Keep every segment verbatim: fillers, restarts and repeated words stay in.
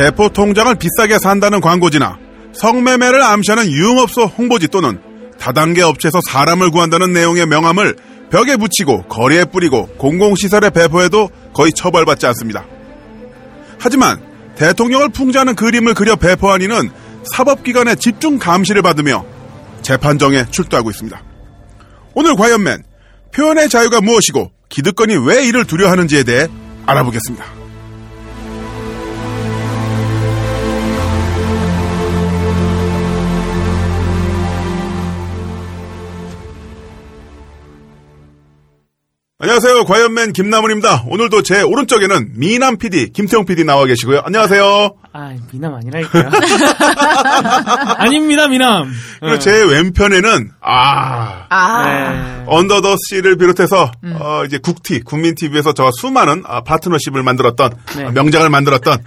대포통장을 비싸게 산다는 광고지나 성매매를 암시하는 유흥업소 홍보지 또는 다단계 업체에서 사람을 구한다는 내용의 명함을 벽에 붙이고 거리에 뿌리고 공공시설에 배포해도 거의 처벌받지 않습니다. 하지만 대통령을 풍자하는 그림을 그려 배포한 이는 사법기관의 집중 감시를 받으며 재판정에 출두하고 있습니다. 오늘 과이언맨, 표현의 자유가 무엇이고 기득권이 왜 이를 두려워하는지에 대해 알아보겠습니다. 안녕하세요. 과이언맨 김남훈입니다. 오늘도 제 오른쪽에는 미남 피디, 김태형 피디 나와 계시고요. 안녕하세요. 아, 미남 아니라니까요. 아닙니다, 미남. 그리고 제 왼편에는, 아, 아. 언더더 씨를 비롯해서, 음. 어, 이제 국티, 국민티비에서 저와 수많은 어, 파트너십을 만들었던, 네. 어, 명작을 만들었던,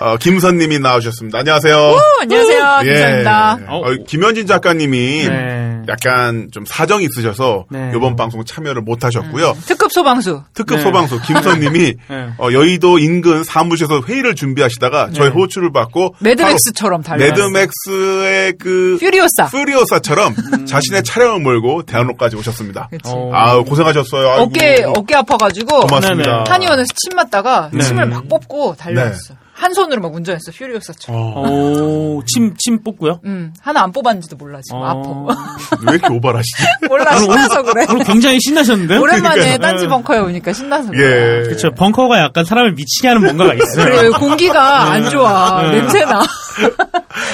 어, 김선 님이 나와주셨습니다. 안녕하세요. 오, 안녕하세요. 예. 감사합니다. 어, 김현진 작가님이, 네. 약간 좀 사정이 있으셔서, 네. 이번 방송 참여를 못 하셨고요. 음. 특급 소방수. 특급 네. 소방수. 김선 님이 네. 어, 여의도 인근 사무실에서 회의를 준비하시다가 네. 저희 호출을 받고 매드맥스처럼 달려. 매드맥스의 그 퓨리오사. 퓨리오사처럼 음. 자신의 차량을 몰고 대한로까지 오셨습니다. 아, 고생하셨어요. 아이고. 어깨 어깨 아파 가지고 고맙습니다. 한의원에서 침 맞다가 네. 침을 막 뽑고 달려왔어. 네. 한 손으로 막 운전했어. 퓨리오사처럼. 오, 침, 침 뽑고요? 응. 하나 안 뽑았는지도 몰라, 지금. 어... 아파. 왜 이렇게 오바라시지? 몰라, 신나서 그래. 오늘 굉장히 신나셨는데? 오랜만에 딴지 벙커에 오니까 신나서 그래. 예. 그쵸. 벙커가 약간 사람을 미치게 하는 뭔가가 있어요. 그래, 공기가 안 좋아. 네. 냄새나.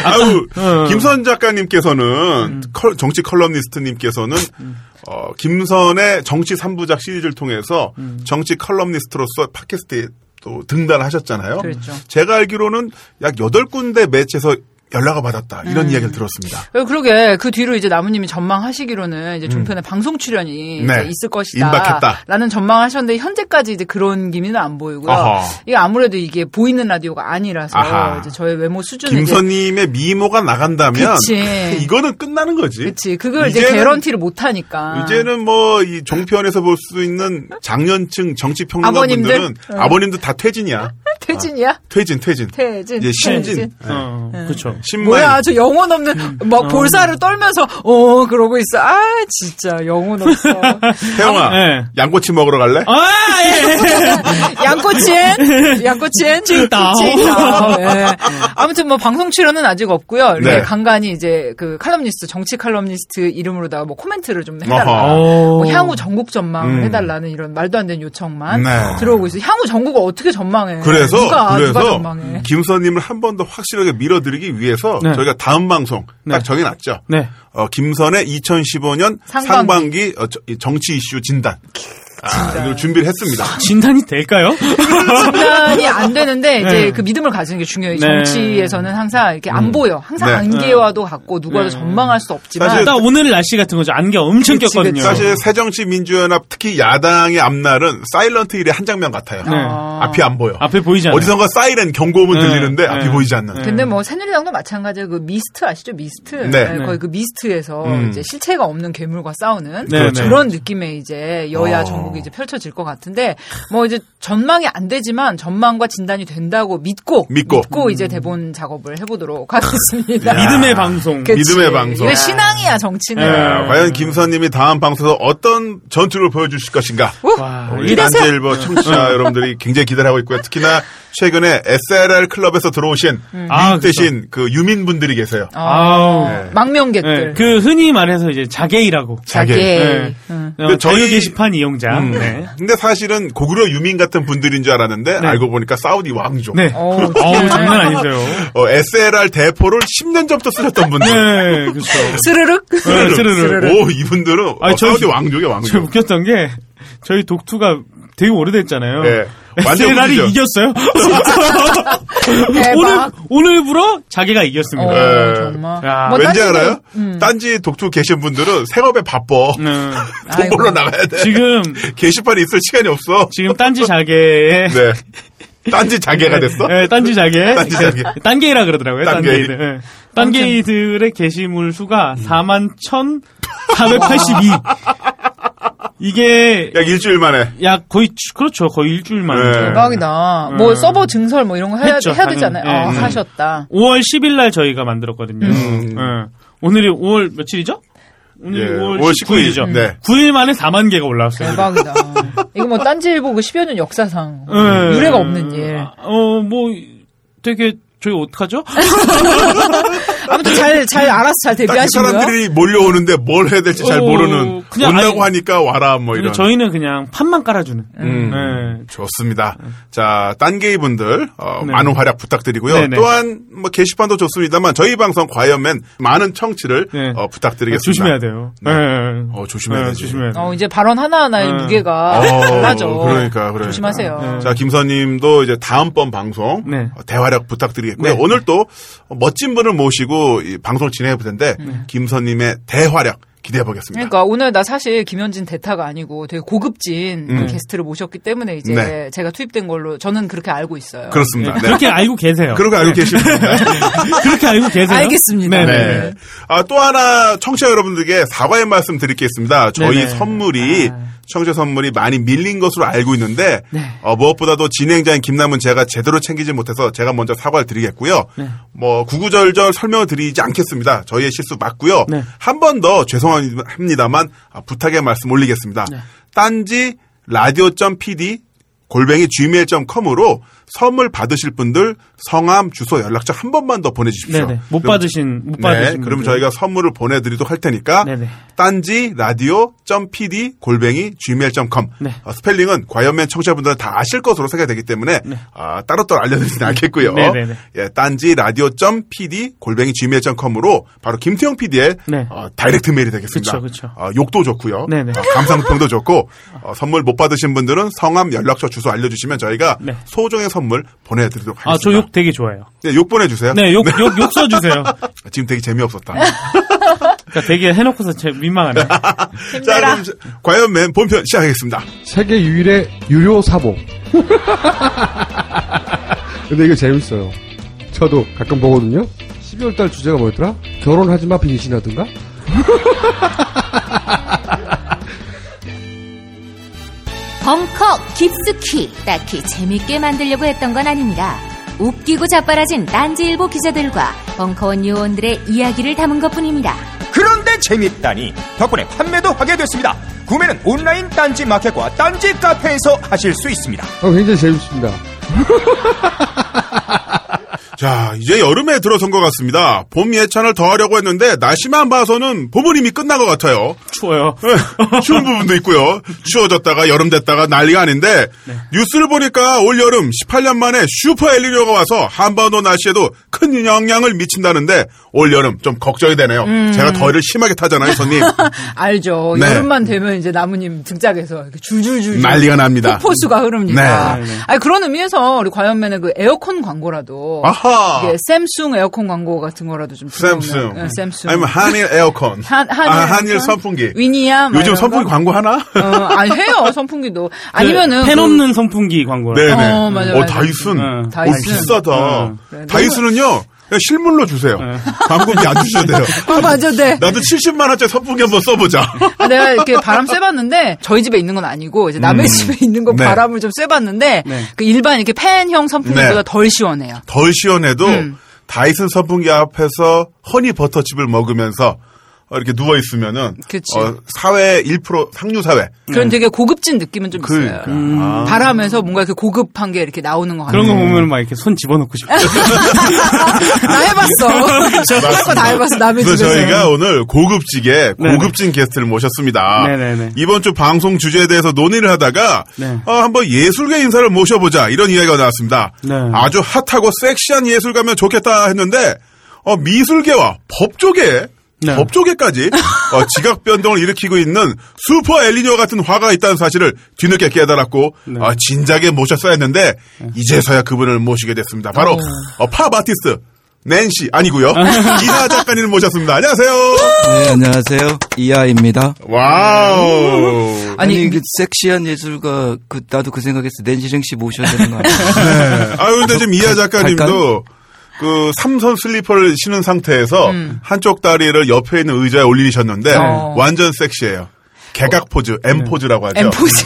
아유, 어. 김선 작가님께서는, 음. 컬, 정치 컬럼니스트님께서는, 음. 어, 김선의 정치 삼부작 시리즈를 통해서 음. 정치 컬럼니스트로서 팟캐스트에 또 등단하셨잖아요. 그렇죠. 제가 알기로는 약 여덟 군데 매체에서 연락을 받았다. 이런 음. 이야기를 들었습니다. 그러게 그 뒤로 이제 나무님이 전망하시기로는 이제 종편에 음. 방송 출연이 네. 이제 있을 것이다. 임박했다. 라는 전망하셨는데 현재까지 이제 그런 기미는 안 보이고요. 어허. 이게 아무래도 이게 보이는 라디오가 아니라서 아하. 이제 저의 외모 수준이 김선님의 미모가 나간다면 그치. 이거는 끝나는 거지. 그렇지. 그걸 이제는, 이제 개런티를 못 하니까. 이제는 뭐 이 종편에서 볼 수 있는 장년층 정치 평론가분들은 응. 아버님도 다 퇴진이야. 퇴진이야? 아, 퇴진, 퇴진. 퇴진. 이제 신진. 퇴진. 네. 어, 응. 그렇죠. 신발. 뭐야, 저 영혼 없는, 막 어. 볼살을 떨면서, 어, 그러고 있어. 아, 진짜, 영혼 없어. 태영아, 아, 네. 양꼬치 먹으러 갈래? 아, 예! 양꼬치엔? 양꼬치엔? 찡따. 예. 아무튼 뭐, 방송 출연은 아직 없고요. 이렇게 네. 간간히 이제, 그, 칼럼니스트, 정치 칼럼니스트 이름으로다가 뭐, 코멘트를 좀 해달라. 뭐 향후 전국 전망 음. 해달라는 이런 말도 안 되는 요청만 네. 들어오고 있어. 향후 전국을 어떻게 전망해? 그래서, 누가, 그래서, 누가 전망해? 김선님을 한 번 더 확실하게 밀어드리기 위해 그래서 네. 저희가 다음 방송 네. 딱 정해놨죠. 네. 어, 김선의 이천십오 년 상반기, 상반기 어, 정치 이슈 진단. 아, 준비를 했습니다. 진단이 될까요? 진단이 안 되는데 이제 네. 그 믿음을 가지는 게 중요해요. 네. 정치에서는 항상 이렇게 안 음. 보여. 항상 네. 안개와도 같고 누구도 네. 전망할 수 없지만. 사실 오늘 날씨 같은 거죠. 안개 엄청 그치, 꼈거든요. 그치. 사실 새정치민주연합 특히 야당의 앞날은 사일런트 일의 한 장면 같아요. 네. 앞이 안 보여. 앞이 보이지 않아요. 어디선가 사이렌 경고음은 네. 들리는데 네. 앞이 보이지 않는. 네. 근데 뭐 새누리당도 마찬가지예요. 그 미스트 아시죠? 미스트. 네. 네. 거의 그 미스트에서 음. 이제 실체가 없는 괴물과 싸우는 네. 그런 네. 느낌의 이제 여야 정. 이제 펼쳐질 것 같은데 뭐 이제 전망이 안 되지만 전망과 진단이 된다고 믿고 믿고, 믿고 음. 이제 대본 작업을 해보도록 하겠습니다. 믿음의 방송, 그치? 믿음의 방송. 이게 신앙이야 정치는. 예. 과연 김선님이 다음 방송에서 어떤 전투를 보여주실 것인가? 와, 우리 딴지일보 청취자 여러분들이 굉장히 기대하고 있고요. 특히나 최근에 에스알알 클럽에서 들어오신 음. 아, 대신 그 유민분들이 계세요. 아, 네. 망명객들. 네. 그 흔히 말해서 이제 자개이라고. 자개. 네. 음. 근데 저희 게시판 이용자. 음. 네. 근데 사실은 고구려 유민 같은 분들인 줄 알았는데 네. 알고 보니까 사우디 왕족. 네. 어, 장난 아니세요. 어, 에스엘알 대포를 십 년 전부터 쓰셨던 분들. 네, 그렇죠. 스르륵. 네, 스르륵. 스르륵. 오, 이분들은 아니, 어, 저희, 사우디 왕족이야 왕족. 제일 웃겼던 게 저희 독투가 되게 오래됐잖아요. 네. 에스엘알이 이겼어요. 오늘, 오늘부로 자기가 이겼습니다. 어, 정말. 야, 뭐 왠지 딴지, 알아요? 음. 딴지 독투 계신 분들은 생업에 바빠. 음. 돈 벌러 나가야 돼. 지금. 게시판에 있을 시간이 없어. 지금 딴지 자개에. 네. 딴지 자개가 됐어? 네, 딴지 자개. 딴지 자개. 딴게이라 그러더라고요. 딴게이. 딴게이. 딴게이들의 게시물 수가 사만 천사백팔십이. 이게 약 일주일 만에 약 거의 그렇죠 거의 일주일 만에 네. 대박이다. 네. 뭐 서버 증설 뭐 이런 거 해야, 했죠, 해야 되잖아요. 네. 아, 네. 하셨다. 오월 십일 날 저희가 만들었거든요. 음. 네. 오늘이 오월 며칠이죠? 오늘 예, 오월 십구일이죠. 음. 네. 구일 만에 사만 개가 올라왔어요. 대박이다. 이거 뭐 딴지일보 그 십여 년 역사상 네. 유례가 없는 일. 어, 뭐 되게 저희 어떡하죠? 아무튼 잘, 잘 알아서 잘 대비하시고요. 사람들이 몰려오는데 뭘 해야 될지 잘 모르는. 그냥 온다고 아니, 하니까 와라 뭐 이런. 저희는 그냥 판만 깔아주는. 음, 네. 좋습니다. 자, 딴 게이분들 어, 네. 많은 활약 부탁드리고요. 네네. 또한 뭐 게시판도 좋습니다만 저희 방송 과이언맨 많은 청취를 네. 어, 부탁드리겠습니다. 조심해야 돼요. 네. 네. 어, 조심해야 돼요. 네, 조심해야 돼요. 어, 이제 발언 하나하나의 네. 무게가 달라져. 어, 그러니까, 그러니까. 조심하세요. 네. 자, 김선님도 이제 다음번 방송 네. 대활약 부탁드리겠고요. 네. 오늘 또 멋진 분을 모시고 이 방송을 진행해볼 텐데 네. 김선님의 대활약 기대해보겠습니다. 그러니까 오늘 나 사실 김현진 대타가 아니고 되게 고급진 음. 게스트를 모셨기 때문에 이제 네. 제가 투입된 걸로 저는 그렇게 알고 있어요. 그렇습니다. 네. 네. 그렇게 알고 계세요. 그렇게 알고 네. 계시면 그렇게 알고 계세요. 알겠습니다. 네. 네. 아, 또 하나 청취자 여러분들에게 사과의 말씀 드릴 게 있습니다. 저희 네네. 선물이 아. 청취자 선물이 많이 밀린 것으로 알고 있는데 네. 어, 무엇보다도 진행자인 김남은 제가 제대로 챙기지 못해서 제가 먼저 사과를 드리겠고요. 네. 뭐 구구절절 설명을 드리지 않겠습니다. 저희의 실수 맞고요. 네. 한 번 더 죄송합니다만 아, 부탁의 말씀 올리겠습니다. 네. 딴지 라디오.pd 골뱅이 지메일 닷컴으로 선물 받으실 분들 성함, 주소, 연락처 한 번만 더 보내주십시오. 네네. 못 그럼, 받으신, 못 네, 받으신. 그럼 저희가 선물을 보내드리도록 할 테니까. 네네. 딴지 라디오.pd 골뱅이 지메일 닷컴. 네. 어, 스펠링은 과연맨 청취자분들은 다 아실 것으로 생각되기 때문에 네. 어, 따로따로 알려드리진 않겠고요. 네네네. 예, 딴지 라디오.pd 골뱅이 지메일 닷컴으로 바로 김태형 피디의 네. 어, 다이렉트 메일이 되겠습니다. 그쵸, 그쵸. 어, 욕도 좋고요. 네네. 어, 감상평도 좋고 어, 선물 못 받으신 분들은 성함, 연락처, 주소 알려주시면 저희가 네. 소정의 선물 보내드리도록 하겠습니다. 아, 저 욕 되게 좋아해요. 네, 욕 보내주세요. 네, 욕, 욕, 욕 써주세요. 지금 되게 재미없었다. 그러니까 되게 해놓고서 제 민망하네. 자, 그럼 과이언맨 본편 시작하겠습니다. 세계 유일의 유료 사복. 근데 이거 재밌어요. 저도 가끔 보거든요. 십이월달 주제가 뭐였더라? 결혼하지 마 빙신하든가? 벙커 깊숙이 딱히 재밌게 만들려고 했던 건 아닙니다. 웃기고 자빠라진 딴지일보 기자들과 벙커원 요원들의 이야기를 담은 것뿐입니다. 그런데 재밌다니 덕분에 판매도 하게 됐습니다. 구매는 온라인 딴지 마켓과 딴지 카페에서 하실 수 있습니다. 어, 굉장히 재밌습니다. 자, 이제 여름에 들어선 것 같습니다. 봄 예찬을 더하려고 했는데 날씨만 봐서는 봄은 이미 끝난 것 같아요. 추워요. 네, 추운 부분도 있고요. 추워졌다가 여름 됐다가 난리가 아닌데 네. 뉴스를 보니까 올 여름 십팔 년 만에 슈퍼 엘니뇨가 와서 한반도 날씨에도 큰 영향을 미친다는데 올 여름 좀 걱정이 되네요. 음. 제가 더위를 심하게 타잖아요, 손님. 알죠. 네. 여름만 되면 이제 나무님 등짝에서 줄줄줄 난리가 납니다. 폭포수가 흐릅니다. 네. 아니, 그런 의미에서 우리 과연맨의 그 에어컨 광고라도. 아하. 이게 샘숭 에어컨 광고 같은 거라도 좀 샘숭, 네, 샘숭. 아니면 한일 에어컨, 한, 한일, 아, 한일 에어컨? 선풍기, 위니야 요즘 선풍기 거? 광고 하나? 어, 아니 해요 선풍기도 아니면은 펜 없는 그... 선풍기 광고. 네네. 어, 맞아, 어, 맞아. 다이슨, 어, 다이슨. 어, 비싸다. 어. 그래, 다이슨은요. 그냥 실물로 주세요. 네. 광고비 안 주셔도 돼요. 아, 맞아, 네. 나도 칠십만 원짜리 선풍기 한번 써보자. 아, 내가 이렇게 바람 쐬봤는데, 저희 집에 있는 건 아니고, 이제 남의 음. 집에 있는 거 네. 바람을 좀 쐬봤는데, 네. 그 일반 이렇게 팬형 선풍기보다 네. 덜 시원해요. 덜 시원해도, 음. 다이슨 선풍기 앞에서 허니버터칩을 먹으면서, 이렇게 누워있으면은, 어, 사회 일 퍼센트, 상류사회. 그런 음. 되게 고급진 느낌은 좀 그러니까. 있어요. 음. 아. 바람에서 뭔가 이렇게 고급한 게 이렇게 나오는 것 같아요. 그런 거 보면 막 이렇게 손 집어넣고 싶어요. 나 해봤어. 그런 거 다 해봤어, 남의 집에서. 저희가 오늘 고급지게, 고급진 네네. 게스트를 모셨습니다. 네네네. 이번 주 방송 주제에 대해서 논의를 하다가, 네. 어, 한번 예술계 인사를 모셔보자, 이런 이야기가 나왔습니다. 네. 아주 핫하고 섹시한 예술가면 좋겠다 했는데, 어, 미술계와 법조계, 네. 법조계까지 어, 지각 변동을 일으키고 있는 슈퍼 엘니뇨 같은 화가 있다는 사실을 뒤늦게 깨달았고 네. 어, 진작에 모셨어야 했는데 네. 이제서야 그분을 모시게 됐습니다. 바로 어, 팝 아티스트 낸시 아니고요 이하 작가님을 모셨습니다. 안녕하세요. 네, 안녕하세요. 이하입니다. 와우. 아니, 아니 그 섹시한 예술가 그 나도 그 생각했어. 낸시랭 씨 모셔야 되는 거 아니에요? 네. 아유 근데 지금 이하 작가님도 그 삼선 슬리퍼를 신은 상태에서 음. 한쪽 다리를 옆에 있는 의자에 올리셨는데 어. 완전 섹시해요. 개각 포즈, 어, M 포즈라고 하죠. M 포즈.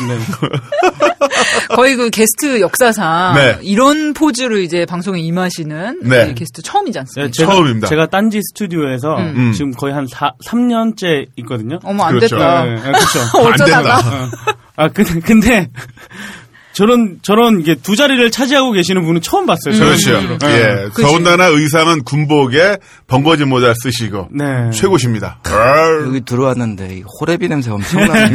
거의 그 게스트 역사상 네. 이런 포즈로 이제 방송에 임하시는 네. 게스트 처음이지 않습니까? 네, 제가, 처음입니다. 제가 딴지 스튜디오에서 음. 지금 거의 한 사, 삼 년째 있거든요. 어머, 안 그렇죠. 됐다. 네, 네, 그렇죠. 어쩌다가. 안 된다. 아, 근데, 근데 저런, 저런, 이게 두 자리를 차지하고 계시는 분은 처음 봤어요. 음. 그렇죠. 네. 예. 그치. 더군다나 의상은 군복에 번거지 모자 쓰시고. 네. 최고십니다. 여기 들어왔는데, 호레비 냄새 엄청나네요.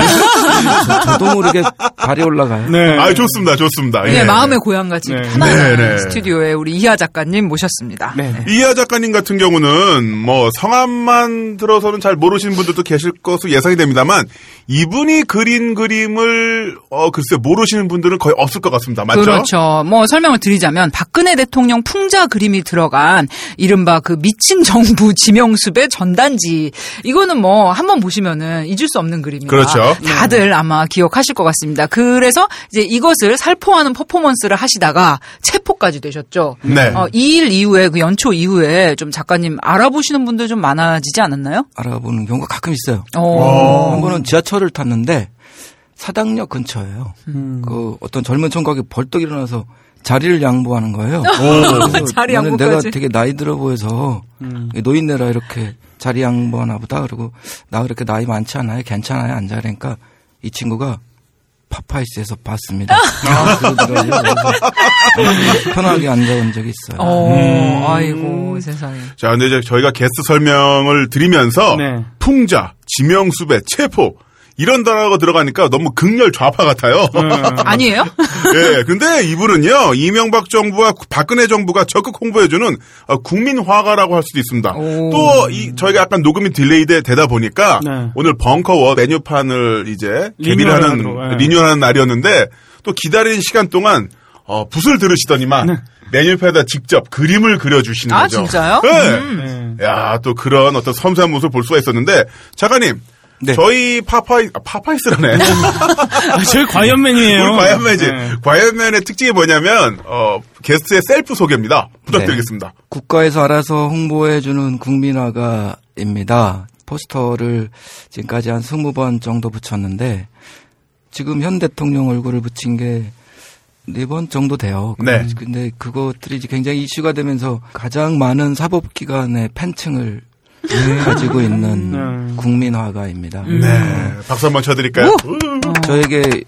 저도 모르게 발이 올라가요. 네. 아 좋습니다. 좋습니다. 네. 예. 마음의 고향같이. 네. 편안한 네. 스튜디오에 우리 이하 작가님 모셨습니다. 네. 네. 이하 작가님 같은 경우는 뭐 성함만 들어서는 잘 모르시는 분들도 계실 것으로 예상이 됩니다만, 이분이 그린 그림을, 어, 글쎄, 모르시는 분들은 거의 없을 것 같습니다. 맞죠? 그렇죠. 뭐 설명을 드리자면 박근혜 대통령 풍자 그림이 들어간 이른바 그 미친 정부 지명숲의 전단지, 이거는 뭐 한번 보시면은 잊을 수 없는 그림이다. 그렇죠. 다들 아마 기억하실 것 같습니다. 그래서 이제 이것을 살포하는 퍼포먼스를 하시다가 체포까지 되셨죠. 네. 어, 이 일 이후에 그 연초 이후에 좀 작가님 알아보시는 분들 좀 많아지지 않았나요? 알아보는 경우가 가끔 있어요. 한 번은 지하철을 탔는데. 사당역 근처예요. 음. 그 어떤 젊은 청각이 벌떡 일어나서 자리를 양보하는 거예요. 자리 양보까지. 내가 되게 나이 들어 보여서 음. 노인네라 이렇게 자리 양보하나 보다. 그리고 나 그렇게 나이 많지 않아요? 괜찮아요? 앉아. 그러니까 이 친구가 파파이스에서 봤습니다. 아, 편하게 앉아온 적이 있어요. 오, 음. 아이고 세상에. 자, 근데 이제 저희가 게스트 설명을 드리면서 네. 풍자, 지명수배, 체포. 이런 단어가 들어가니까 너무 극렬 좌파 같아요. 아니에요? 예. 근데 이분은요, 이명박 정부와 박근혜 정부가 적극 홍보해주는 국민화가라고 할 수도 있습니다. 또, 이, 저희가 약간 녹음이 딜레이 되다 보니까 네. 오늘 벙커워 메뉴판을 이제 개비하는, 리뉴얼하는, 리뉴얼하는 날이었는데 또 기다리는 시간 동안 어, 붓을 들으시더니만 네. 메뉴판에다 직접 그림을 그려주시는 아, 거죠. 아, 진짜요? 네. 음. 야, 또 그런 어떤 섬세한 모습을 볼 수가 있었는데 작가님. 네. 저희 파파이, 아, 파파이스라네. 저희 과이언맨이에요. 우리 과이언맨이지. 네. 과이언맨의 특징이 뭐냐면, 어, 게스트의 셀프 소개입니다. 부탁드리겠습니다. 네. 국가에서 알아서 홍보해주는 국민화가입니다. 포스터를 지금까지 한 스무 번 정도 붙였는데, 지금 현 대통령 얼굴을 붙인 게 네 번 정도 돼요. 네. 근데 그것들이 굉장히 이슈가 되면서 가장 많은 사법기관의 팬층을 가지고 있는 네. 국민화가입니다. 네, 박수 한번 쳐드릴까요? 저에게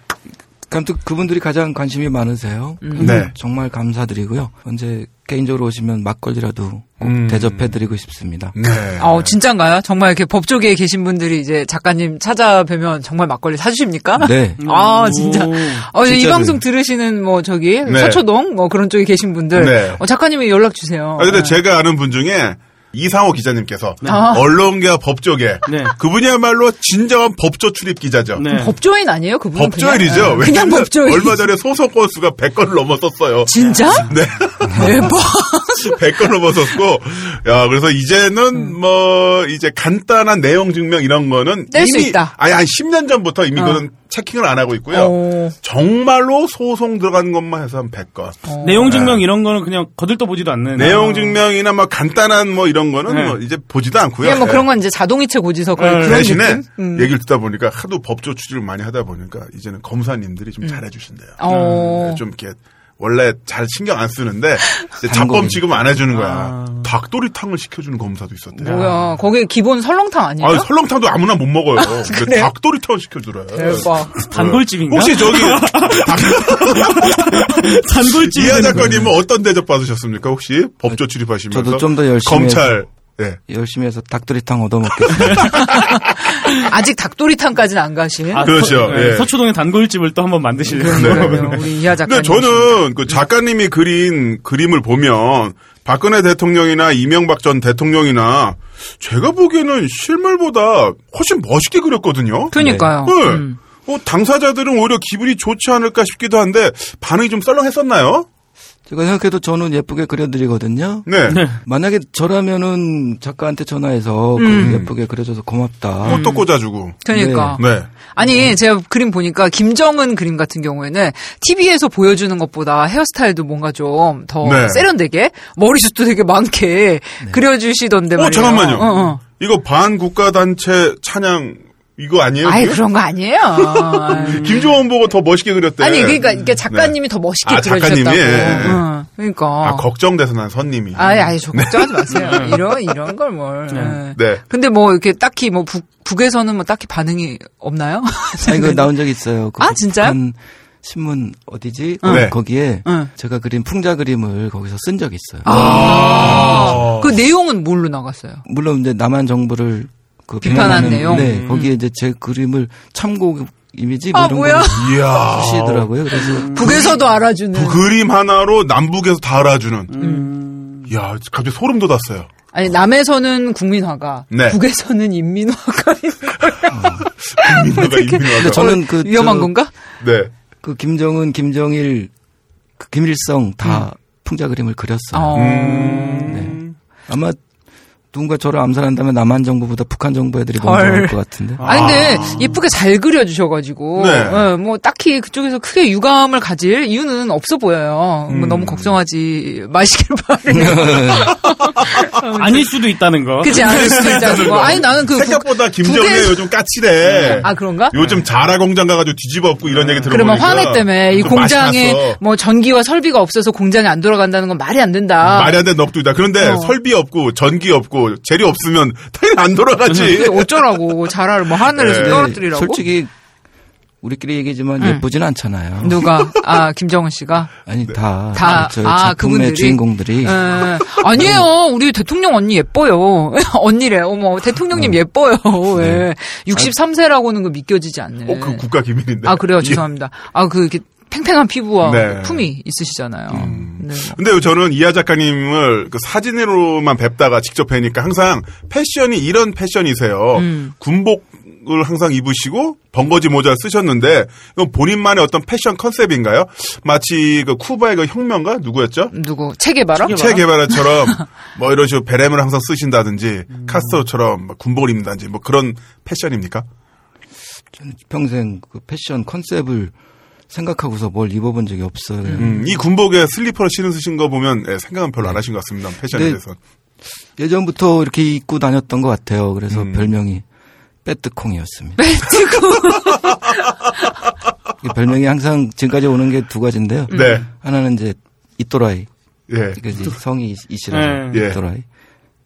아무튼 그분들이 가장 관심이 많으세요. 음. 네, 정말 감사드리고요. 언제 개인적으로 오시면 막걸리라도 음. 대접해드리고 싶습니다. 네. 어, 진짠가요? 정말 이렇게 법조계에 계신 분들이 이제 작가님 찾아뵈면 정말 막걸리 사주십니까? 네. 아, 진짜. 어, 이 방송 들으시는 뭐 저기 네. 서초동 뭐 그런 쪽에 계신 분들 네. 어, 작가님이 연락 주세요. 아, 근데 네. 제가 아는 분 중에. 이상호 기자님께서 네. 언론계와 법조계 네. 그분이야말로 진정한 법조 출입 기자죠. 네. 법조인 아니에요? 그분은 법조인이죠. 그냥, 그냥 법조인. 얼마 전에 소속 건수가 백 건을 넘었었어요. 진짜? 네. 대박. 백 건 넘었었고, 야 그래서 이제는 음. 뭐 이제 간단한 내용 증명 이런 거는 뗄 수 있다. 아니 한 십 년 전부터 이미 그런 어. 체킹을 안 하고 있고요. 오. 정말로 소송 들어간 것만 해서 한 백 건. 오. 내용 증명 네. 이런 거는 그냥 거들떠 보지도 않는. 내용 증명이나 뭐 간단한 뭐 이런 거는 네. 뭐 이제 보지도 않고요. 네, 뭐 네. 그런 건 이제 자동이체 고지서 거의 네. 그런 대신에 음. 얘기를 듣다 보니까 하도 법조 취재를 많이 하다 보니까 이제는 검사님들이 좀 음. 잘해주신대요. 네, 좀 이렇게. 원래 잘 신경 안 쓰는데 잡범 지금 안 해주는 거야. 아. 닭도리탕을 시켜주는 검사도 있었대요. 뭐야, 거기 기본 설렁탕 아니에요? 아니, 설렁탕도 아무나 못 먹어요. 아, 근데 닭도리탕을 시켜주래. 대박. 단골집인가? 혹시 저기 단골집 이하 작가님은 어떤 대접 받으셨습니까? 혹시 법조 출입하시면서 저도 좀 더 열심히 검찰. 네. 열심히 해서 닭도리탕 얻어먹겠습니다. 아직 닭도리탕까지는 안 가시네. 아, 그렇죠. 서, 네. 서초동에 단골집을 또 한번 만드시려고. 네. 우리 이하 작가님. 근데 저는 그 작가님이 그린 그림을 보면 박근혜 대통령이나 이명박 전 대통령이나 제가 보기에는 실물보다 훨씬 멋있게 그렸거든요. 그러니까요. 네. 음. 네. 어, 당사자들은 오히려 기분이 좋지 않을까 싶기도 한데 반응이 좀 썰렁했었나요? 제가 생각해도 저는 예쁘게 그려드리거든요. 네. 네. 만약에 저라면은 작가한테 전화해서 음. 예쁘게 그려줘서 고맙다. 꽃도 꽂아주고. 그러니까. 네. 네. 아니 제가 그림 보니까 김정은 그림 같은 경우에는 티비에서 보여주는 것보다 헤어스타일도 뭔가 좀 더 네. 세련되게 머리숱도 되게 많게 네. 그려주시던데 말이에요. 어, 잠깐만요. 어, 어. 이거 반국가단체 찬양. 이거 아니에요? 아이 그게? 그런 거 아니에요. 김종원 보고 더 멋있게 그렸대. 아니 그러니까 이게 작가님이 네. 더 멋있게 아, 그려주셨다고. 예. 어, 그러니까. 아 걱정돼서 난 선님이. 아니 아니 저 걱정하지 마세요. 이런 이런 걸 뭘. 네. 네. 근데 뭐 이렇게 딱히 뭐 북, 북에서는 뭐 딱히 반응이 없나요? 아 이거 나온 적 있어요. 그 아 진짜요? 신문 어디지? 응. 네. 거기에 응. 제가 그린 풍자 그림을 거기서 쓴 적이 있어요. 아~ 그 내용은 뭘로 나갔어요? 물론 이제 남한 정부를 그 비판한 내용. 네, 거기에 이제 제 그림을 참고 이미지 아, 뭐 이런 거 쓰시더라고요. 그래서 음. 북에서도 알아주는. 그 그림 하나로 남북에서 다 알아주는. 음. 야, 갑자기 소름 돋았어요. 아니 남에서는 국민화가, 네. 북에서는 인민화가. 아, 국민화가 인민화가. 저는 그 위험한 저, 건가? 네. 그 김정은, 김정일, 그 김일성 다 음. 풍자 그림을 그렸어요. 음. 네. 아마 누군가 저를 암살한다면 남한 정부보다 북한 정부 애들이 먼저 올 것 같은데. 아. 아니 근데 예쁘게 잘 그려주셔가지고 네. 네, 뭐 딱히 그쪽에서 크게 유감을 가질 이유는 없어 보여요. 음. 뭐 너무 걱정하지 마시길 바래요. 아닐 수도 있다는 거. 그치 아닐 수도 있다는 거. 아니 나는 그 생각보다 북, 김정은 북에... 요즘 까칠해. 아 그런가? 요즘 자라 공장 가가지고 뒤집어엎고 이런 얘기 들어보니까. 그러면 화내 때문에 이 공장에 뭐 전기와 설비가 없어서 공장이 안 돌아간다는 건 말이 안 된다. 말이 안 되는 넋두리다. 그런데 어. 설비 없고 전기 없고 재료 없으면 당연히 안 돌아가지. 어쩌라고 자라를 뭐 하늘에서 네. 떨어뜨리라고? 솔직히 우리끼리 얘기지만 응. 예쁘진 않잖아요. 누가? 아 김정은 씨가? 아니 다 다 아 그분들이 주인공들이. 네. 아니에요. 우리 대통령 언니 예뻐요. 언니래. 어머 대통령님 네. 예뻐요. 네. 육십삼 세라고는 그 믿겨지지 않네. 어, 그 국가 기밀인데. 아 그래요. 죄송합니다. 아 그 이렇게. 팽팽한 피부와 네. 품이 있으시잖아요. 음. 네. 근데 저는 이하 작가님을 그 사진으로만 뵙다가 직접 뵈니까 항상 패션이 이런 패션이세요. 음. 군복을 항상 입으시고 번거지 모자 쓰셨는데 이건 본인만의 어떤 패션 컨셉인가요? 마치 그 쿠바의 그 혁명가 누구였죠? 누구? 체게바라? 체게바라처럼 뭐 이런 식으로 베렘을 항상 쓰신다든지 음. 카스트로처럼 군복을 입는다든지 뭐 그런 패션입니까? 저는 평생 그 패션 컨셉을 생각하고서 뭘 입어본 적이 없어요. 음, 이 군복에 슬리퍼를 신으신 거 보면 예, 생각은 별로 안 하신 것 같습니다. 패션에 대해서. 예전부터 이렇게 입고 다녔던 것 같아요. 그래서 음. 별명이 빼뜨콩이었습니다. 빼뜨콩. 별명이 항상 지금까지 오는 게 두 가지인데요. 네. 하나는 이제 이또라이. 예. 이제 성이 이시라서 예. 이또라이.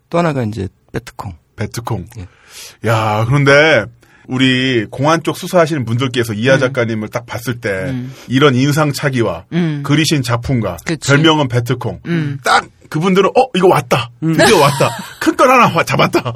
또 하나가 이제 빼뜨콩. 빼뜨콩. 예. 야 그런데. 우리 공안 쪽 수사하시는 분들께서 이하 작가님을 음. 딱 봤을 때 음. 이런 인상착의와 음. 그리신 작품과 그치. 별명은 베트콩 음. 딱 그분들은 어 이거 왔다 드디어 음. 왔다 큰 걸 하나 잡았다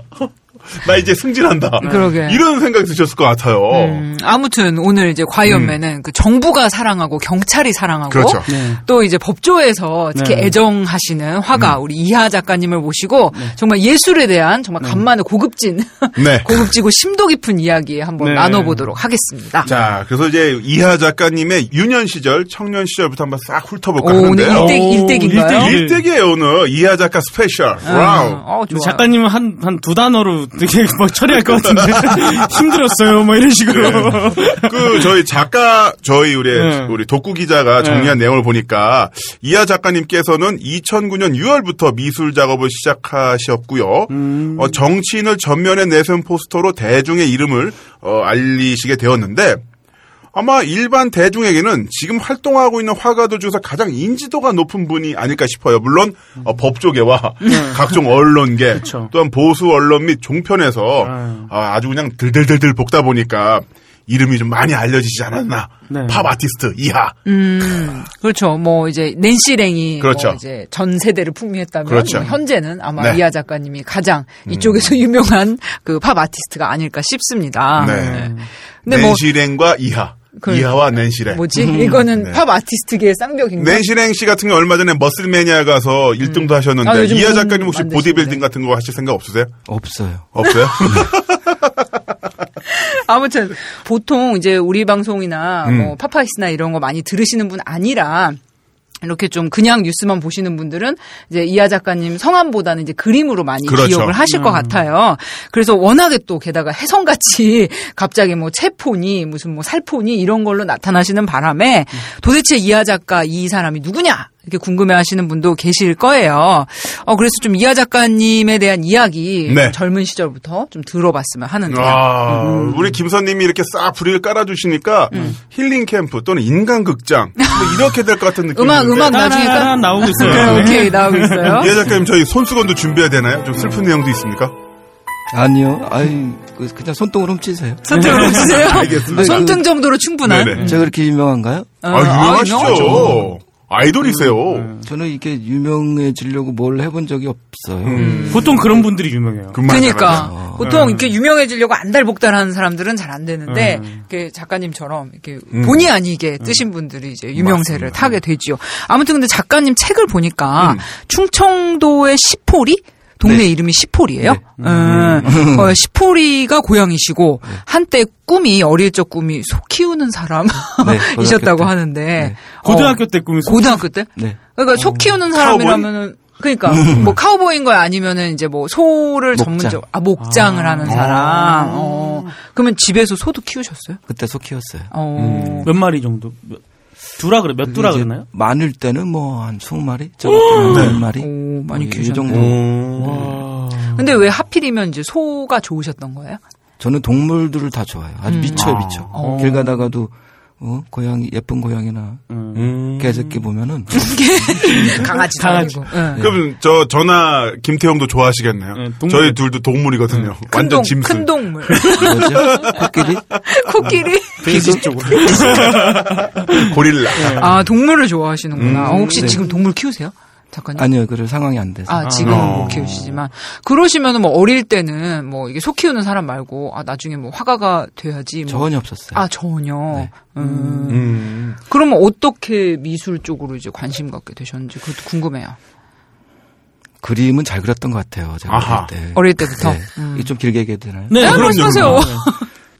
나 이제 승진한다 그러게. 이런 생각이 드셨을 것 같아요. 음, 아무튼 오늘 이제 과이언맨은 음. 그 정부가 사랑하고 경찰이 사랑하고 그렇죠. 네. 또 이제 법조에서 특히 네. 애정하시는 화가 음. 우리 이하 작가님을 모시고 네. 정말 예술에 대한 정말 간만에 음. 고급진 네. 고급지고 심도 깊은 이야기 한번 네. 나눠보도록 하겠습니다. 자, 그래서 이제 이하 작가님의 유년 시절, 청년 시절부터 한번 싹 훑어볼까 오, 하는데요. 오늘 일대기인가요? 일대기예요 오늘 이하 작가 스페셜. 음. 와우. 어, 작가님은 한 한 두 단어로 되게 뭐 처리할 것 같은데 힘들었어요, 뭐 이런 식으로. 네. 그 저희 작가 저희 우리 네. 우리 독구 기자가 정리한 네. 내용을 보니까 이하 작가님께서는 이천구 년 유월부터 미술 작업을 시작하셨고요. 음. 어, 정치인을 전면에 내세운 포스터로 대중의 이름을 어, 알리시게 되었는데. 아마 일반 대중에게는 지금 활동하고 있는 화가들 중에서 가장 인지도가 높은 분이 아닐까 싶어요. 물론 어, 법조계와 각종 언론계 그쵸. 또한 보수 언론 및 종편에서 아유. 아주 그냥 들들들들 볶다 보니까 이름이 좀 많이 알려지지 않았나. 네. 팝 아티스트 이하. 음, 그렇죠. 뭐 이제 낸시랭이 그렇죠. 뭐 이제 전 세대를 풍미했다면 그렇죠. 뭐 현재는 아마 네. 이하 작가님이 가장 이쪽에서 음. 유명한 그 팝 아티스트가 아닐까 싶습니다. 네. 네. 낸시랭과 뭐 이하. 이하와 낸시랭. 뭐지? 음. 이거는 네. 팝 아티스트계의 쌍벽인가? 낸시랭 씨 같은 경우 얼마 전에 머슬매니아 가서 일등도 음. 하셨는데 아, 이하 작가님 혹시 보디빌딩 같은 거 하실 생각 없으세요? 없어요. 없어요? 아무튼 보통 이제 우리 방송이나 음. 뭐 파파이스나 이런 거 많이 들으시는 분 아니라 이렇게 좀 그냥 뉴스만 보시는 분들은 이제 이하 작가님 성함보다는 이제 그림으로 많이 그렇죠. 기억을 하실 음. 것 같아요. 그래서 워낙에 또 게다가 혜성같이 갑자기 뭐 체포니 무슨 뭐 살포니 이런 걸로 나타나시는 바람에 도대체 이하 작가 이 사람이 누구냐? 이렇게 궁금해하시는 분도 계실 거예요. 어 그래서 좀 이하 작가님에 대한 이야기 네. 젊은 시절부터 좀 들어봤으면 하는데 아, 음. 우리 김선님이 이렇게 싹 부리를 깔아주시니까 음. 힐링 캠프 또는 인간극장 뭐 이렇게 될 것 같은 느낌. 음악 음악 나중에 나, 나오고 있어요. 오케이, 오케이 나오고 있어요. 이하 작가님 저희 손수건도 준비해야 되나요? 좀 슬픈 음. 내용도 있습니까? 아니요, 아이 그냥 손등으로 훔치세요. 손등으로 훔치세요? 알겠습니다. 손등 정도로 충분한. 네네. 제가 그렇게 유명한가요? 아, 아 유명하시죠. 유명하죠. 아이돌이세요. 음, 저는 이렇게 유명해지려고 뭘 해본 적이 없어요. 음. 보통 그런 분들이 유명해요. 그러니까 어. 보통 이렇게 유명해지려고 안달복달하는 사람들은 잘 안 되는데 음. 이렇게 작가님처럼 이렇게 음. 본의 아니게 뜨신 분들이 이제 유명세를 맞습니다. 타게 되지요. 아무튼 근데 작가님 책을 보니까 음. 충청도의 시포리 동네 네. 이름이 시포리예요. 네. 음. 어, 시포리가 고향이시고 네. 한때 꿈이 어릴 적 꿈이 소 키우는 사람이셨다고 네, 하는데 네. 고등학교 때 꿈이 소 고등학교 때? 네. 그러니까 어. 소 키우는 사람이라면은 그러니까 뭐 카우보이인 거야 아니면은 이제 뭐 소를 목장. 전문적 아 목장을 아. 하는 사람. 어. 그러면 집에서 소도 키우셨어요? 그때 소 키웠어요. 어. 음. 몇 마리 정도? 몇. 두라 그래 몇 두라 그랬나요? 많을 때는 뭐 한 스무 마리, 열마리 오, 많이 키우셨네. 이 정도. 오, 네. 근데 왜 하필이면 이제 소가 좋으셨던 거예요? 저는 동물들을 다 좋아해요. 아주 음. 미쳐요, 아. 미쳐. 어. 길 가다가도 어 고양이 예쁜 고양이나 음. 개새끼 보면은 강아지 강아지. 네. 그럼 저 저나 김태형도 좋아하시겠네요. 네, 저희 둘도 동물이거든요. 음. 완전 동, 짐승. 큰 동물. 코끼리. 코끼리. 비스 쪽으로. 고릴라. 네. 아 동물을 좋아하시는구나. 음. 어, 혹시 네. 지금 동물 키우세요? 작가님? 아니요, 그럴 상황이 안 돼서. 아, 지금은 아. 못 키우시지만. 그러시면은 뭐 어릴 때는 뭐 이게 소 키우는 사람 말고, 아, 나중에 뭐 화가가 돼야지. 뭐. 전혀 없었어요. 아, 전혀. 네. 음. 음. 그러면 어떻게 미술 쪽으로 이제 관심 갖게 되셨는지 그것도 궁금해요. 그림은 잘 그렸던 것 같아요, 제가. 아하. 어릴 때. 어릴 때부터? 네. 음. 좀 길게 얘기해도 되나요? 네, 그러세요.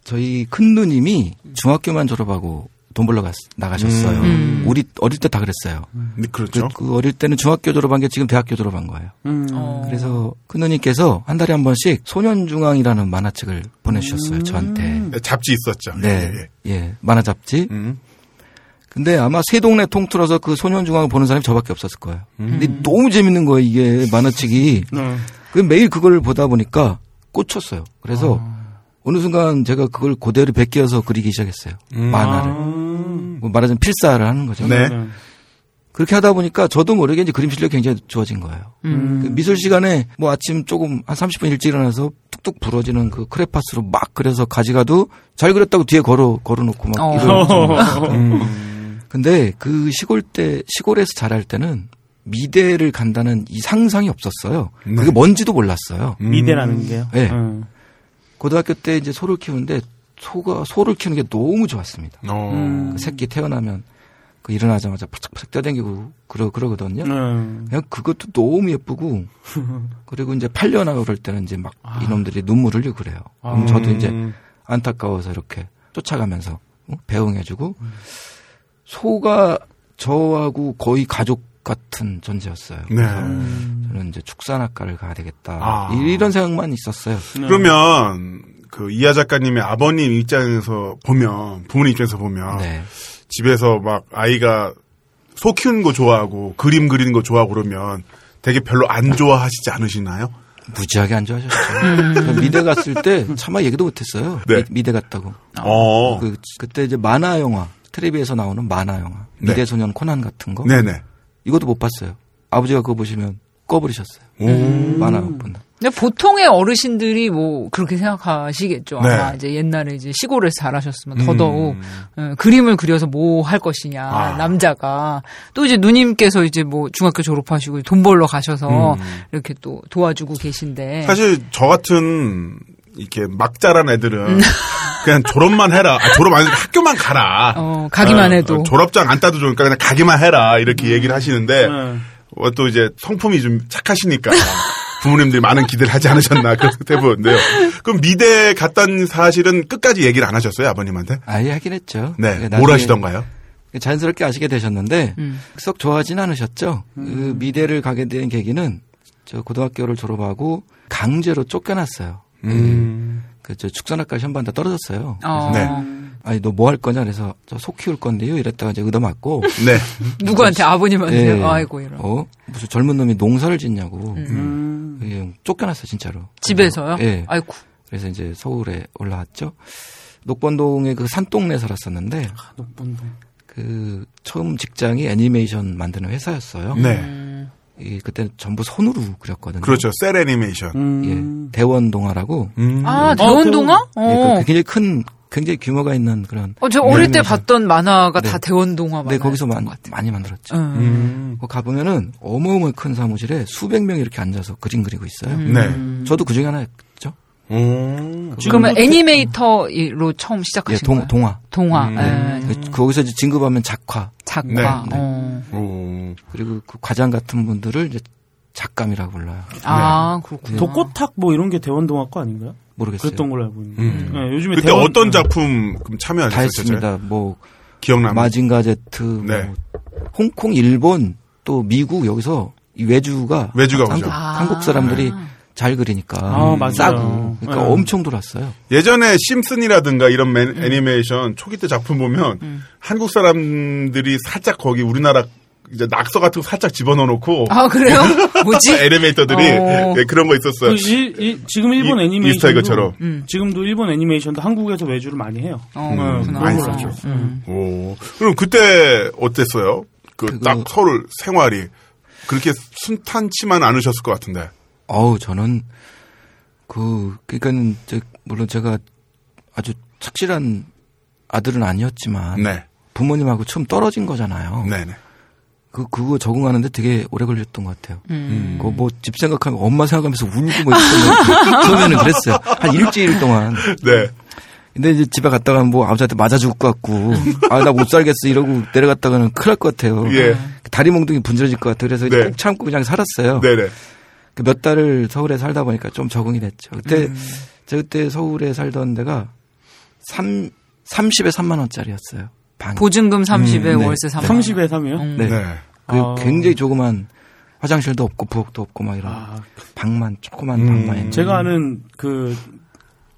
저희 큰 누님이 중학교만 졸업하고, 돈 벌러 가, 나가셨어요. 음. 우리 어릴 때 다 그랬어요. 음. 그렇죠. 그, 그 어릴 때는 중학교 졸업한 게 지금 대학교 졸업한 거예요. 음. 어. 그래서 큰누님께서 한 달에 한 번씩 소년중앙이라는 만화책을 보내주셨어요. 음. 저한테. 잡지 있었죠. 네. 예, 예. 예. 만화 잡지. 음. 근데 아마 세 동네 통틀어서 그 소년중앙을 보는 사람이 저밖에 없었을 거예요. 음. 근데 너무 재밌는 거예요. 이게 만화책이. 음. 그 매일 그걸 보다 보니까 꽂혔어요. 그래서 아. 어느 순간 제가 그걸 그대로 베껴서 그리기 시작했어요. 음. 만화를. 뭐 말하자면 필사를 하는 거죠. 네. 그렇게 하다 보니까 저도 모르게 이제 그림 실력이 굉장히 좋아진 거예요. 음. 그 미술 시간에 뭐 아침 조금 한 삼십 분 일찍 일어나서 뚝뚝 부러지는 그 크레파스로 막 그려서 가져가도 잘 그렸다고 뒤에 걸어, 걸어놓고 막 이러고. 음. 근데 그 시골 때, 시골에서 자랄 때는 미대를 간다는 이 상상이 없었어요. 네. 그게 뭔지도 몰랐어요. 음. 미대라는 게요? 네. 음. 고등학교 때 이제 소를 키우는데 소가 소를 키우는 게 너무 좋았습니다. 음. 그 새끼 태어나면 그 일어나자마자 팍팍팍 떠댕기고 그러 그러거든요. 음. 그냥 그것도 너무 예쁘고 그리고 이제 팔려나 그럴 때는 이제 막 아. 이놈들이 눈물을 흘리고 그래요. 아. 그럼 저도 이제 안타까워서 이렇게 쫓아가면서 배웅해주고 음. 소가 저하고 거의 가족 같은 존재였어요. 네. 저는 이제 축산학과를 가야 되겠다. 아. 이런 생각만 있었어요. 네. 그러면 그 이하 작가님의 아버님 입장에서 보면 부모님 입장에서 보면 네. 집에서 막 아이가 소 키우는 거 좋아하고 그림 그리는 거 좋아하고 그러면 되게 별로 안 좋아하시지 않으시나요? 무지하게 안 좋아하셨죠. 미대 갔을 때 차마 얘기도 못했어요. 네. 미대 갔다고. 어. 그, 그때 이제 만화 영화 텔레비에서 나오는 만화 영화 네. 미대 소년 코난 같은 거. 네네. 이것도 못 봤어요. 아버지가 그거 보시면 꺼버리셨어요. 음. 만화 못 본다. 근데 보통의 어르신들이 뭐 그렇게 생각하시겠죠. 네. 아마 이제 옛날에 이제 시골에서 자라셨으면 더더욱 음. 음, 그림을 그려서 뭐 할 것이냐 아. 남자가 또 이제 누님께서 이제 뭐 중학교 졸업하시고 돈 벌러 가셔서 음. 이렇게 또 도와주고 계신데 사실 저 같은 이렇게 막 자란 애들은 그냥 졸업만 해라. 아, 졸업 아니 학교만 가라. 어, 가기만 어, 해도. 졸업장 안 따도 좋으니까 그냥 가기만 해라. 이렇게 음. 얘기를 하시는데 음. 어, 또 이제 성품이 좀 착하시니까 부모님들이 많은 기대를 하지 않으셨나 그렇게 해보는데요. 그럼 미대 갔던 사실은 끝까지 얘기를 안 하셨어요? 아버님한테? 아예 하긴 했죠. 네. 뭘 하시던가요? 자연스럽게 아시게 되셨는데 음. 썩 좋아하진 않으셨죠. 음. 그 미대를 가게 된 계기는 저 고등학교를 졸업하고 강제로 쫓겨났어요. 음. 그, 저, 축산학과 시험 봤는데 떨어졌어요. 어. 네. 아니 너 뭐 할 거냐 그래서 저 소 키울 건데요 이랬다가 이제 의도 맞고 네. 누구한테 아버님한테 네. 아이고 이런 어 무슨 젊은 놈이 농사를 짓냐고 음. 음. 쫓겨났어 진짜로 집에서요? 예. 네. 아이고 그래서 이제 서울에 올라왔죠. 녹번동의 그 산동네 살았었는데 아, 녹번동 그 처음 직장이 애니메이션 만드는 회사였어요. 네. 음. 이 그때는 전부 손으로 그렸거든요. 그렇죠. 셀 애니메이션. 음. 예. 대원동화라고. 음. 아 대원동화? 어. 예, 그 굉장히 큰 굉장히 규모가 있는 그런. 어, 저 어릴 때 봤던 만화가 네. 다 대원동화 만화. 네, 거기서 마, 많이 만들었죠. 음. 음. 거 가보면은 어마어마한 큰 사무실에 수백 명이 이렇게 앉아서 그림 그리고 있어요. 음. 네. 저도 그중에 하나였죠. 음. 그러면 애니메이터로 처음 시작하신 예, 동, 거예요? 동화. 동화. 음. 네. 음. 거기서 이제 진급하면 작화. 작화. 네. 네. 네. 그리고 그 과장 같은 분들을 이제 작감이라고 불러요. 아, 네. 그렇군요. 독고탁 뭐 이런 게 대원동화 거 아닌가요? 모르겠어요. 그랬던 걸로 알고 있는데. 음. 네, 요즘에 그때 대원... 어떤 작품 참여하셨어요? 다 했습니다. 뭐 기억나면 마징가 제트, 네. 뭐 홍콩, 일본, 또 미국 여기서 이 외주가, 외주가 한국, 아~ 한국 사람들이 네. 잘 그리니까 아, 음, 싸고 그러니까 네. 엄청 돌았어요. 예전에 심슨이라든가 이런 맨, 음. 애니메이션 초기 때 작품 보면 음. 한국 사람들이 살짝 거기 우리나라 이제 낙서 같은 거 살짝 집어넣어놓고 아 그래요? 뭐지? 애니메이터들이 어... 네, 그런 거 있었어요. 그 일, 일, 지금 일본 애니메이션도 음. 지금도 일본 애니메이션도 한국에서 외주를 많이 해요. 어, 음, 많이 쓰죠. 음. 오 그럼 그때 어땠어요? 그 딱 그거... 서울 생활이 그렇게 순탄치만 않으셨을 것 같은데. 어우 저는 그 그러니까는 제, 물론 제가 아주 착실한 아들은 아니었지만 네. 부모님하고 처음 떨어진 거잖아요. 네네. 그, 그거 적응하는데 되게 오래 걸렸던 것 같아요. 음. 그 뭐, 집 생각하면, 엄마 생각하면서 울고 뭐, 처음에는 그랬어요. 한 일주일 동안. 네. 근데 이제 집에 갔다가 뭐, 아버지한테 맞아 죽을 것 같고, 아, 나 못 살겠어. 이러고 내려갔다가는 큰일 날 것 같아요. 예. 다리 몽둥이 분질러질 것 같아요. 그래서 네. 꼭 참고 그냥 살았어요. 네네. 그 몇 달을 서울에 살다 보니까 좀 적응이 됐죠. 그때, 음. 제가 그때 서울에 살던 데가, 삼, 삼십에 삼만 원짜리였어요. 방. 보증금 삼십에 음, 네. 월세 삼만. 삼십에 삼이요? 음. 네. 네. 그리고 아. 굉장히 조그만 화장실도 없고 부엌도 없고 막 이런 아. 방만 조그만 음. 방만 있는. 제가 아는 그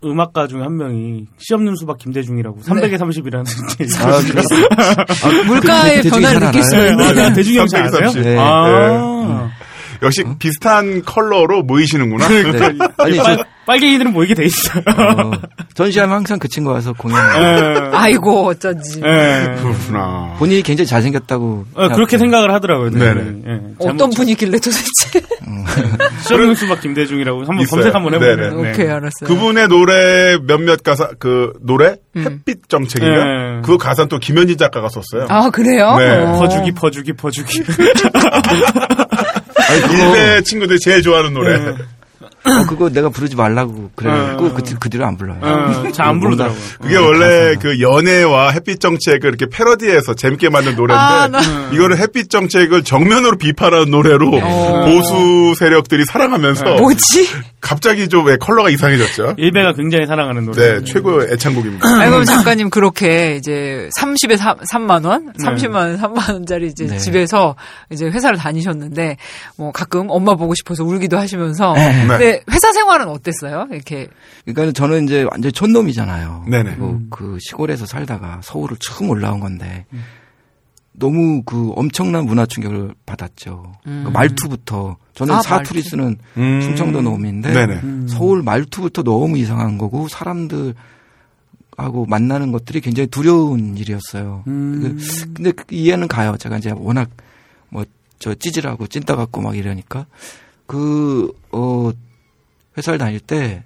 음악가 중에 한 명이 시 없는 수박 김대중이라고 네. 삼백에 삼십이라는 아, 아, 물가의 변화를 느낄 수 있는 대중이 형이 알아요? 네. 아. 네. 역시 어? 비슷한 컬러로 모이시는구나. 네. 아니, 저... 빨갱이들은 모이게 돼 있어요. 어, 전시하면 항상 그 친구 와서 공연해요. 아이고 어쩐지. 에, 그렇구나. 본인이 굉장히 잘생겼다고. 에, 그렇게 생각을 하더라고요. 네네. 네. 네. 어떤 분이길래 도대체. 시험은 수박 김대중이라고 한번 있어요. 검색 한번 해보세요. 오케이 알았어요. 그분의 노래 몇몇 가사 그 노래 음. 햇빛 정책인가 네. 그 가사는 또 김현진 작가가 썼어요. 아 그래요? 네. 퍼주기 퍼주기 퍼주기. 일베 친구들이 제일 좋아하는 노래. 네. 어, 그거 내가 부르지 말라고 그래갖고 어, 그, 그, 그 뒤로 안 불러요. 어, 잘 안 부르더라고요. 그게 어, 원래 가서. 그 연애와 햇빛 정책을 이렇게 패러디해서 재밌게 만든 노래인데 아, 나... 이거를 햇빛 정책을 정면으로 비판하는 노래로 어. 보수 세력들이 사랑하면서 네. 뭐지? 갑자기 좀 컬러가 이상해졌죠. 일베가 굉장히 사랑하는 노래. 네, 최고의 애창곡입니다. 아니, 그럼 작가님 그렇게 이제 삼십에 삼만 원, 삼십만 원, 삼만 원짜리 이제 네. 집에서 이제 회사를 다니셨는데 뭐 가끔 엄마 보고 싶어서 울기도 하시면서. 네. 네. 네, 회사 생활은 어땠어요? 이렇게. 그러니까 저는 이제 완전 촌놈이잖아요. 네네. 뭐 그 시골에서 살다가 서울을 처음 올라온 건데 음. 너무 그 엄청난 문화 충격을 받았죠. 음. 그 말투부터 저는 아, 사투리 말투? 쓰는 음. 충청도 놈인데 음. 서울 말투부터 너무 이상한 거고 사람들하고 만나는 것들이 굉장히 두려운 일이었어요. 음. 그, 근데 이해는 가요. 제가 이제 워낙 뭐 저 찌질하고 찐따 같고 막 이러니까 그 어. 회사를 다닐 때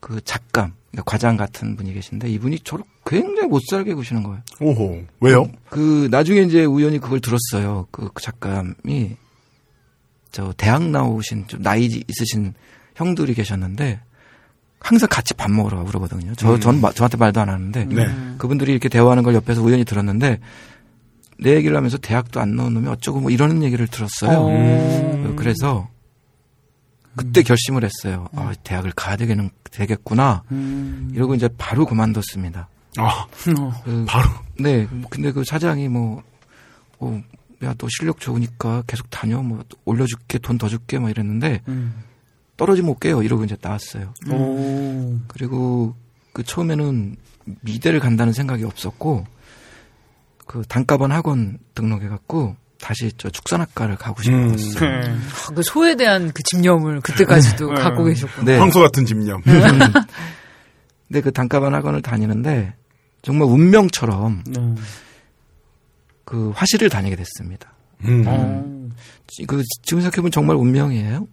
그 작감, 그러니까 과장 같은 분이 계신데 이분이 저를 굉장히 못 살게 구시는 거예요. 오호, 왜요? 그 나중에 이제 우연히 그걸 들었어요. 그, 그 작감이 저 대학 나오신 좀 나이 있으신 형들이 계셨는데 항상 같이 밥 먹으러 가고 그러거든요. 저, 전 음. 저한테 말도 안 하는데 네. 그분들이 이렇게 대화하는 걸 옆에서 우연히 들었는데 내 얘기를 하면서 대학도 안 나온 놈이 어쩌고 뭐 이러는 얘기를 들었어요. 음. 그래서 그때 결심을 했어요. 음. 아, 대학을 가야 되겠는, 되겠구나. 음. 이러고 이제 바로 그만뒀습니다. 아, 어. 그, 바로? 네. 근데 그 사장이 뭐, 어, 야, 너 실력 좋으니까 계속 다녀. 뭐, 올려줄게. 돈 더 줄게. 막 이랬는데, 음. 떨어지면 올게요. 이러고 이제 나왔어요. 오. 그리고 그 처음에는 미대를 간다는 생각이 없었고 그 단과반 학원 등록해갖고 다시 저 축산학과를 가고 싶었어요. 음. 그 소에 대한 그 집념을 그때까지도 갖고 계셨고. 네. 황소 같은 집념. 근데 그 단과반 학원을 다니는데 정말 운명처럼 음. 그 화실을 다니게 됐습니다. 음. 음. 그 지금 생각해보면 정말 운명이에요.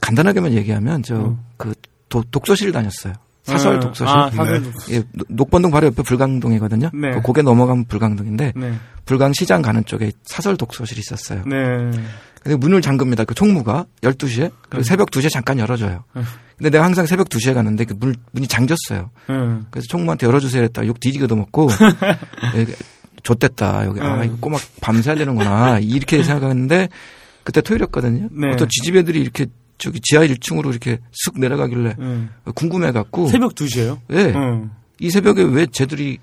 간단하게만 얘기하면 저 음. 그 독서실을 다녔어요. 사설 음. 독서실. 아, 사설 독서실. 네. 예, 녹번동 바로 옆에 불광동이거든요. 네. 그 고개 넘어가면 불광동인데 네. 불광시장 가는 쪽에 사설 독서실이 있었어요. 네. 근데 문을 잠깁니다. 그 총무가 열두 시에 그리고 음. 새벽 두 시에 잠깐 열어줘요. 음. 근데 내가 항상 새벽 두 시에 갔는데 그 문, 문이 잠겼어요. 음. 그래서 총무한테 열어주세요 했다가 욕 뒤지기도 먹고 예, 좆됐다. 여기 음. 아 이거 꼬막 밤새야 되는구나 이렇게 생각했는데 그때 토요일이었거든요. 네. 어떤 지지배들이 이렇게 저기 지하 일 층으로 이렇게 쓱 내려가길래 음. 궁금해갖고 새벽 두 시에요? 예. 음. 이 새벽에 왜 쟤들이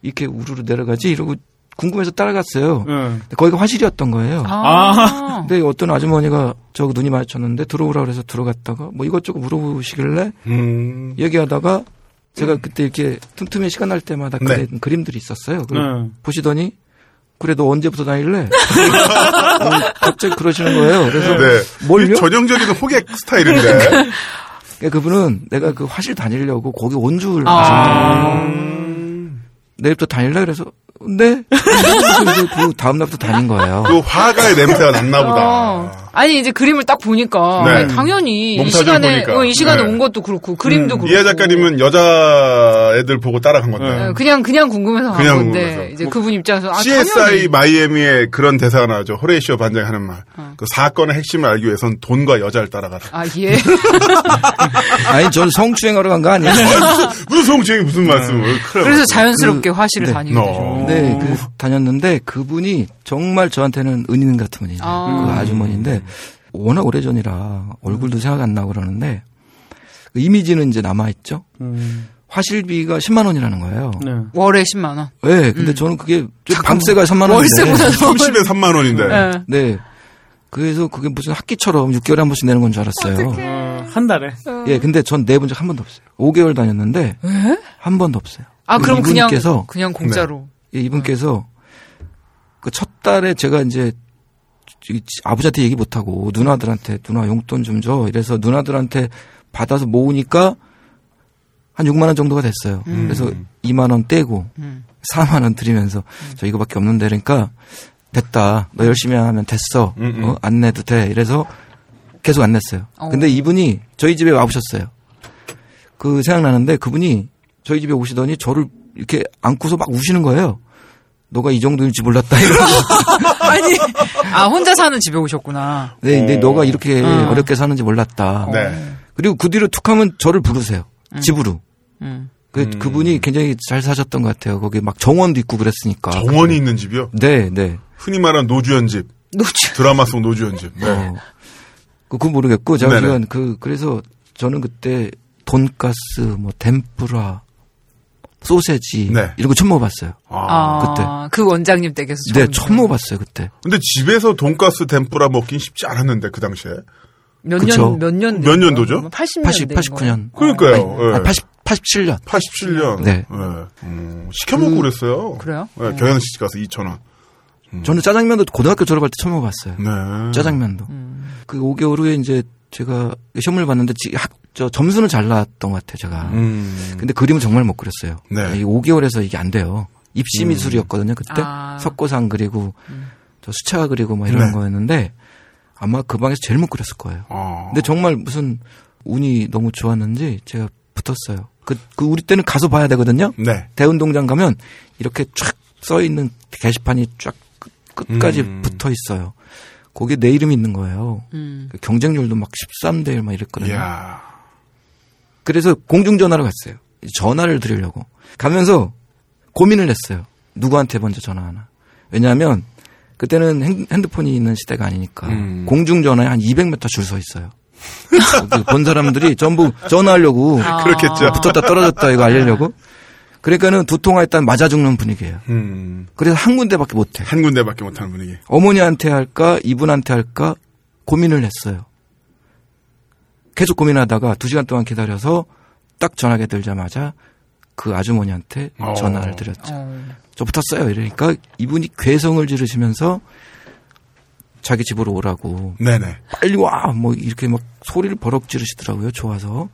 이렇게 우르르 내려가지? 이러고 궁금해서 따라갔어요. 음. 근데 거기가 화실이었던 거예요. 아. 근데 어떤 아주머니가 저기 눈이 마주쳤는데 들어오라고 해서 들어갔다가 뭐 이것저것 물어보시길래 음. 얘기하다가 제가 그때 이렇게 틈틈이 시간 날 때마다 네. 그림들이 있었어요. 음. 보시더니 그래, 너 언제부터 다닐래? 어, 갑자기 그러시는 거예요. 그래서 네. 뭘요? 전형적인 호객 스타일인데. 그분은 내가 그 화실 다니려고 거기 온 줄 아셨다. 내일부터 다닐래? 그래서 네. 그 다음 날부터 다닌 거예요. 그 화가의 냄새가 났나 보다. 어. 아니 이제 그림을 딱 보니까 네. 당연히 이 시간에 보니까. 어, 이 시간에 네. 온 것도 그렇고 그림도 음. 그렇고. 이하 작가님은 여자 애들 보고 따라간 건데. 네. 그냥 그냥 궁금해서 간 그냥 건데 궁금해서. 이제 뭐, 그분 입장에서 아, 씨에스아이 마이애미의 그런 대사가 나죠. 호레이시오 반장이 하는 말. 어. 그 사건의 핵심을 알기 위해선 돈과 여자를 따라가라. 아 예. 아니 전 성추행하러 간 거 아니에요. 무슨 성추행이 무슨 말씀을? 네. 그래서 자연스럽게 그, 화실을 네. 다니게 되죠. No. 네, 그 다녔는데 그분이 정말 저한테는 은인 같은 분이죠. 아. 그 아주머니인데. 워낙 오래전이라 얼굴도 생각 안 나고 그러는데 그 이미지는 이제 남아있죠. 음. 화실비가 십만 원이라는 거예요. 네. 월에 십만 원? 네. 근데 음. 저는 그게 밤새가 삼만 원인데. 삼십에 삼만 원인데. 네. 네. 그래서 그게 무슨 학기처럼 육 개월에 한 번씩 내는 건 줄 알았어요. 어떡해. 한 달에? 예. 네, 근데 전 내본 적 한 번도 없어요. 오 개월 다녔는데 에? 한 번도 없어요. 아 그럼 그냥, 그냥 공짜로? 네. 예, 이분께서 네. 그 첫 달에 제가 이제 아버지한테 얘기 못하고 누나들한테 누나 용돈 좀 줘 이래서 누나들한테 받아서 모으니까 한 육만 원 정도가 됐어요. 음. 그래서 이만 원 떼고 음. 사만 원 드리면서 음. 저 이거밖에 없는데 그러니까 됐다. 너 열심히 하면 됐어. 음, 음. 어? 안 내도 돼. 이래서 계속 안 냈어요. 오. 근데 이분이 저희 집에 와보셨어요. 그 생각나는데 그분이 저희 집에 오시더니 저를 이렇게 안고서 막 우시는 거예요. 너가 이 정도일지 몰랐다 이러고. 아니, 아 혼자 사는 집에 오셨구나. 네, 근데 너가 이렇게 어. 어렵게 사는지 몰랐다. 네. 그리고 그 뒤로 툭하면 저를 부르세요. 음. 집으로. 음. 그 그분이 굉장히 잘 사셨던 것 같아요. 거기 막 정원도 있고 그랬으니까. 정원이 그래. 있는 집이요? 네, 네. 흔히 말하는 노주현 집. 노주. 드라마 속 노주현 집. 네. 어. 그건 모르겠고 제가 지금 그 그래서 저는 그때 돈가스, 뭐 덴뿌라. 소세지 네. 이런 거 처음 먹어봤어요. 아. 그때 그 원장님 댁에서 처음, 네, 처음 먹어봤어요 그때. 근데 집에서 돈가스 덴뿌라 먹긴 쉽지 않았는데 그 당시에. 몇 년 몇 년 몇 년도죠? 팔십 년대 팔십구 년. 그러니까요. 네. 아, 팔십 팔십칠 년. 팔십칠 년. 네. 네. 음, 시켜 먹고 그, 그랬어요. 그래요? 네, 네. 경양식집 가서 이천 원. 음. 저는 짜장면도 고등학교 졸업할 때 처음 먹어봤어요. 네. 짜장면도. 음. 그 오 개월 후에 이제 제가 시험을 봤는데 학 저 점수는 잘 나왔던 것 같아요, 제가. 음. 근데 그림은 정말 못 그렸어요. 네. 오 개월에서 이게 안 돼요. 입시 미술이었거든요, 그때. 아. 석고상 그리고, 음. 저 수채화 그리고 막 이런 네. 거였는데, 아마 그 방에서 제일 못 그렸을 거예요. 아. 근데 정말 무슨 운이 너무 좋았는지 제가 붙었어요. 그, 그 우리 때는 가서 봐야 되거든요. 네. 대운동장 가면 이렇게 쫙 써 있는 게시판이 쫙 끝까지 음. 붙어 있어요. 거기에 내 이름이 있는 거예요. 음. 경쟁률도 막 십삼 대 일 막 이랬거든요. 이야. 그래서 공중전화로 갔어요. 전화를 드리려고. 가면서 고민을 했어요. 누구한테 먼저 전화하나. 왜냐하면 그때는 핸드폰이 있는 시대가 아니니까 음. 공중전화에 한 이백 미터 줄 서 있어요. 본 사람들이 전부 전화하려고 아. 그렇겠죠. 붙었다 떨어졌다 이거 알리려고. 그러니까는 두 통화했다면 맞아 죽는 분위기예요. 음. 그래서 한 군데밖에 못해. 한 군데밖에 못하는 분위기. 어머니한테 할까 이분한테 할까 고민을 했어요. 계속 고민하다가 두 시간 동안 기다려서 딱 전화기 들자마자 그 아주머니한테 어. 전화를 드렸죠. 어. 저 붙었어요. 이러니까 이분이 괴성을 지르시면서 자기 집으로 오라고. 네네. 빨리 와! 뭐 이렇게 막 소리를 버럭 지르시더라고요. 좋아서.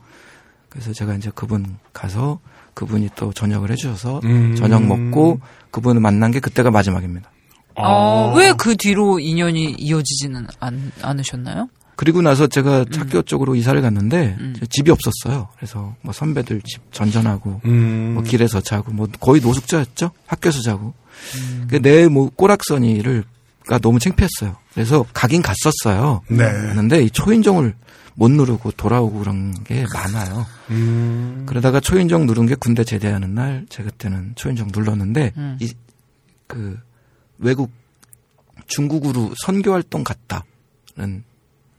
그래서 제가 이제 그분 가서 그분이 또 저녁을 해주셔서 음. 저녁 먹고 그분을 만난 게 그때가 마지막입니다. 아. 아, 왜 그 뒤로 인연이 이어지지는 않, 않으셨나요? 그리고 나서 제가 학교 음. 쪽으로 이사를 갔는데 음. 집이 없었어요. 그래서 뭐 선배들 집 전전하고 음. 뭐 길에서 자고 뭐 거의 노숙자였죠. 학교에서 자고. 음. 내 뭐 꼬락서니를 가 너무 창피했어요. 그래서 가긴 갔었어요. 네. 그런데 초인종을 못 누르고 돌아오고 그런 게 많아요. 음. 그러다가 초인종 누른 게 군대 제대하는 날, 제가 그때는 초인종 눌렀는데 음. 이 그 외국 중국으로 선교 활동 갔다는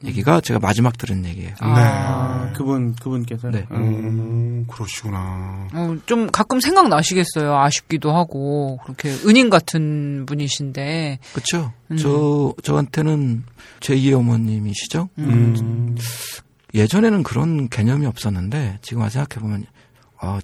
얘기가 제가 마지막 들은 얘기예요. 아. 네. 아, 그분 그분께서. 네. 음, 그러시구나. 어, 좀 가끔 생각 나시겠어요. 아쉽기도 하고 그렇게 은인 같은 분이신데. 그렇죠. 음. 저 저한테는 제이의 어머님이시죠. 음. 음. 예전에는 그런 개념이 없었는데 지금 생각해 보면 아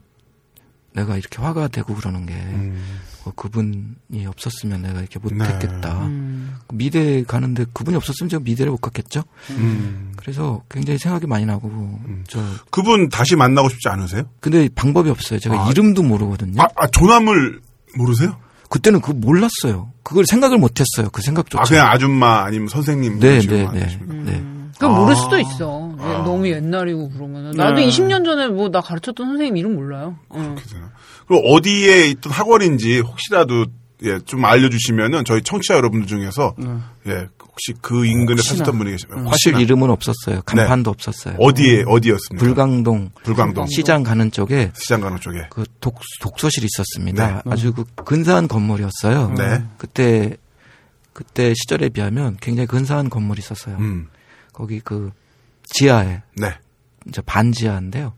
내가 이렇게 화가 되고 그러는 게. 음. 그분이 없었으면 내가 이렇게 못했겠다. 네. 음. 미대 가는데 그분이 없었으면 제가 미대를 못 갔겠죠. 음. 그래서 굉장히 생각이 많이 나고. 음. 저 그분 다시 만나고 싶지 않으세요? 근데 방법이 없어요. 제가 아. 이름도 모르거든요. 아, 아 존함을 모르세요? 그때는 그거 몰랐어요. 그걸 생각을 못했어요. 그 생각조차. 아, 그냥 아줌마 아니면 선생님. 네, 네, 네. 그럼 모를 수도 있어. 아. 너무 옛날이고 그러면. 나도 네. 이십 년 전에 뭐 나 가르쳤던 선생님 이름 몰라요. 그렇게 되나. 응. 그럼 어디에 있던 학원인지 혹시라도 예, 좀 알려주시면은 저희 청취자 여러분들 중에서 네. 예, 혹시 그 인근에 사셨던 분이 계시면. 사실 응. 이름은 없었어요. 간판도 네. 없었어요. 어디에, 어디였습니까? 불광동. 불광동. 시장 가는 쪽에. 시장 가는 쪽에. 그 독, 독서실이 있었습니다. 네. 아주 그 근사한 건물이었어요. 네. 그때, 그때 시절에 비하면 굉장히 근사한 건물이 있었어요. 음. 거기 그 지하에 네. 이제 반지하인데요.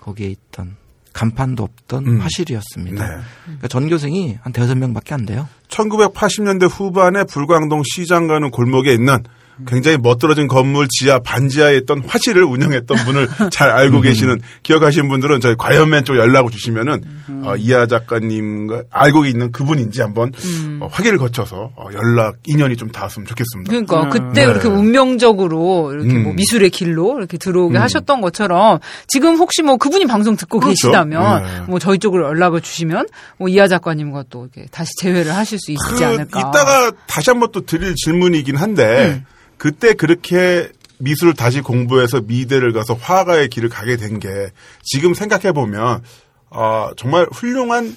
거기에 있던 간판도 없던 음. 화실이었습니다. 네. 그러니까 전교생이 한 대여섯 명밖에 안 돼요. 천구백팔십 년대 후반에 불광동 시장 가는 골목에 있는 굉장히 멋들어진 건물 지하 반지하에 있던 화실을 운영했던 분을 잘 알고 계시는 기억하시는 분들은 저희 과이언맨 쪽 연락을 주시면은 음. 어, 이하 작가님과 알고 있는 그분인지 한번 음. 어, 확인을 거쳐서 어, 연락 인연이 좀 닿았으면 좋겠습니다. 그러니까 음. 그때 네. 이렇게 운명적으로 이렇게 음. 뭐 미술의 길로 이렇게 들어오게 음. 하셨던 것처럼 지금 혹시 뭐 그분이 방송 듣고 그렇죠? 계시다면 네. 뭐 저희 쪽으로 연락을 주시면 뭐 이하 작가님과 또 이렇게 다시 재회를 하실 수 있지 그 않을까. 이따가 다시 한번 또 드릴 질문이긴 한데. 음. 그때 그렇게 미술을 다시 공부해서 미대를 가서 화가의 길을 가게 된 게 지금 생각해보면 어, 정말 훌륭한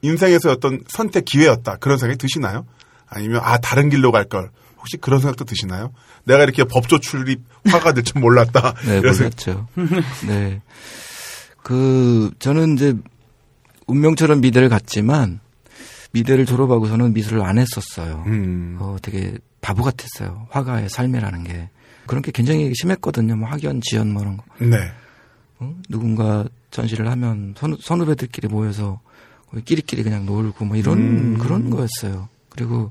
인생에서 어떤 선택 기회였다. 그런 생각이 드시나요? 아니면 아 다른 길로 갈 걸. 혹시 그런 생각도 드시나요? 내가 이렇게 법조 출입 화가 될 줄 몰랐다. 네, 몰랐죠. 네. 그 저는 이제 운명처럼 미대를 갔지만 미대를 졸업하고서는 미술을 안 했었어요. 음. 어, 되게 바보 같았어요. 화가의 삶이라는 게. 그런 게 굉장히 심했거든요. 뭐 학연, 지연 뭐 이런 거. 네. 어? 누군가 전시를 하면 선, 선후배들끼리 모여서 끼리끼리 그냥 놀고 뭐 이런 음. 그런 거였어요. 그리고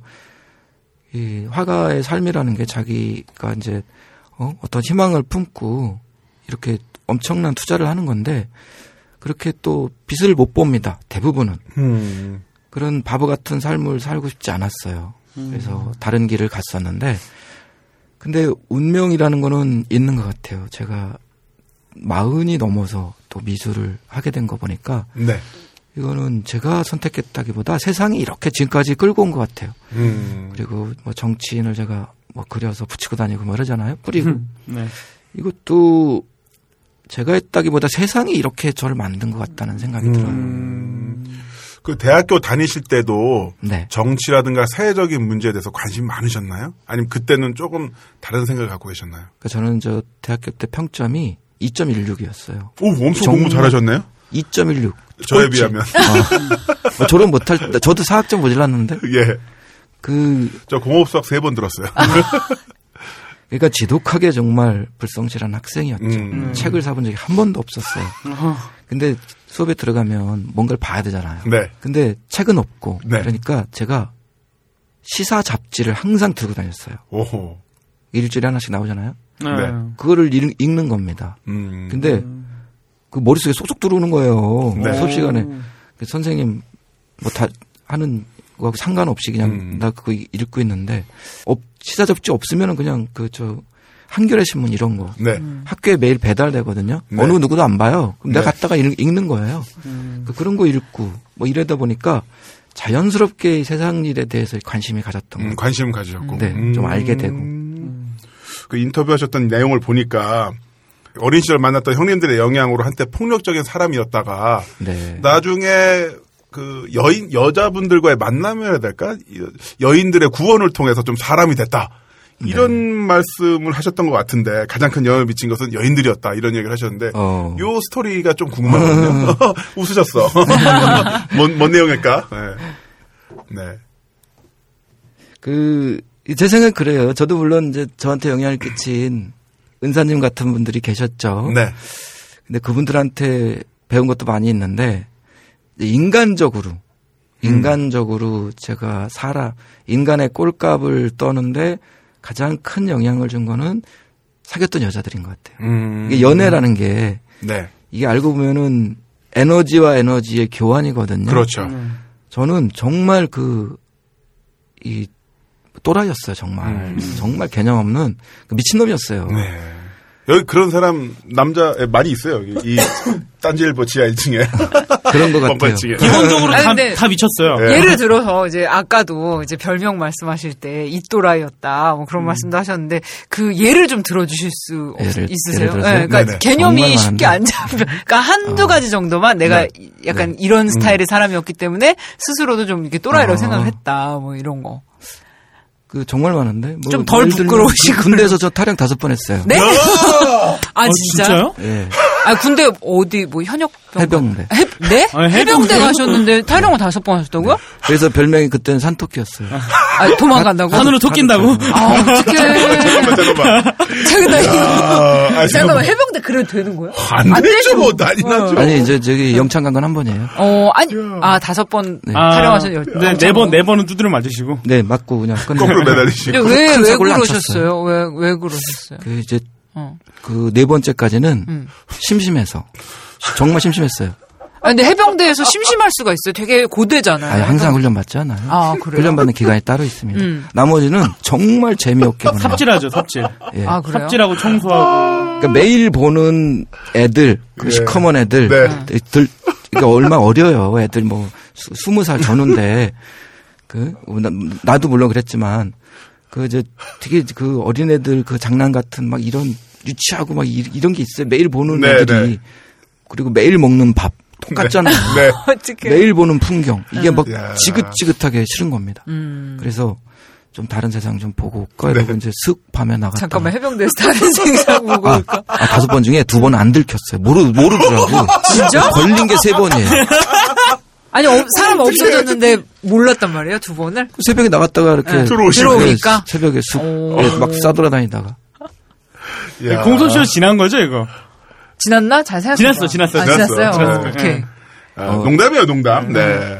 이 화가의 삶이라는 게 자기가 이제 어? 어떤 희망을 품고 이렇게 엄청난 투자를 하는 건데 그렇게 또 빛을 못 봅니다. 대부분은. 음. 그런 바보 같은 삶을 살고 싶지 않았어요. 그래서 다른 길을 갔었는데 근데 운명이라는 거는 있는 것 같아요. 제가 마흔이 넘어서 또 미술을 하게 된 거 보니까 네. 이거는 제가 선택했다기보다 세상이 이렇게 지금까지 끌고 온 것 같아요. 음. 그리고 뭐 정치인을 제가 뭐 그려서 붙이고 다니고 뭐 이러잖아요. 뿌리고 네. 이것도 제가 했다기보다 세상이 이렇게 저를 만든 것 같다는 생각이 음. 들어요. 그 대학교 다니실 때도 네. 정치라든가 사회적인 문제에 대해서 관심 많으셨나요? 아니면 그때는 조금 다른 생각을 갖고 계셨나요? 그러니까 저는 저 대학교 때 평점이 이 점 일육이었어요. 오, 엄청 공부 잘하셨네요? 이 점 일육. 저에 꼴찌. 비하면. 어. 졸업 못할 때, 저도 사학점 모질랐는데. 예. 그. 저 공업수학 세 번 들었어요. 그러니까 지독하게 정말 불성실한 학생이었죠. 음. 책을 사본 적이 한 번도 없었어요. 근데 수업에 들어가면 뭔가를 봐야 되잖아요. 네. 근데 책은 없고 네. 그러니까 제가 시사 잡지를 항상 들고 다녔어요. 오호. 일주일에 하나씩 나오잖아요. 네. 그거를 읽, 읽는 겁니다. 음. 근데 그 머릿속에 쏙쏙 들어오는 거예요. 네. 수업 시간에. 선생님 뭐 다 하는 거하고 상관없이 그냥 음. 나 그거 읽고 있는데 업, 시사 접지 없으면은 그냥 그 저 한겨레 신문 이런 거 네. 학교에 매일 배달되거든요. 네. 어느 누구도 안 봐요. 그럼 네. 내가 갔다가 읽, 읽는 거예요. 음. 그 그런 거 읽고 뭐 이러다 보니까 자연스럽게 세상 일에 대해서 관심이 가졌던 음, 거. 관심 가지셨고 네, 음. 좀 알게 되고 그 인터뷰하셨던 내용을 보니까. 어린 시절 만났던 형님들의 영향으로 한때 폭력적인 사람이었다가 네. 나중에 그 여인 여자분들과의 만남이라 해야 될까? 여인들의 구원을 통해서 좀 사람이 됐다. 이런 네. 말씀을 하셨던 것 같은데 가장 큰 영향을 미친 것은 여인들이었다. 이런 얘기를 하셨는데 어. 요 스토리가 좀 궁금하거든요. 웃으셨어. 뭔, 뭔 내용일까? 네. 네. 그 제 생각은 그래요. 저도 물론 이제 저한테 영향을 끼친 은사님 같은 분들이 계셨죠. 네. 근데 그분들한테 배운 것도 많이 있는데, 인간적으로, 인간적으로 음. 제가 살아, 인간의 꼴값을 떠는데 가장 큰 영향을 준 거는 사귀었던 여자들인 것 같아요. 음. 이게 연애라는 게, 네. 이게 알고 보면은 에너지와 에너지의 교환이거든요. 그렇죠. 음. 저는 정말 그, 이, 또라이였어요, 정말. 음. 정말 개념 없는 미친놈이었어요. 네. 여기 그런 사람, 남자, 많이 있어요. 여기 이 딴지일보 지하 일 층에. 그런 것 같아요. 기본적으로 다, 다 미쳤어요. 네. 예를 들어서, 이제 아까도 이제 별명 말씀하실 때, 이 또라이였다, 뭐 그런 음. 말씀도 하셨는데, 그 예를 좀 들어주실 수 예를, 있으세요? 예를 네, 그러니까 네네. 개념이 쉽게 안 잡혀. 그러니까 한두 어. 가지 정도만 내가 네. 약간 네. 이런 스타일의 음. 사람이었기 때문에 스스로도 좀 이렇게 또라이라고 어. 생각을 했다, 뭐 이런 거. 그 정말 많은데 뭐 좀 덜 부끄러우시고 군대에서 저 탈영 다섯 번 했어요. 네? 아 진짜요? 예. 네. 아 군대 어디 뭐 현역 해병대. 해, 네? 아, 해병대 가셨는데 탈영을 다섯 번 하셨다고요? 네. 그래서 별명이 그때는 산토끼였어요. 아 도망간다고? 산으로 토낀다고? 아 어떻게? 잠깐만 잠깐만. 잠깐만. 잠깐만 해병대 그래도 되는 거야? 안, 안 되죠 뭐 난리 나죠. 아니 이제 저기 영창 간 건 한 번이에요. 어 아니 아 다섯 번 탈영하셨네요. 네 네 번 네 번은 두드려 맞으시고. 네 맞고 그냥 끝내. 매달리시고. 왜, 왜 그러셨어요? 왜, 왜 그러셨어요? 그 이제 어. 그 네 번째까지는 음. 심심해서 정말 심심했어요. 아 근데 해병대에서 심심할 수가 있어요. 되게 고되잖아요. 아니, 항상 훈련 받지 않아요. 아 그래요? 훈련 받는 기간이 따로 있습니다. 음. 나머지는 정말 재미없게 보내요. 삽질하죠, 삽질. 예. 아 그래요? 삽질하고 청소하고. 그러니까 매일 보는 애들, 그 시커먼 애들, 네. 애들 그러니까 얼마 어려요. 애들 뭐 스무 살 전후인데. 그 나, 나도 물론 그랬지만 그 이제 되게 그 어린애들 그 장난 같은 막 이런 유치하고 막 이, 이런 게 있어요. 매일 보는 네, 애들이 네. 그리고 매일 먹는 밥 똑같잖아요. 네. 네. 매일 보는 풍경 이게 막 야. 지긋지긋하게 싫은 겁니다. 음. 그래서 좀 다른 세상 좀 보고 올까 이러고 네. 이제 슥 밤에 나갔다. 잠깐만 해병대에서 다른 세상 보고 아, 올까? 아 다섯 번 중에 두 번 안 들켰어요. 모르 모르더라고. 진짜? 걸린 게 세 번이에요. 아니 사람 없어졌는데 몰랐단 말이에요 두 번을 새벽에 나갔다가 이렇게 네. 들어오니까 새벽에 쑥 막 싸돌아다니다가 공소시효 지난 거죠 이거 지났나 잘 생각했어요 지났어 지났어 지났어요 오케이 농담이에요 농담 네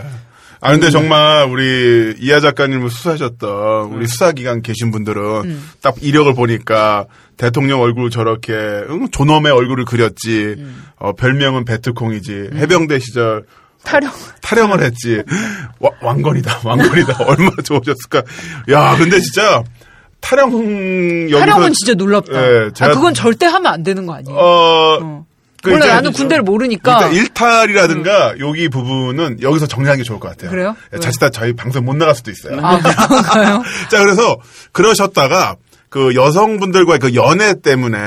아 근데 정말 우리 이하 작가님을 수사하셨던 우리 수사기관 계신 분들은 음. 딱 이력을 보니까 대통령 얼굴 저렇게 응? 존엄의 얼굴을 그렸지 음. 어, 별명은 베트콩이지 음. 해병대 시절 타령. 타령을 했지. 와, 왕건이다, 왕건이다. 얼마나 좋으셨을까. 야, 근데 진짜, 타령, 여기서, 타령은 진짜 놀랍다. 예, 제가, 아, 그건 절대 하면 안 되는 거 아니에요? 어, 어. 그 몰라, 이제, 나는 군대를 모르니까. 일단 일탈이라든가, 음. 여기 부분은 여기서 정리하는 게 좋을 것 같아요. 그래요? 예, 자칫 다 저희 방송 못 나갈 수도 있어요. 아, 그런가요? 자, 그래서, 그러셨다가, 그 여성분들과의 그 연애 때문에,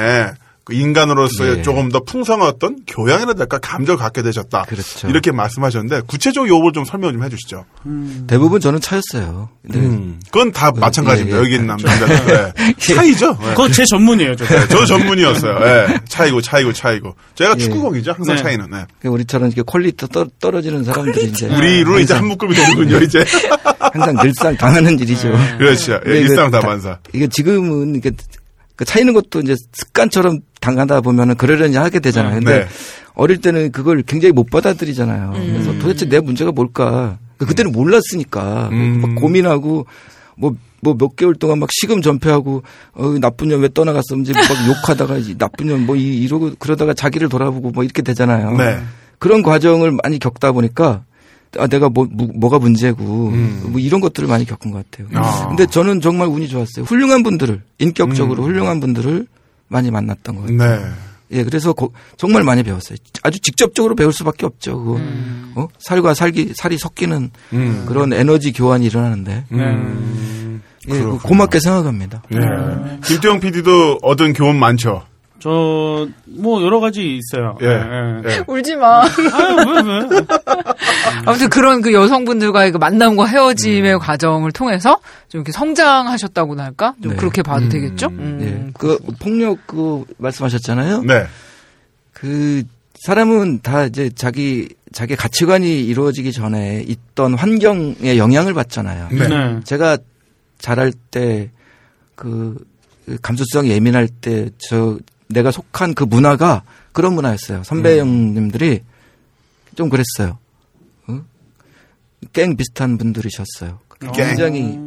그 인간으로서의 네. 조금 더 풍성한 어떤 교양이라 될까 감정을 갖게 되셨다. 그렇죠. 이렇게 말씀하셨는데 구체적으로 요걸 좀 설명 좀 해주시죠. 음. 대부분 저는 차였어요. 네. 음. 그건 다 음. 마찬가지입니다. 예, 예. 여기 있는 남자들 네. 차이죠. 네. 그건 제 전문이에요. 저, 네. 저 전문이었어요. 네. 차이고 차이고 차이고. 제가 예. 축구공이죠. 항상 네. 차이는. 네. 우리처럼 이렇게 퀄리티 떨어지는 사람들이 이제 우리로 이제 한 묶음이 되는군요. 네. 이제 항상 늘상 당하는 일이죠. 네. 그렇죠. 예. 일상 다반사. 이게 지금은 이게. 그 차이는 것도 이제 습관처럼 당하다 보면은 그러려니 하게 되잖아요. 근데 네. 어릴 때는 그걸 굉장히 못 받아들이잖아요. 음. 그래서 도대체 내 문제가 뭘까? 그때는 몰랐으니까 음. 막 고민하고 뭐 뭐 몇 개월 동안 막 시금 전폐하고 어, 나쁜 년 왜 떠나갔었는지 막 욕하다가 나쁜 년 뭐 이러고 그러다가 자기를 돌아보고 뭐 이렇게 되잖아요. 네. 그런 과정을 많이 겪다 보니까 아, 내가 뭐, 뭐 뭐가 문제고 음. 뭐 이런 것들을 많이 겪은 것 같아요. 아. 근데 저는 정말 운이 좋았어요. 훌륭한 분들을 인격적으로 음. 훌륭한 분들을 많이 만났던 것 같아요. 네. 예, 그래서 거, 정말 많이 배웠어요. 아주 직접적으로 배울 수밖에 없죠. 그거. 음. 어? 살과 살기 살이 섞이는 음. 그런 에너지 교환이 일어나는데. 음. 예, 고맙게 생각합니다. 예. 음. 김태형 피디도 얻은 교훈 많죠. 저 뭐 여러 가지 있어요. 예. 예. 예. 울지 마. 아유, 왜 왜? 아무튼 그런 그 여성분들과의 그 만남과 헤어짐의 음. 과정을 통해서 좀 이렇게 성장하셨다고나 할까? 좀 네. 그렇게 봐도 음. 되겠죠? 음. 예. 그 폭력 그 말씀하셨잖아요. 네. 그 사람은 다 이제 자기 자기 가치관이 이루어지기 전에 있던 환경에 영향을 받잖아요. 네. 네. 제가 자랄 때 그 감수성 예민할 때 저 내가 속한 그 문화가 그런 문화였어요. 선배 형님들이 좀 그랬어요. 응? 갱 비슷한 분들이셨어요. 굉장히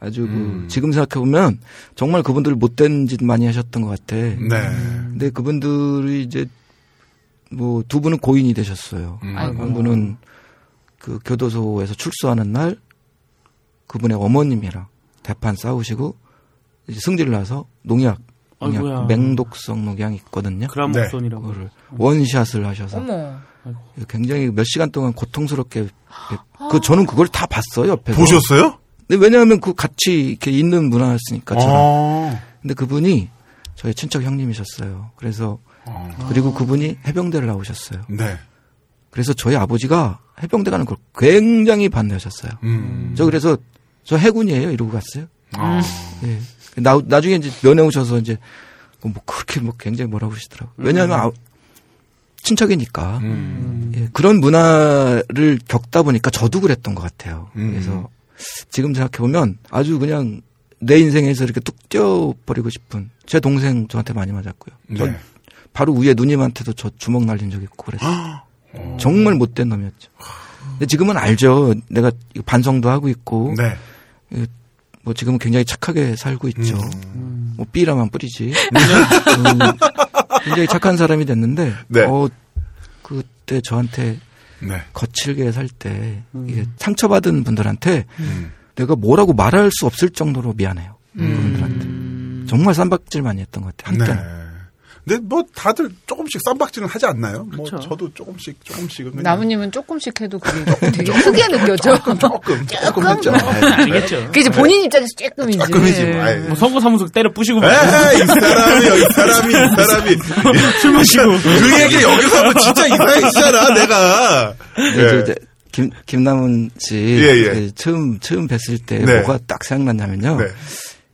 아주 음. 그 지금 생각해보면 정말 그분들 못된 짓 많이 하셨던 것 같아. 네. 근데 그분들이 이제 뭐 두 분은 고인이 되셨어요. 음. 한 분은 그 교도소에서 출소하는 날 그분의 어머님이랑 대판 싸우시고 이제 승질 나서 농약 농약, 맹독성 농약이 있거든요. 그라목손이라고. 네. 원샷을 하셔서 어머. 굉장히 몇 시간 동안 고통스럽게 아. 그 저는 그걸 다 봤어요. 옆에서. 보셨어요? 근데 왜냐하면 그 같이 이렇게 있는 문화였으니까 저는. 아. 근데 그분이 저희 친척 형님이셨어요. 그래서 아. 그리고 그분이 해병대를 나오셨어요. 네. 그래서 저희 아버지가 해병대 가는 걸 굉장히 반대하셨어요. 음. 저 그래서 저 해군이에요 이러고 갔어요. 아. 네. 나, 나중에 이제 면회 오셔서 이제 뭐 그렇게 뭐 굉장히 뭐라고 그러시더라고요. 왜냐하면 음. 아, 친척이니까. 음. 예, 그런 문화를 겪다 보니까 저도 그랬던 것 같아요. 음. 그래서 지금 생각해보면 아주 그냥 내 인생에서 이렇게 뚝 떼어버리고 싶은 제 동생 저한테 많이 맞았고요. 네. 바로 위에 누님한테도 저 주먹 날린 적 있고 그랬어요. 정말 못된 놈이었죠. 근데 지금은 알죠. 내가 반성도 하고 있고. 네. 예, 뭐 지금은 굉장히 착하게 살고 있죠. 음. 뭐 삐라만 뿌리지. 음, 굉장히 착한 사람이 됐는데, 네. 어, 그때 저한테 네. 거칠게 살 때 음. 이게 상처받은 분들한테 음. 내가 뭐라고 말할 수 없을 정도로 미안해요. 음. 그분들한테 정말 쌈박질 많이 했던 것 같아요. 한때. 네. 근데 뭐 다들 조금씩 쌈박질은 하지 않나요? 그렇죠. 뭐 저도 조금씩 조금씩은. 나무님은 조금씩 해도 그게 되게 크게 느껴져. 조금 조금 조금 했죠. 알겠죠. 그 이제 본인 입장에서 조금이지. 조금이지. 뭐 선거사무소 때려 부시고. 에이 이 사람이요, 이 사람이, 이 사람이 술 마시고. 그 얘기 여기서 하면 진짜 이상해지잖아, 내가. 네. 김 김남훈 씨 예, 예. 처음 처음 뵀을 때 네. 뭐가 딱 생각났냐면요. 네.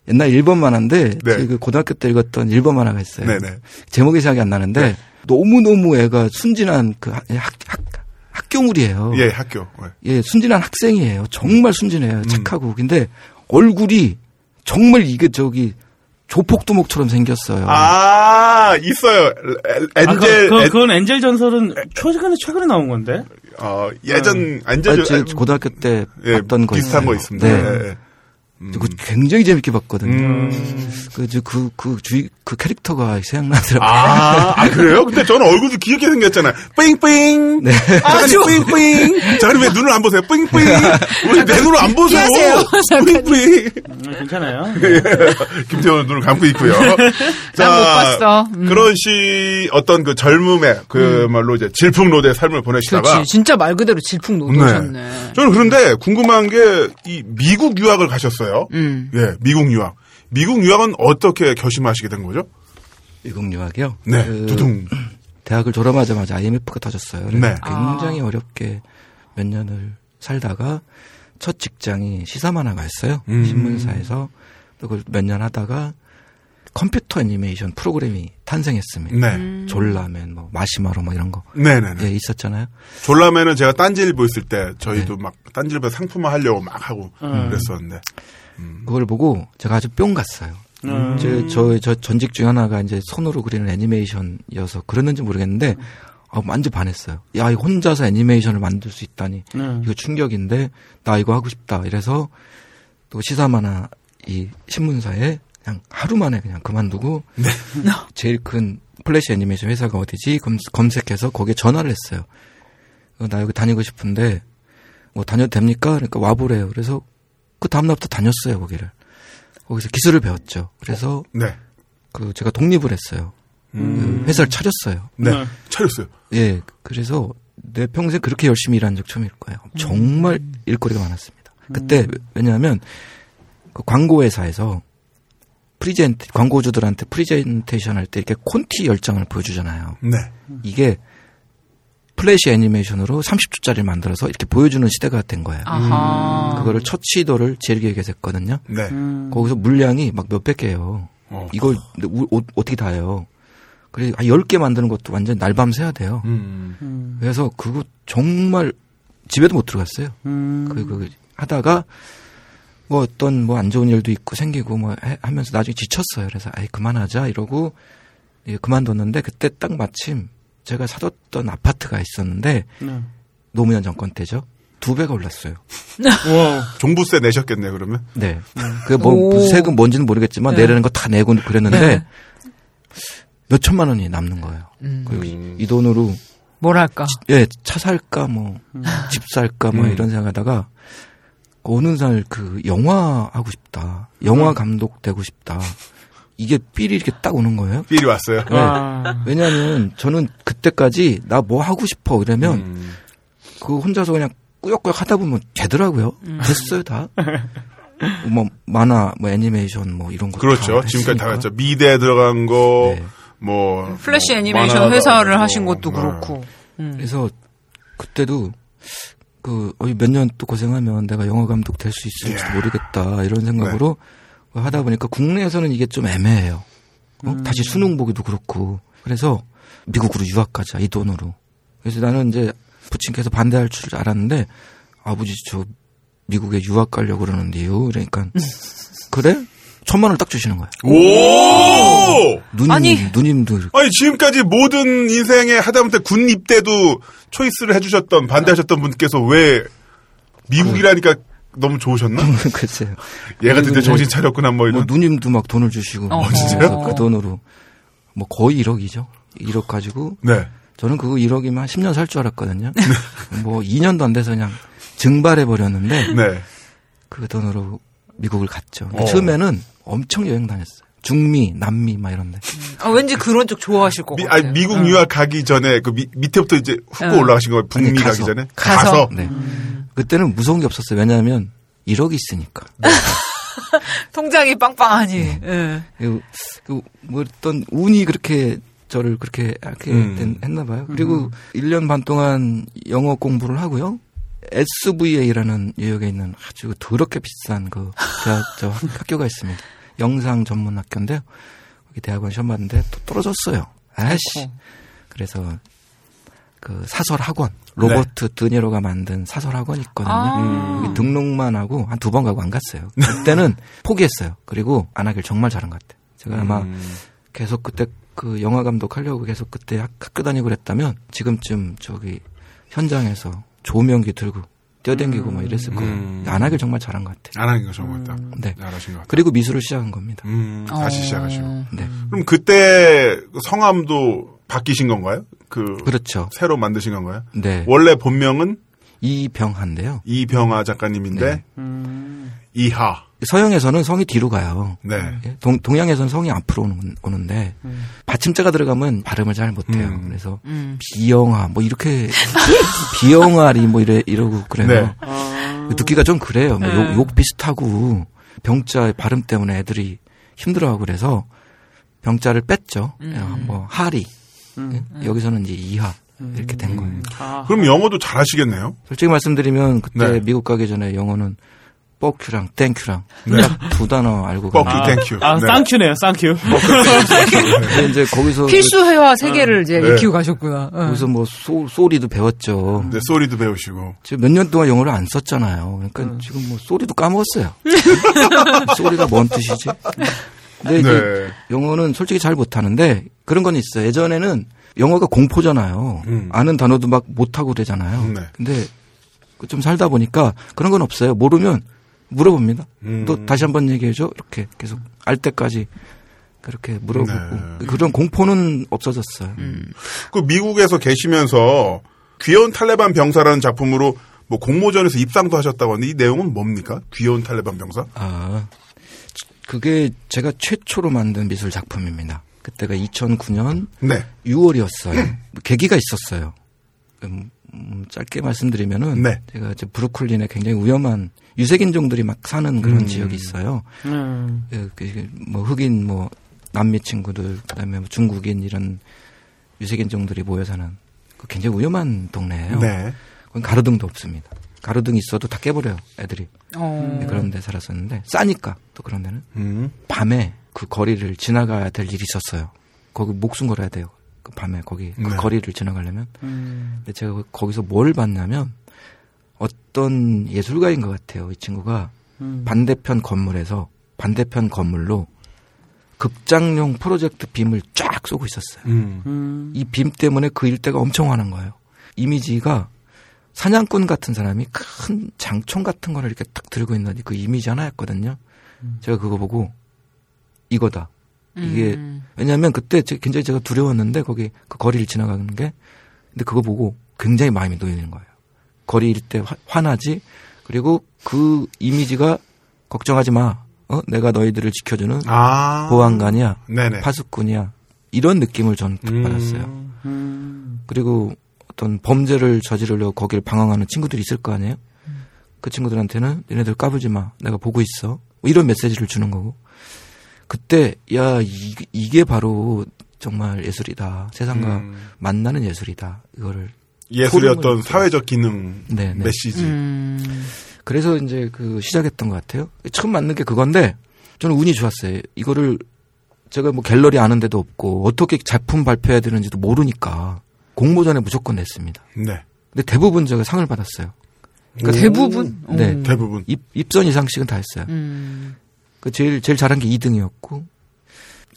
옛날 일본 만화인데 네. 저희 그 고등학교 때 읽었던 일본 만화가 있어요. 네, 네. 제목이 생각이 안 나는데 네. 너무너무 애가 순진한 그 학, 학, 학교물이에요. 예, 학교. 네. 예, 순진한 학생이에요. 정말 순진해요. 음. 착하고. 근데 얼굴이 정말 이게 저기 조폭두목처럼 생겼어요. 아, 있어요. 엔젤. 아, 그, 그, 그건 엔젤 전설은 최근에 최근에 나온 건데. 어, 예전 엔젤 음. 전설. 고등학교 때 예, 봤던 거 비슷한 있어요. 거 있습니다. 네. 네. 그 굉장히 재밌게 봤거든요. 음. 그그그 그, 그 주의 그 캐릭터가 생각나더라고요. 아, 아 그래요? 근데 저는 얼굴도 귀엽게 생겼잖아요. 삥삥. 네. 아주 삥삥. 저는 왜 눈을 안 보세요? 삥삥. 왜 내 눈을 안 보세요? 삥삥. 괜찮아요. 네. 김태형 눈을 감고 있고요. 자, 못 봤어. 음. 그런 시 어떤 그 젊음의 그 음. 말로 이제 질풍노도의 삶을 보내시다가. 그렇지. 진짜 말 그대로 질풍노도셨네. 네. 저는 그런데 궁금한 게 이 미국 유학을 가셨어요. 음. 예, 미국 유학. 미국 유학은 어떻게 결심하시게 된 거죠? 미국 유학이요? 네. 그 두둥. 대학을 졸업하자마자 아이엠에프가 터졌어요. 네. 굉장히 아. 어렵게 몇 년을 살다가 첫 직장이 시사만화가였어요. 음. 신문사에서 그걸 몇 년 하다가 컴퓨터 애니메이션 프로그램이 탄생했습니다. 네. 음. 졸라맨, 뭐 마시마로 뭐 이런 거. 네네. 예, 있었잖아요. 졸라맨은 제가 딴지일보 있을 때 저희도 네. 막 딴지일보 상품화 하려고 막 하고 음. 그랬었는데. 음. 그걸 보고 제가 아주 뿅 갔어요. 음. 제, 저, 저 전직 중에 하나가 이제 손으로 그리는 애니메이션이어서 그랬는지 모르겠는데, 아, 완전 반했어요. 야, 이거 혼자서 애니메이션을 만들 수 있다니. 음. 이거 충격인데, 나 이거 하고 싶다. 이래서 또 시사만화 이 신문사에 그냥 하루 만에 그냥 그만두고 네. 제일 큰 플래시 애니메이션 회사가 어디지 검색해서 거기에 전화를 했어요. 나 여기 다니고 싶은데 뭐 다녀도 됩니까? 그러니까 와보래요. 그래서 그 다음날부터 다녔어요. 거기를. 거기서 기술을 배웠죠. 그래서 어, 네. 그 제가 독립을 했어요. 음. 그 회사를 차렸어요. 네. 네. 차렸어요. 예. 그래서 내 평생 그렇게 열심히 일한 적 처음일 거예요. 음. 정말 일거리가 많았습니다. 그때 음. 왜냐하면 그 광고회사에서 프리젠테 광고주들한테 프리젠테이션 할 때 이렇게 콘티 열장을 보여주잖아요. 네. 이게 플래시 애니메이션으로 삼십 초짜리를 만들어서 이렇게 보여주는 시대가 된 거예요. 아하. 그거를 첫 시도를 제일 기획에 했거든요. 네. 음. 거기서 물량이 막 몇백 개예요. 어. 이걸 어, 어떻게 다 해요? 그래서 한 열 개 만드는 것도 완전 날밤 새야 돼요. 음. 음. 그래서 그거 정말 집에도 못 들어갔어요. 음. 그거 하다가 뭐 어떤 뭐 안 좋은 일도 있고 생기고 뭐 해, 하면서 나중에 지쳤어요. 그래서 아이 그만하자 이러고 예, 그만뒀는데 그때 딱 마침 제가 사뒀던 아파트가 있었는데 네. 노무현 정권 때죠. 두 배가 올랐어요. 와, 종부세 내셨겠네 그러면. 네. 그 뭐 세금 뭔지는 모르겠지만 네. 내려는 거 다 내고 그랬는데 네. 몇 천만 원이 남는 거예요. 음. 그리고 이, 이 돈으로 뭘 할까? 지, 예, 차 살까 뭐 집 음. 살까 뭐 음. 이런 생각하다가 어느 날 그 영화 하고 싶다. 영화 음. 감독 되고 싶다. 이게 삘이 이렇게 딱 오는 거예요. 삘이 왔어요. 네. 왜냐하면 저는 그때까지 나 뭐 하고 싶어 이러면 음. 그 혼자서 그냥 꾸역꾸역 하다 보면 되더라고요. 음. 됐어요 다. 뭐 만화, 뭐 애니메이션, 뭐 이런 거. 그렇죠. 다 지금까지 다 했죠. 미대에 들어간 거, 네. 뭐 플래시 뭐 애니메이션 회사를 하신 것도 뭐. 그렇고. 음. 그래서 그때도 그 몇 년 또 고생하면 내가 영화 감독 될 수 있을지도 예. 모르겠다 이런 생각으로. 네. 하다 보니까 국내에서는 이게 좀 애매해요. 어? 음. 다시 수능 보기도 그렇고. 그래서 미국으로 유학 가자 이 돈으로. 그래서 나는 이제 부친께서 반대할 줄 알았는데 아버지 저 미국에 유학 가려고 그러는데요. 그러니까 그래? 천만 원을 딱 주시는 거예요. 오! 누님, 아니, 누님도. 이렇게. 아니, 지금까지 모든 인생에 하다못해 군 입대도 초이스를 해주셨던 반대하셨던 분께서 왜 미국이라니까 너무 좋으셨나? 글쎄요. 얘가 드디어 정신 차렸구나, 뭐 이런. 뭐 누님도 막 돈을 주시고. 어, 진짜요? 그 돈으로. 뭐 거의 일억이죠. 일억 가지고. 네. 저는 그거 일억이면 한 십 년 살 줄 알았거든요. 네. 뭐 이 년도 안 돼서 그냥 증발해버렸는데. 네. 그 돈으로 미국을 갔죠. 그러니까 처음에는 엄청 여행 다녔어요. 중미, 남미, 막 이런데. 아, 왠지 그런 쪽 좋아하실 것 미, 같아요. 아니, 미국 응. 유학 가기 전에, 그 미, 밑에부터 이제 훑고 응. 올라가신 거예요. 북미 아니, 가서, 가기 전에? 가서. 가서. 네. 음. 그때는 무서운 게 없었어요. 왜냐하면 일억이 있으니까. 네. 통장이 빵빵하니. 네. 네. 그, 그, 뭐 어떤 운이 그렇게 저를 그렇게 음. 했나 봐요. 그리고 음. 일 년 반 동안 영어 공부를 하고요. 에스브이에이라는 뉴욕에 있는 아주 더럽게 비싼 그 대학, 저 학교가 있습니다. 영상 전문 학교인데 거기 대학원 시험 봤는데 또 떨어졌어요. 아이씨. 그래서 그 사설 학원 로버트 네. 드니로가 만든 사설 학원 있거든요. 아~ 음. 등록만 하고 한 두 번 가고 안 갔어요. 그때는 포기했어요. 그리고 안 하길 정말 잘한 것 같아요. 제가 아마 음. 계속 그때 그 영화 감독 하려고 계속 그때 학교 다니고 그랬다면 지금쯤 저기 현장에서 조명기 들고 뛰어댕기고 음. 막 이랬을 거예요. 음. 안 하길 정말 잘한 것 같아요. 안 하길 정말 잘한 것 같아요. 잘하신 것 같아요. 그리고 미술을 시작한 겁니다. 음. 다시 시작하시고. 네. 그럼 그때 성함도 바뀌신 건가요? 그 그렇죠. 새로 만드신 건가요? 네. 원래 본명은? 이병하인데요. 이병하 작가님인데 네. 음. 이하. 서양에서는 성이 뒤로 가요. 네. 동, 동양에서는 성이 앞으로 오는, 오는데 음. 받침자가 들어가면 발음을 잘 못해요. 음. 그래서 음. 비영아 뭐 이렇게 비영아리 뭐 이래 이러고 그래요. 네. 어... 듣기가 좀 그래요. 뭐 욕, 욕 비슷하고 병자 발음 때문에 애들이 힘들어하고 그래서 병자를 뺐죠. 음. 뭐 하리 음. 여기서는 이제 이하. 이렇게 된 거예요. 음. 아. 그럼 영어도 잘하시겠네요? 솔직히 말씀드리면 그때 네. 미국 가기 전에 영어는 버큐랑 땡큐랑 네. 딱 두 단어 알고 버큐 아, 땡큐. 아, 네. 쌍큐네요. 쌍큐. 근데 이제 거기서 필수 회화 세 개를 네. 이제 네. 익히고 가셨구나. 네. 거기서 뭐 소, 소리도 배웠죠. 네, 소리도 배우시고. 지금 몇 년 동안 영어를 안 썼잖아요. 그러니까 음. 지금 뭐 소리도 까먹었어요. 소리가 뭔 뜻이지? 근데 이제 네. 영어는 솔직히 잘 못하는데 그런 건 있어요. 예전에는 영어가 공포잖아요. 음. 아는 단어도 막 못하고 그러잖아요. 네. 근데 좀 살다 보니까 그런 건 없어요. 모르면 물어봅니다. 음. 또 다시 한번 얘기해줘. 이렇게 계속 알 때까지 그렇게 물어보고. 네. 그런 공포는 없어졌어요. 음. 그 미국에서 계시면서 귀여운 탈레반 병사라는 작품으로 뭐 공모전에서 입상도 하셨다고 하는데 이 내용은 뭡니까? 귀여운 탈레반 병사? 아, 그게 제가 최초로 만든 미술 작품입니다. 그때가 이천구 년 네. 유월이었어요. 음. 계기가 있었어요. 음, 음, 짧게 말씀드리면은 네. 제가 이제 브루클린에 굉장히 위험한 유색인종들이 막 사는 그런 음. 지역이 있어요. 음. 뭐 흑인, 뭐 남미 친구들, 그다음에 뭐 중국인 이런 유색인종들이 모여 사는 굉장히 위험한 동네예요. 네. 거기 가로등도 없습니다. 가로등이 있어도 다 깨버려요, 애들이. 어. 그런 데 살았었는데 싸니까 또 그런 데는 음. 밤에 그 거리를 지나가야 될 일이 있었어요. 거기 목숨 걸어야 돼요. 그 밤에 거기 네. 그 거리를 지나가려면. 음. 근데 제가 거기서 뭘 봤냐면 어떤 예술가인 것 같아요. 이 친구가 음. 반대편 건물에서 반대편 건물로 극장용 프로젝트 빔을 쫙 쏘고 있었어요. 음. 음. 이 빔 때문에 그 일대가 엄청 화난 거예요. 이미지가 사냥꾼 같은 사람이 큰 장총 같은 거를 이렇게 딱 들고 있는 그 이미지 하나였거든요. 음. 제가 그거 보고 이거다. 이게 음. 왜냐하면 그때 굉장히 제가 두려웠는데 거기 그 거리를 지나가는 게 근데 그거 보고 굉장히 마음이 놓이는 거예요. 거리 일대 화, 화나지. 그리고 그 이미지가 걱정하지 마. 어? 내가 너희들을 지켜주는 아. 보안관이야. 네네. 파수꾼이야. 이런 느낌을 저는 딱 받았어요. 음. 음. 그리고 어떤 범죄를 저지르려고 거기를 방황하는 친구들이 있을 거 아니에요. 음. 그 친구들한테는 얘네들 까불지 마. 내가 보고 있어. 뭐 이런 메시지를 주는 거고. 그때 야 이, 이게 바로 정말 예술이다. 세상과 음. 만나는 예술이다. 이거를 예술의 어떤 사회적 기능 네, 네. 메시지. 음. 그래서 이제 그 시작했던 것 같아요. 처음 만든 게 그건데 저는 운이 좋았어요. 이거를 제가 뭐 갤러리 아는 데도 없고 어떻게 작품 발표해야 되는지도 모르니까 공모전에 무조건 냈습니다. 네. 근데 대부분 제가 상을 받았어요. 그러니까 대부분? 네. 대부분. 입, 입선 이상씩은 다 했어요. 음. 그 제일 제일 잘한 게 이 등이었고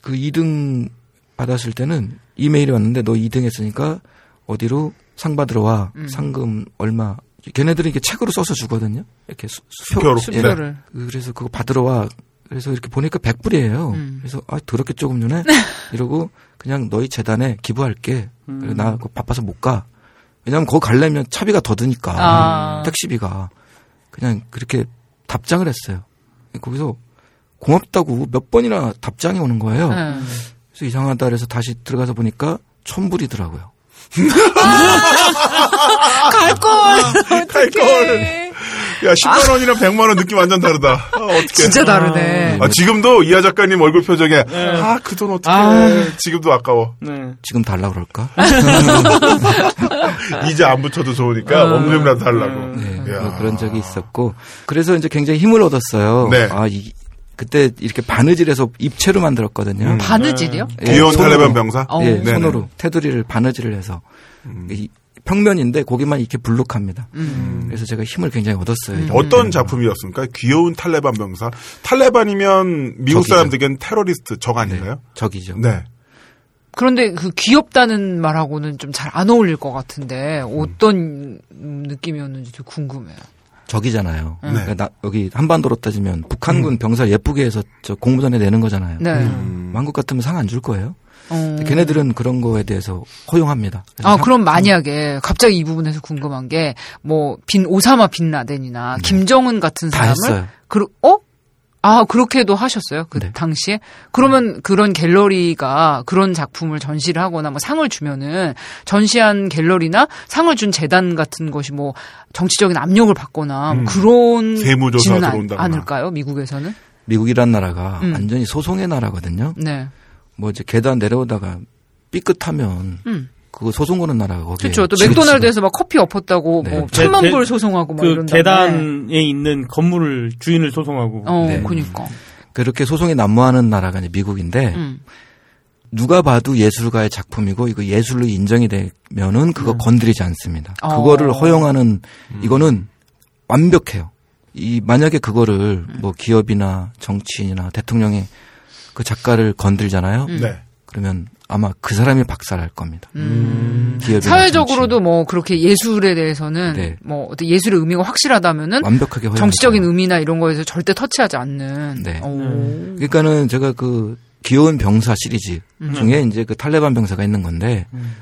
그 이 등 받았을 때는 이메일이 왔는데 너 이 등 했으니까 어디로 상 받으러 와. 음. 상금 얼마. 걔네들은 이렇게 책으로 써서 주거든요. 이렇게 수, 수표, 수표로. 수표를. 네. 그래서 그거 받으러 와. 그래서 이렇게 보니까 백 불이에요. 음. 그래서 아 더럽게 조금 주네. 이러고 그냥 너희 재단에 기부할게. 음. 그래, 나 그거 바빠서 못 가. 왜냐하면 거기 가려면 차비가 더 드니까. 아. 택시비가. 그냥 그렇게 답장을 했어요. 거기서 고맙다고 몇 번이나 답장이 오는 거예요. 음. 그래서 이상하다 그래서 다시 들어가서 보니까 천불이더라고요. 갈걸! 갈걸! 야, 십만 원이랑 아. 백만 원 느낌 완전 다르다. 아, 어떡해. 진짜 다르네. 아, 지금도 이하 작가님 얼굴 표정에, 네. 아, 그 돈 어떡해. 아. 지금도 아까워. 네. 지금 달라고 그럴까? 이제 안 붙여도 좋으니까, 원금이라도 달라고. 네. 뭐 그런 적이 있었고. 그래서 이제 굉장히 힘을 얻었어요. 네. 아, 이, 그때 이렇게 바느질해서 입체로 만들었거든요. 음. 바느질이요? 예, 귀여운 탈레반 병사? 예, 손으로 테두리를 바느질을 해서 음. 이, 평면인데 거기만 이렇게 불룩합니다. 음. 그래서 제가 힘을 굉장히 얻었어요. 음. 어떤 작품이었습니까? 귀여운 탈레반 병사. 탈레반이면 미국 적이죠. 사람들에겐 테러리스트 적 아닌가요? 네, 적이죠. 네. 그런데 그 귀엽다는 말하고는 좀 잘 안 어울릴 것 같은데 어떤 음. 느낌이었는지 좀 궁금해요. 적이잖아요. 네. 그러니까 나, 여기 한반도로 따지면 북한군 음. 병사 예쁘게 해서 저 공모전에 내는 거잖아요. 네. 음. 한국 같으면 상 안 줄 거예요. 음. 걔네들은 그런 거에 대해서 허용합니다. 아, 한, 그럼 만약에 음. 갑자기 이 부분에서 궁금한 게 뭐 빈 오사마 빈 라덴이나 네. 김정은 같은 사람을 다 했어요. 그, 어? 아, 그렇게도 하셨어요? 그 네. 당시에? 그러면 네. 그런 갤러리가 그런 작품을 전시를 하거나 뭐 상을 주면은 전시한 갤러리나 상을 준 재단 같은 것이 뭐 정치적인 압력을 받거나 음. 뭐 그런 세무조사 들어온다거나 않을까요? 미국에서는? 미국이란 나라가 음. 완전히 소송의 나라거든요. 네. 뭐 이제 계단 내려오다가 삐끗하면 음. 그거 소송 거는 나라가 거기에. 그렇죠. 또 맥도날드에서 막 커피 엎었다고 네. 뭐 천만 불 소송하고 막 그 이런다. 그 계단에 있는 건물을 주인을 소송하고. 어, 네. 그러니까. 그렇게 소송이 난무하는 나라가 이제 미국인데 음. 누가 봐도 예술가의 작품이고 이거 예술로 인정이 되면은 그거 음. 건드리지 않습니다. 어. 그거를 허용하는 이거는 완벽해요. 이 만약에 그거를 음. 뭐 기업이나 정치인이나 대통령이 그 작가를 건들잖아요. 음. 네. 그러면 아마 그 사람이 박살할 겁니다. 음. 사회적으로도 뭐 그렇게 예술에 대해서는 네. 뭐 예술의 의미가 확실하다면은 완벽하게 정치적인 의미나 이런 거에서 절대 터치하지 않는. 네. 음. 그러니까는 제가 그 귀여운 병사 시리즈 음. 중에 이제 그 탈레반 병사가 있는 건데 음.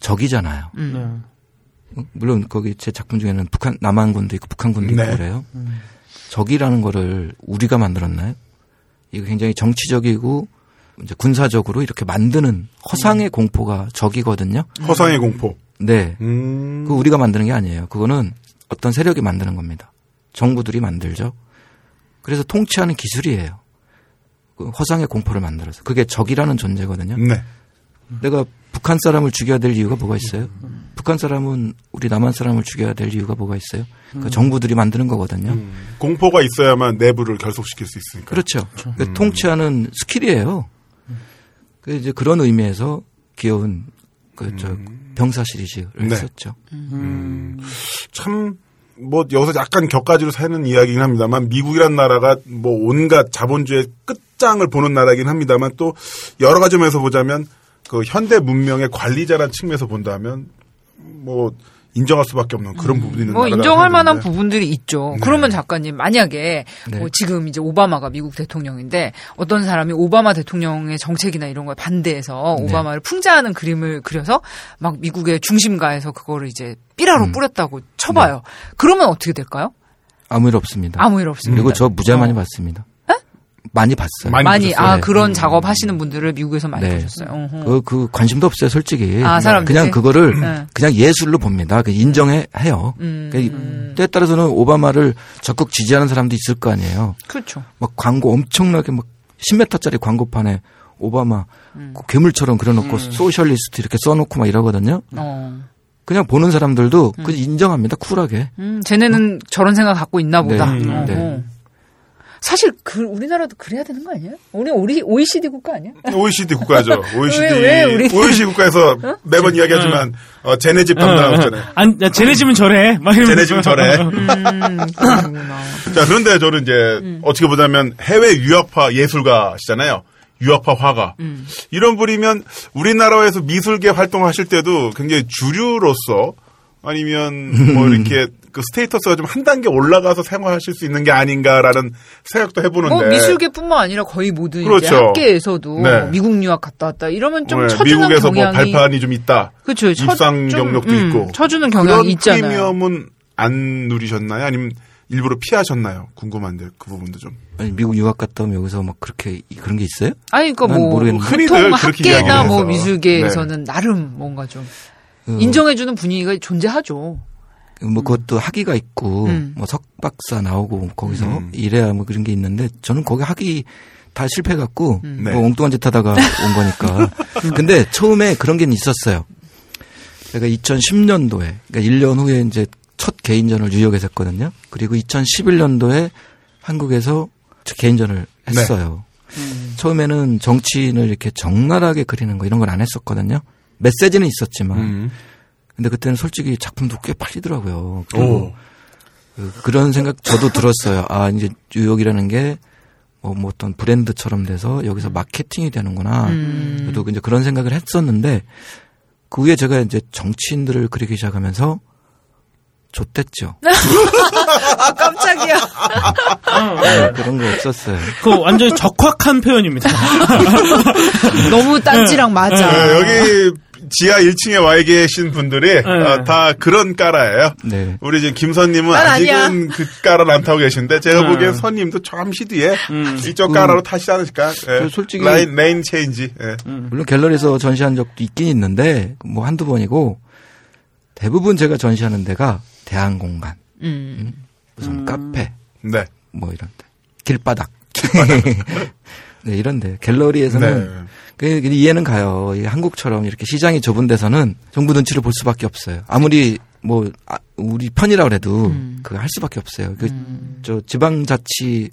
적이잖아요. 음. 물론 거기 제 작품 중에는 북한 남한군도 있고 북한군도 네. 있고 그래요. 음. 적이라는 거를 우리가 만들었나요? 이거 굉장히 정치적이고 이제 군사적으로 이렇게 만드는 허상의 음. 공포가 적이거든요. 허상의 공포. 네. 음. 그 우리가 만드는 게 아니에요. 그거는 어떤 세력이 만드는 겁니다. 정부들이 만들죠. 그래서 통치하는 기술이에요. 그 허상의 공포를 만들어서. 그게 적이라는 존재거든요. 네. 내가 북한 사람을 죽여야 될 이유가 뭐가 있어요? 음. 북한 사람은 우리 남한 사람을 죽여야 될 이유가 뭐가 있어요? 그러니까 음. 정부들이 만드는 거거든요. 음. 공포가 있어야만 내부를 결속시킬 수 있으니까. 그렇죠. 그렇죠. 그러니까 음. 통치하는 스킬이에요. 그 이제 그런 의미에서 귀여운 그 저 병사 시리즈를 네. 썼죠. 음. 참 뭐 여기서 약간 격가지로 새는 이야기긴 합니다만 미국이란 나라가 뭐 온갖 자본주의 끝장을 보는 나라긴 합니다만 또 여러 가지 면에서 보자면 그 현대 문명의 관리자란 측면에서 본다면 뭐 인정할 수밖에 없는 그런 음. 부분이 있는 뭐 인정할 만한 건데. 부분들이 있죠. 네. 그러면 작가님 만약에 네. 뭐 지금 이제 오바마가 미국 대통령인데 어떤 사람이 오바마 대통령의 정책이나 이런 거에 반대해서 오바마를 네. 풍자하는 그림을 그려서 막 미국의 중심가에서 그거를 이제 삐라로 음. 뿌렸다고 쳐봐요. 네. 그러면 어떻게 될까요? 아무 일 없습니다. 아무 일 없습니다. 그리고 저 무죄 많이 봤습니다. 에? 많이 봤어요. 많이, 많이 아 네. 그런 음. 작업 하시는 분들을 미국에서 많이 네. 보셨어요. 그, 그 관심도 없어요, 솔직히. 아, 사람들이? 그냥 그거를 네. 그냥 예술로 봅니다. 인정해 해요. 음. 그러니까 음. 때에 따라서는 오바마를 적극 지지하는 사람도 있을 거 아니에요. 그렇죠. 막 광고 엄청나게 막 십 미터짜리 광고판에 오바마 음. 그 괴물처럼 그려놓고 음. 소셜리스트 이렇게 써놓고 막 이러거든요. 어. 그냥 보는 사람들도 음. 그냥 인정합니다, 쿨하게. 음. 쟤네는 어. 저런 생각 갖고 있나 보다. 네. 음. 네. 사실 그 우리나라도 그래야 되는 거 아니에요? 우리 오이시디 국가 아니야? 오이시디 국가죠. 오이시디 왜, 왜 오이시디 국가에서 어? 매번 이야기하지만 어, 쟤네 집 담당하잖아요. 안 쟤네 집은 저래. 막 쟤네 집은 저래. 음, 자 그런데 저는 이제 음. 어떻게 보자면 해외 유학파 예술가시잖아요. 유학파 화가 음. 이런 분이면 우리나라에서 미술계 활동하실 때도 굉장히 주류로서 아니면 뭐 이렇게. 그 스테이터스가 좀 한 단계 올라가서 생활하실 수 있는 게 아닌가라는 생각도 해보는데. 뭐 미술계뿐만 아니라 거의 모든 그렇죠. 이제 학계에서도 네. 미국 유학 갔다 왔다 이러면 좀 네. 쳐주는 미국에서 경향이. 미국에서 뭐 발판이 좀 있다. 그렇죠. 입상 좀, 경력도 음, 있고. 쳐주는 경향이 있잖아요. 프리미엄은 안 누리셨나요? 아니면 일부러 피하셨나요? 궁금한데 그 부분도 좀. 아니 미국 유학 갔다 오면 여기서 막 그렇게 그런 게 있어요? 아니 그러니까 뭐 보통 학계나 뭐 미술계에서는 네. 나름 뭔가 좀 음. 인정해주는 분위기가 존재하죠. 뭐 그것도 학위가 있고 음. 뭐 석박사 나오고 거기서 음. 이래야 뭐 그런 게 있는데 저는 거기 학위 다 실패 갖고 음. 뭐 엉뚱한 짓 하다가 온 거니까. 근데 처음에 그런 게 있었어요. 제가 이천십 년도에 그러니까 일 년 후에 이제 첫 개인전을 뉴욕에서 했거든요. 그리고 이천십일 년도에 한국에서 첫 개인전을 했어요. 네. 음. 처음에는 정치인을 이렇게 적나라하게 그리는 거 이런 걸 안 했었거든요. 메시지는 있었지만. 음. 근데 그때는 솔직히 작품도 꽤 팔리더라고요. 그리고 그, 그런 생각 저도 들었어요. 아, 이제 뉴욕이라는 게 뭐, 뭐 어떤 브랜드처럼 돼서 여기서 마케팅이 되는구나. 음. 저도 이제 그런 생각을 했었는데 그 후에 제가 이제 정치인들을 그리기 시작하면서 좆됐죠. 아, 깜짝이야. 네, 그런 거 없었어요. 그거 완전히 적확한 표현입니다. 너무 딴지랑 맞아. 네, 여기 지하 일 층에 와 계신 분들이 네. 어, 다 그런 까라예요. 네. 우리 지금 김선님은 아직은 아니야. 그 까라를 안 타고 계신데 제가 네. 보기엔 선님도 잠시 뒤에 음. 이쪽 까라로 타시지 않으실까. 예. 솔직히 라인, 레인 체인지. 예. 음. 물론 갤러리에서 전시한 적도 있긴 있는데 뭐 한두 번이고 대부분 제가 전시하는 데가 대한공간, 음. 음. 무슨 음. 카페, 네. 뭐 이런 데, 길바닥, 길바닥. 네, 이런 데 갤러리에서는. 네. 이해는 가요. 한국처럼 이렇게 시장이 좁은 데서는 정부 눈치를 볼 수밖에 없어요. 아무리 뭐 우리 편이라고 해도 음. 그거 할 수밖에 없어요. 그 저 지방자치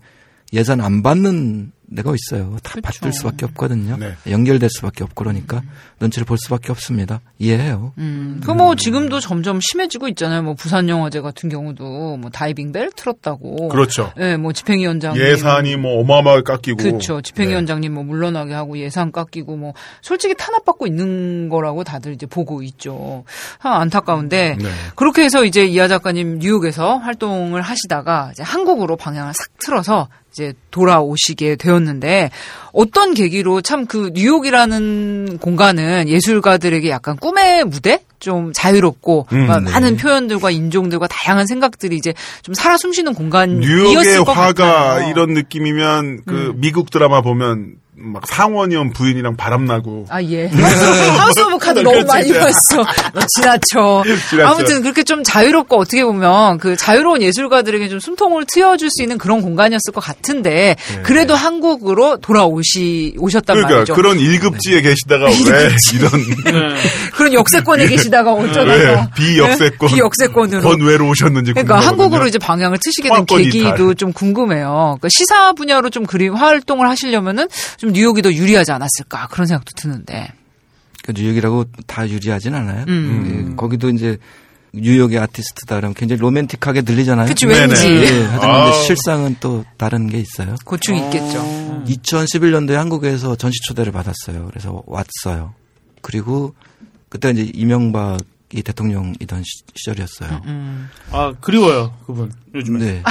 예산 안 받는 데가 있어요. 다 그쵸. 받들 수밖에 없거든요. 네. 연결될 수밖에 없고 그러니까 음. 눈치를 볼 수밖에 없습니다. 이해해요. 음. 그 뭐 음. 지금도 점점 심해지고 있잖아요. 뭐 부산 영화제 같은 경우도 뭐 다이빙 벨 틀었다고. 그렇죠. 예, 네, 뭐 집행위원장님 예산이 뭐 어마어마하게 깎이고. 그렇죠. 집행위원장님 네. 뭐 물러나게 하고 예산 깎이고 뭐 솔직히 탄압받고 있는 거라고 다들 이제 보고 있죠. 아, 안타까운데 네. 그렇게 해서 이제 이하 작가님 뉴욕에서 활동을 하시다가 이제 한국으로 방향을 싹 틀어서. 이제 돌아오시게 되었는데 어떤 계기로 참 그 뉴욕이라는 공간은 예술가들에게 약간 꿈의 무대? 좀 자유롭고 음, 많은 네. 표현들과 인종들과 다양한 생각들이 이제 좀 살아 숨쉬는 공간이었을 것 같아요. 뉴욕의 화가 이런 느낌이면 그 음. 미국 드라마 보면 막 상원의원 부인이랑 바람나고. 아, 예. 하우스 오브 카드 너무 많이 봤어. 지나쳐. 지나쳐. 아무튼 그렇게 좀 자유롭고 어떻게 보면 그 자유로운 예술가들에게 좀 숨통을 트여줄 수 있는 그런 공간이었을 것 같은데 네. 그래도 네. 한국으로 돌아오시, 오셨단 그러니까, 말이죠. 그러니까 그런 일급지에 계시다가 왜 이런. 그런 역세권에 계시다가 어쩌다가. 비역세권. 비역세권으로. 권외로 오셨는지 그러니까 궁금하군요. 한국으로 이제 방향을 트시게 된 계기도 달. 좀 궁금해요. 그러니까 시사 분야로 좀 그림 활동을 하시려면은 좀 뉴욕이 더 유리하지 않았을까 그런 생각도 드는데. 그 뉴욕이라고 다 유리하진 않아요. 음. 예, 거기도 이제 뉴욕의 아티스트다 그러면 굉장히 로맨틱하게 들리잖아요. 그치 왠지. 예, 하지만 실상은 또 다른 게 있어요. 고충 이 있겠죠. 아. 이천십일 년도에 한국에서 전시 초대를 받았어요. 그래서 왔어요. 그리고 그때 이제 이명박 이 대통령이던 시, 시절이었어요. 음, 음. 아 그리워요 그분 요즘에. 네.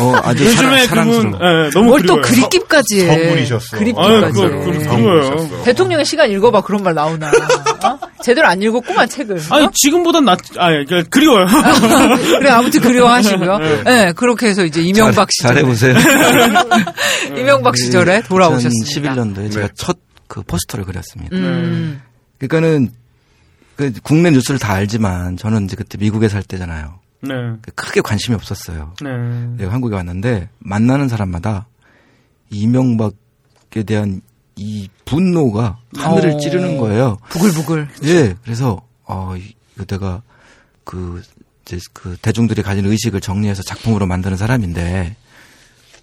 어 아주 요즘에 사랑, 그분 예, 예, 너무 그리워요. 또 그립기까지. 성분이셨어. 그립기까지. 아유, 그거, 그거 그리워요. 대통령의 시간 읽어봐 그런 말 나오나. 어? 제대로 안 읽었구만 책을. 아니 어? 지금보단 낫. 아 그리워요. 그래 아무튼 그리워하시고요. 예 네. 네, 그렇게 해서 이제 이명박 잘, 시절에. 잘해보세요. 이명박 시절에 돌아오셨습니다. 이천십일 년도에 네. 제가 첫 그 포스터를 그렸습니다. 음. 그러니까는. 그 국내 뉴스를 다 알지만 저는 이제 그때 미국에 살 때잖아요. 네. 크게 관심이 없었어요. 네. 내가 한국에 왔는데 만나는 사람마다 이명박에 대한 이 분노가 하늘을 오. 찌르는 거예요. 부글부글. 예. 그래서 어 이거 내가 그 이제 그 대중들이 가진 의식을 정리해서 작품으로 만드는 사람인데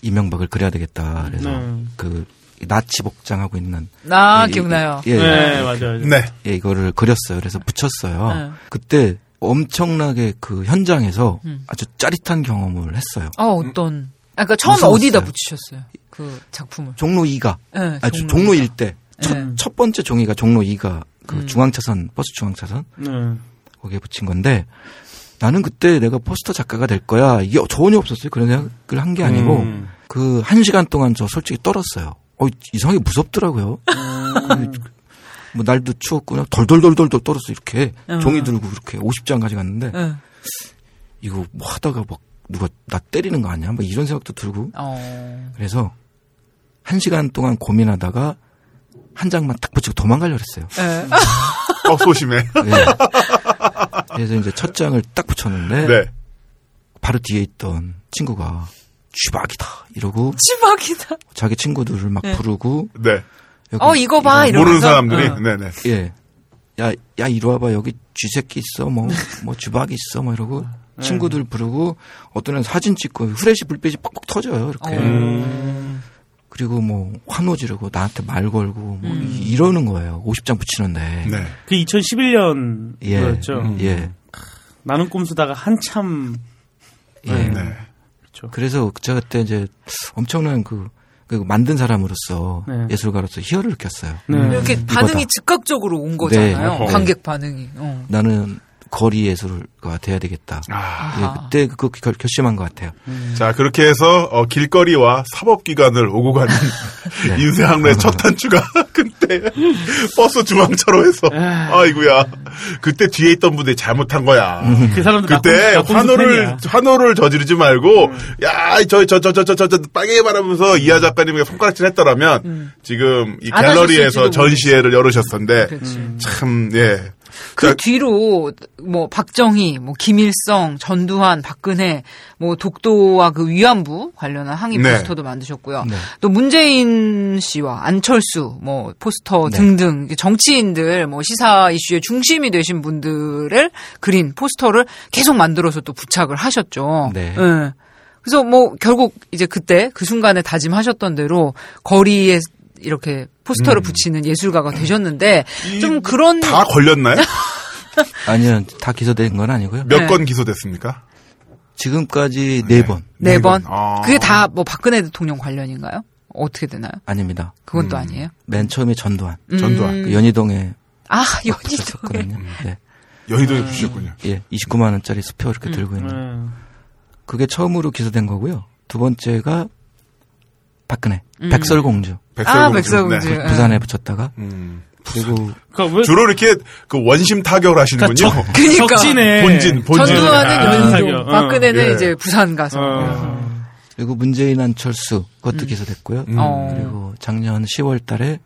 이명박을 그려야 되겠다. 그래서 네. 그 나치 복장하고 있는. 아, 예, 기억나요. 예, 예, 네, 맞아요. 네. 예, 이거를 그렸어요. 그래서 붙였어요. 네. 그때 엄청나게 그 현장에서 음. 아주 짜릿한 경험을 했어요. 아, 어떤. 아, 그러니까 처음 무서웠어요. 어디다 붙이셨어요? 그 작품을. 종로 이 가. 네, 아, 종로, 종로 일 대. 첫, 네. 첫 번째 종이가 종로 이 가. 그 음. 중앙차선, 버스 중앙차선. 네. 거기에 붙인 건데 나는 그때 내가 포스터 작가가 될 거야. 이게 전혀 없었어요. 그런 생각을 한 게 아니고 음. 그 한 시간 동안 저 솔직히 떨었어요. 어, 이상하게 무섭더라고요. 음. 뭐, 날도 추웠구나. 덜덜덜덜 떨었어, 이렇게. 음. 종이 들고 이렇게 오십 장 가져갔는데, 음. 이거 뭐 하다가 막 누가 나 때리는 거 아니야? 막 이런 생각도 들고. 어. 그래서, 한 시간 동안 고민하다가, 한 장만 딱 붙이고 도망가려고 했어요. 네. 어, 소심해. 네. 그래서 이제 첫 장을 딱 붙였는데, 네. 바로 뒤에 있던 친구가, 쥐박이다 이러고 쥐박이다 자기 친구들을 막 네. 부르고 네. 어 이거 봐 이러면서 모르는 사람들이 어. 네네 예 야 야 이리 와봐 여기 쥐새끼 있어 뭐 뭐 쥐박이 있어 뭐 이러고 네. 친구들 부르고 어떤 애는 사진 찍고 후레쉬 불빛이 팍팍 터져요 이렇게 음. 그리고 뭐 환호 지르고 나한테 말 걸고 뭐 음. 이러는 거예요 오십 장 붙이는데 네. 그 이천십일 년 예. 그렇죠 음. 예 나는 꼼수다가 한참 예 네. 네. 그래서 제가 그때 이제 엄청난 그, 그 만든 사람으로서 네. 예술가로서 희열을 느꼈어요. 네. 이렇게 반응이 이거다. 즉각적으로 온 거잖아요. 네. 관객 반응이. 어. 나는 거리 예술가가 돼야 되겠다. 아. 네, 그때 그 결심한 것 같아요. 음. 자 그렇게 해서 어, 길거리와 사법기관을 오고 가는 네. 인쇄항로의 첫 단추가 그때 버스 중앙차로에서 아이고야 그때 뒤에 있던 분들이 잘못한 거야. 음. 그 사람들 그때 환호를 환호를 저지르지 말고 음. 야 저 저 저 저 저 저 빨개 말하면서 이하 작가님이 손가락질 했더라면 음. 지금 이 갤러리에서 전시회를 열으셨던데 음. 참 예. 그 자, 뒤로 뭐 박정희, 뭐 김일성, 전두환, 박근혜, 뭐 독도와 그 위안부 관련한 항의 네. 포스터도 만드셨고요. 네. 또 문재인 씨와 안철수 뭐 포스터 네. 등등 정치인들 뭐 시사 이슈의 중심이 되신 분들을 그린 포스터를 계속 만들어서 또 부착을 하셨죠. 네. 네. 그래서 뭐 결국 이제 그때 그 순간에 다짐하셨던 대로 거리에 이렇게 포스터를 음. 붙이는 예술가가 되셨는데 좀 그런 다 걸렸나요? 아니요, 다 기소된 건 아니고요. 몇 건 네. 기소됐습니까? 지금까지 네 번. 네 번. 아. 그게 다 뭐 박근혜 대통령 관련인가요? 어떻게 되나요? 아닙니다. 그건 음. 또 아니에요. 맨 처음이 전두환. 음. 전두환. 그 연희동에. 아, 연희동에. 음. 네. 연희동에 음. 붙였군요. 예, 이십구만 원짜리 수표 이렇게 음. 들고 있는. 음. 그게 처음으로 기소된 거고요. 두 번째가 박근혜. 음. 백설공주. 백설공주. 아, 백설공주. 네. 부산에 붙였다가. 음. 그리고 그러니까 주로 이렇게 그 원심 타격을 하시는군요. 그러니까, 적, 그러니까. 적진에 본진, 본진. 전두환은 연희동, 아, 박근혜는 예. 이제 부산 가서. 어. 그리고 문재인 안철수 그것도 음. 기소됐고요. 음. 그리고 작년 시월 달에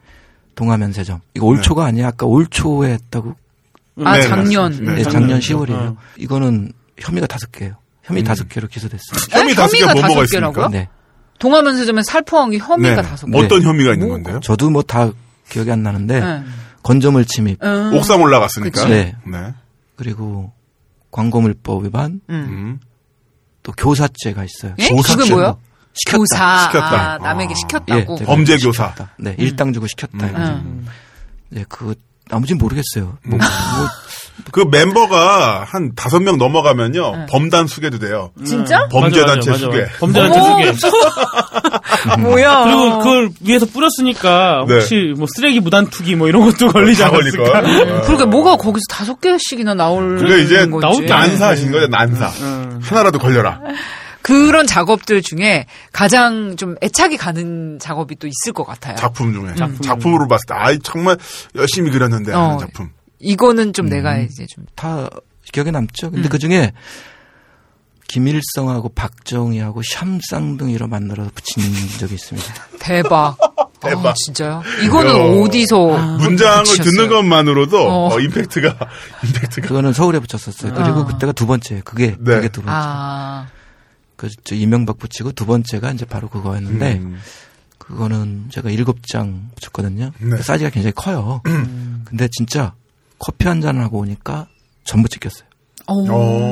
동화면세점. 이거 올 초가 네. 아니야. 아까 올 초에 했다고. 아 네, 작년. 네, 네, 작년 시월이에요. 어. 이거는 혐의가 다섯 개예요. 혐의 다섯 음. 개로 기소됐어요. 혐의 다섯 개 뭐 뭐가 있습니까? 네. 동화면세점에 살포한 게 혐의가 다섯 네. 개. 어떤 혐의가 있는 뭐, 건데요? 저도 뭐 다 기억이 안 나는데 네. 건조물 침입. 음. 옥상 올라갔으니까. 네. 네. 그리고 광고물법 위반. 음. 또 교사죄가 있어요. 예? 교사죄. 그게 뭐요? 시켰다. 교사. 시켰다. 아, 남에게 시켰다고. 예, 범죄 교사. 네, 음. 일당 주고 시켰다. 음. 음. 네, 그 아무튼 모르겠어요. 음. 뭐, 뭐. 그 멤버가 한 다섯 명 넘어가면요 네. 범단 수계도 돼요. 진짜? 범죄단체 맞아, 맞아, 수계. 맞아. 범죄단체 수계. 뭐야? 그리고 그걸 위에서 뿌렸으니까 혹시 네. 뭐 쓰레기 무단 투기 뭐 이런 것도 걸리지 않을까? 그러니까 뭐가 거기서 다섯 개씩이나 나올. 그게 이제 나올 게 난사하신 거죠, 난사. 음. 하나라도 걸려라. 그런 작업들 중에 가장 좀 애착이 가는 작업이 또 있을 것 같아요. 작품 중에 작품. 작품으로 봤을 때 아 정말 열심히 그렸는데 어. 하는 작품. 이거는 좀 음, 내가 이제 좀. 다 기억에 남죠. 근데 음. 그 중에 김일성하고 박정희하고 샴쌍둥이로 만들어서 붙인 적이 있습니다. 대박. 대박. 아, 진짜요? 이거는 어, 어디서. 아, 문장을 붙이셨어요? 듣는 것만으로도 어. 어, 임팩트가, 임팩트가. 그거는 서울에 붙였었어요. 그리고 아. 그때가 두 번째. 그게, 네. 그게 두 번째. 아. 그, 저 이명박 붙이고 두 번째가 이제 바로 그거였는데. 음. 그거는 제가 일곱 장 붙였거든요. 네. 사이즈가 굉장히 커요. 음. 근데 진짜. 커피 한 잔 하고 오니까 전부 찍혔어요. 오,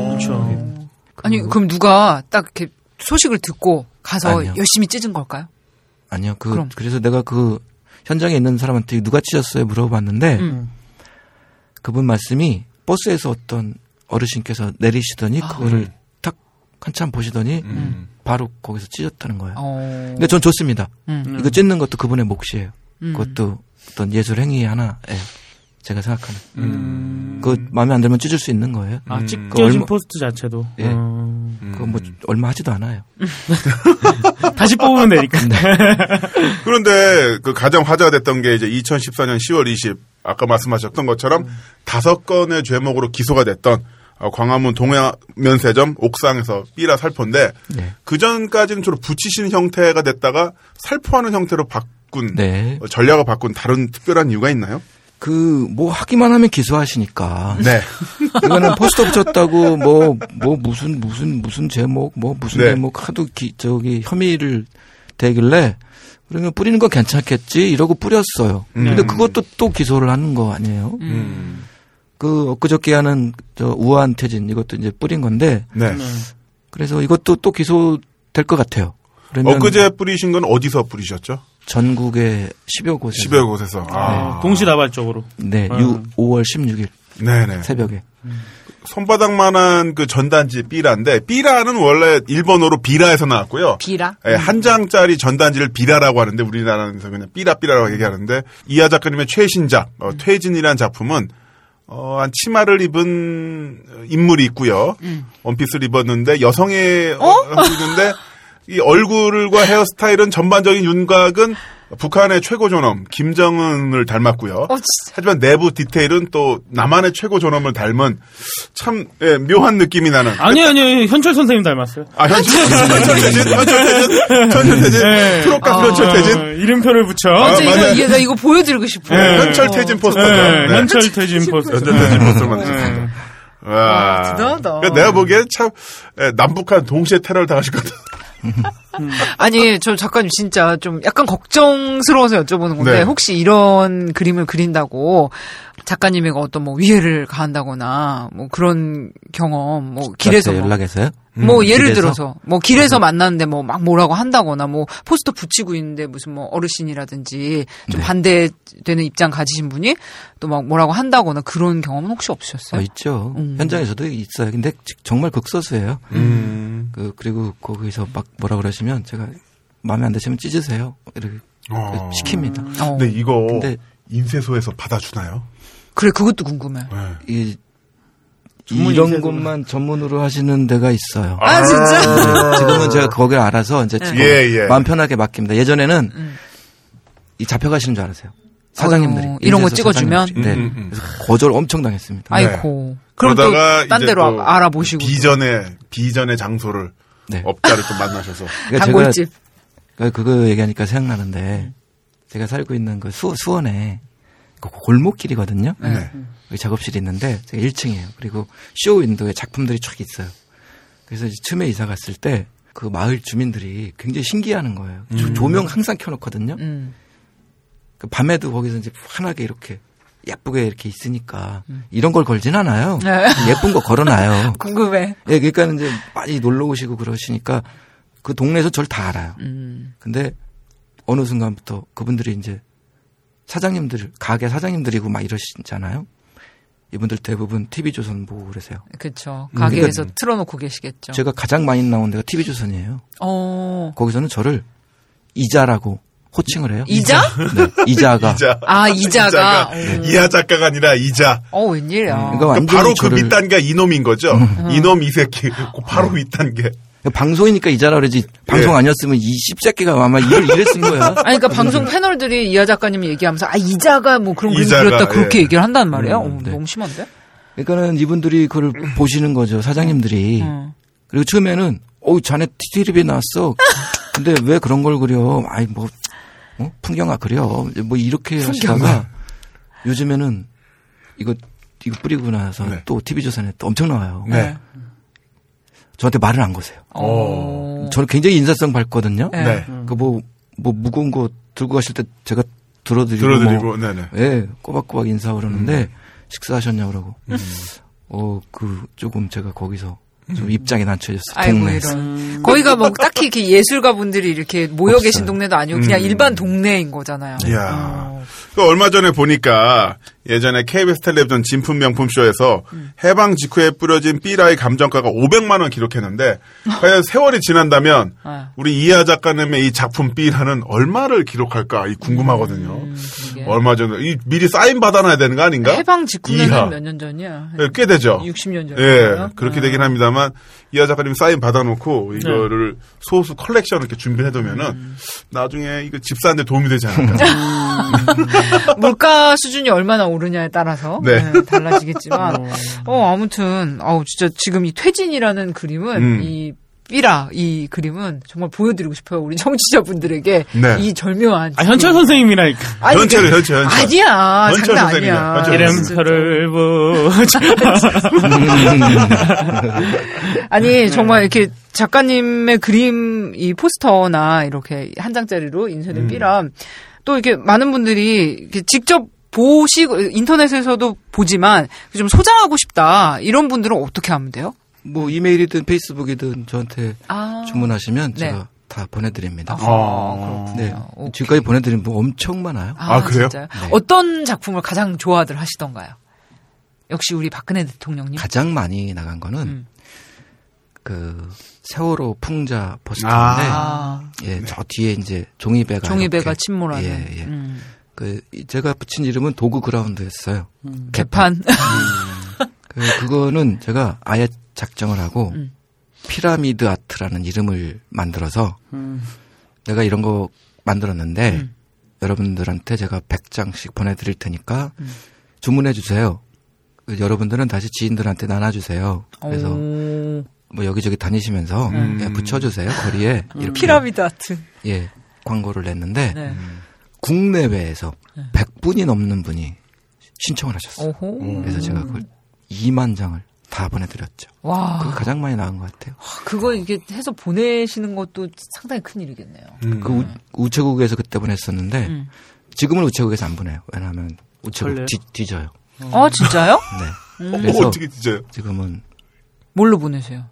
그렇죠. 아니 그럼 누가 딱 이렇게 소식을 듣고 가서 아니요. 열심히 찢은 걸까요? 아니요. 그 그럼. 그래서 내가 그 현장에 있는 사람한테 누가 찢었어요 물어봤는데 음. 그분 말씀이 버스에서 어떤 어르신께서 내리시더니 아, 그거를 네. 딱 한참 보시더니 음. 바로 거기서 찢었다는 거예요. 오. 근데 전 좋습니다. 음. 이거 찢는 것도 그분의 몫이에요. 음. 그것도 어떤 예술 행위 하나. 예. 제가 생각하는. 음. 그 마음에 안 들면 찢을 수 있는 거예요. 아, 찢겨진 그 얼마, 포스트 자체도. 예. 음. 그거 뭐 얼마 하지도 않아요. 다시 뽑으면 되니까. 네. 그런데 그 가장 화제가 됐던 게 이제 이천십사년 시월 이십 아까 말씀하셨던 것처럼 다섯 음. 건의 죄목으로 기소가 됐던 광화문 동화면세점 옥상에서 삐라 살포인데 네. 그 전까지는 주로 붙이시는 형태가 됐다가 살포하는 형태로 바꾼 네. 전략을 바꾼 다른 특별한 이유가 있나요? 그, 뭐, 하기만 하면 기소하시니까. 네. 이거는 포스터 붙였다고, 뭐, 뭐, 무슨, 무슨, 무슨 제목, 뭐, 무슨 네. 제목 하도 기, 저기, 혐의를 대길래, 그러면 뿌리는 건 괜찮겠지? 이러고 뿌렸어요. 음. 근데 그것도 또 기소를 하는 거 아니에요? 음. 그, 엊그저께 하는, 저, 우아한 퇴진, 이것도 이제 뿌린 건데. 네. 그래서 이것도 또 기소될 것 같아요. 그러면 엊그제 뿌리신 건 어디서 뿌리셨죠? 전국의 십여 곳에서. 십여 곳에서. 아. 네. 동시다발적으로. 네. 아. 오월 십육일. 네네. 새벽에. 음. 손바닥만한 그 전단지 삐라인데, 삐라는 원래 일본어로 비라에서 나왔고요. 비라? 네, 음. 한 장짜리 전단지를 비라라고 하는데, 우리나라에서 그냥 삐라삐라라고 얘기하는데, 이하 작가님의 최신작, 어, 음. 퇴진이라는 작품은, 어, 한 치마를 입은 인물이 있고요. 음. 원피스를 입었는데, 여성의, 어? 어? 있는데, 이 얼굴과 헤어스타일은 전반적인 윤곽은 북한의 최고 존엄 김정은을 닮았고요. 어, 하지만 내부 디테일은 또 남한의 최고 존엄을 닮은 참 예, 묘한 느낌이 나는. 아니요, 아니요. 현철 선생님 닮았어요. 아, 현철 선생님. 현철 선생님. 현철 선생님. 프로카 현철 태진. 이름표를 붙여. 아, 맞아, 이거, 이게, 나 이거 보여드리고 싶어요. 네. 현철 태진 포스터. 네. 네. 현철 태진 포스터. 현철 태진 포스터 만드셨습니다. 와. 대단하다. 그러니까 내가 보기엔 참 예, 남북한 동시에 테러를 당하실 것 같아요. 아니, 저 작가님 진짜 좀 약간 걱정스러워서 여쭤보는 건데, 네. 혹시 이런 그림을 그린다고 작가님에게 어떤 뭐 위해를 가한다거나, 뭐 그런 경험, 뭐 길에서. 뭐, 연락했어요? 음, 뭐 예를 길에서? 들어서, 뭐 길에서 만났는데 뭐 막 뭐라고 한다거나, 뭐 포스터 붙이고 있는데 무슨 뭐 어르신이라든지 좀 네. 반대되는 입장 가지신 분이 또 막 뭐라고 한다거나 그런 경험은 혹시 없으셨어요? 아, 있죠. 음. 현장에서도 있어요. 근데 정말 극소수예요. 음. 그, 그리고 거기서 막 뭐라 그러시면 제가 마음에 안 드시면 찢으세요. 이렇게 어. 시킵니다. 어. 근데 이거 근데 인쇄소에서 받아주나요? 그래, 그것도 궁금해. 네. 이, 이런 것만 전문으로 하시는 데가 있어요. 아, 진짜? 네, 지금은 제가 거기를 알아서 이제 지금 예, 예. 마음 편하게 맡깁니다. 예전에는 음. 이 잡혀가시는 줄 알았어요. 사장님들이. 어, 이런 거 찍어주면? 사장님들이. 네. 음, 음. 그래서 거절 엄청 당했습니다. 아이고. 네. 그럼 또 딴 데로 알아보시고. 비전의, 비전의 장소를. 네. 업자를 좀 만나셔서. 그러니까 단골집. 제가 그거 얘기하니까 생각나는데, 제가 살고 있는 그 수, 수원에 그 골목길이거든요. 네. 여기 작업실이 있는데, 제가 일 층이에요. 그리고 쇼 윈도에 작품들이 쫙 있어요. 그래서 이제 틈에 이사 갔을 때, 그 마을 주민들이 굉장히 신기해하는 거예요. 음. 조명 항상 켜놓거든요. 음. 그 밤에도 거기서 이제 환하게 이렇게 예쁘게 이렇게 있으니까, 음. 이런 걸 걸진 않아요. 네. 예쁜 거 걸어놔요. 궁금해. 예, 그러니까 이제 많이 놀러 오시고 그러시니까, 그 동네에서 저를 다 알아요. 음. 근데 어느 순간부터 그분들이 이제 사장님들, 가게 사장님들이고 막 이러시잖아요. 이분들 대부분 티비조선 보고 그러세요. 그렇죠. 가게에서 음. 그러니까 틀어놓고 계시겠죠. 제가 가장 많이 나온 데가 티비조선이에요. 어. 거기서는 저를 이자라고 호칭을 해요. 이자? 네. 이자가. 이자. 아, 이자가. 이자가. 네. 이하 작가가 아니라 이자. 어, 웬일이야. 음, 그러니까 그러니까 바로 저를... 그 밑단계가 이놈인 거죠. 음. 이놈 이 새끼. 바로 밑단계. 방송이니까 이자라 그러지. 방송 아니었으면 이 씹새끼가 아마 이걸 이랬은 거야. 아니, 그러니까 방송 패널들이 이하 작가님 얘기하면서, 아, 이자가 뭐 그런 그림 그렸다. 그렇게 예. 얘기를 한단 말이에요. 음, 오, 네. 너무 심한데? 그러니까는 이분들이 그걸 보시는 거죠. 사장님들이. 음. 그리고 처음에는, 어우, 자네 티비에 나왔어. 근데 왜 그런 걸 그려? 아이, 뭐, 어? 풍경아 그려. 뭐 이렇게 풍경아. 하시다가 요즘에는 이거, 이거 뿌리고 나서 네. 또 티비조선에 또 엄청 나와요. 네. 저한테 말을 안 거세요. 오. 저는 굉장히 인사성 밝거든요. 네. 그 뭐, 뭐 무거운 거 들고 가실 때 제가 들어드리고. 들어드리고, 뭐, 네네. 예, 꼬박꼬박 인사 그러는데 음. 식사하셨냐고 그러고. 음. 어, 그, 조금 제가 거기서 좀 입장이 난처해졌어요. 동네에서. 이런. 거기가 뭐 딱히 이렇게 예술가 분들이 이렇게 모여 없어요. 계신 동네도 아니고 그냥 음. 일반 동네인 거잖아요. 이야. 그 얼마 전에 보니까 예전에 케이비에스 텔레비전 진품 명품쇼에서 음. 해방 직후에 뿌려진 삐라의 감정가가 오백만 원 기록했는데 과연 세월이 지난다면 아. 우리 이하 작가님의 이 작품 삐라는 얼마를 기록할까 궁금하거든요. 음, 얼마 전에 이 미리 사인 받아놔야 되는 거 아닌가? 해방 직후면 몇 년 전이야? 네, 꽤 되죠. 육십 년 전. 예, 그렇게 아. 되긴 합니다만 이하 작가님 사인 받아놓고 이거를 네. 소수 컬렉션 이렇게 준비해두면은 음. 나중에 이거 집사한테 도움이 되지 않을까? 물가 수준이 얼마나 오르냐에 따라서 네. 네, 달라지겠지만 어 아무튼 아우 진짜 지금 이 퇴진이라는 그림은 음. 이 삐라 이 그림은 정말 보여드리고 싶어요. 우리 청취자분들에게 네. 이 절묘한 아, 현철 선생님이라니까. 아니, 현철, 그, 현철, 현철. 아니야. 현철 장난 아니야. 이름표를 보자. 아니 정말 이렇게 작가님의 그림 이 포스터나 이렇게 한 장짜리로 인쇄된 음. 삐라 또 이렇게 많은 분들이 이렇게 직접 보시고 인터넷에서도 보지만 좀 소장하고 싶다 이런 분들은 어떻게 하면 돼요? 뭐 이메일이든 페이스북이든 저한테 아~ 주문하시면 네. 제가 다 보내드립니다. 아, 아~ 네. 오케이. 지금까지 보내드린 분 엄청 많아요. 아, 아 그래요? 네. 어떤 작품을 가장 좋아들 하시던가요? 역시 우리 박근혜 대통령님 가장 많이 나간 거는 음. 그. 세월호 풍자 포스터인데, 아~ 예, 네. 저 뒤에 이제 종이배가. 종이배가 침몰하는. 예, 예. 음. 그, 제가 붙인 이름은 도구 그라운드였어요. 음. 개판. 개판. 음. 그거는 제가 아예 작정을 하고, 음. 피라미드 아트라는 이름을 만들어서, 음. 내가 이런 거 만들었는데, 음. 여러분들한테 제가 백 장씩 보내드릴 테니까, 음. 주문해주세요. 여러분들은 다시 지인들한테 나눠주세요. 그래서, 오. 뭐 여기저기 다니시면서 음. 예, 붙여주세요. 거리에 음. 이렇게 피라미드 아트 예 광고를 냈는데 네. 음. 국내외에서 네. 백 분이 넘는 분이 신청을 하셨어요. 오호. 그래서 제가 그걸 이만 장을 다 보내드렸죠. 와. 그게 가장 많이 나은 것 같아요. 그걸 이게 해서 보내시는 것도 상당히 큰 일이겠네요. 음. 그 우, 우체국에서 그때 보냈었는데 음. 지금은 우체국에서 안 보내요. 왜냐하면 우체국 뒤, 뒤져요. 어. 아 진짜요? 네. 음. 그래서 어떻게 뒤져요? 지금은 뭘로 보내세요?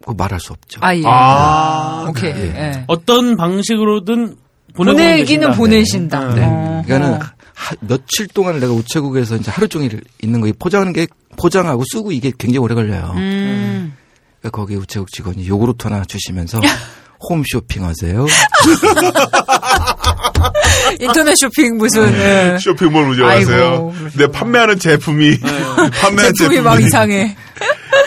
그거 말할 수 없죠. 아 예. 아, 네. 오케이. 네. 네. 어떤 방식으로든 보내기는 보내신다. 네. 네. 그러니까는 하, 며칠 동안 내가 우체국에서 이제 하루 종일 있는 거 포장하는 게 포장하고 쓰고 이게 굉장히 오래 걸려요. 음. 그러니까 거기 우체국 직원이 요구르트 하나 주시면서 홈쇼핑하세요. 인터넷 쇼핑 무슨 네. 쇼핑몰 운영하세요. 근데 판매하는 제품이 판매하는 제품이, 제품이 막 이상해.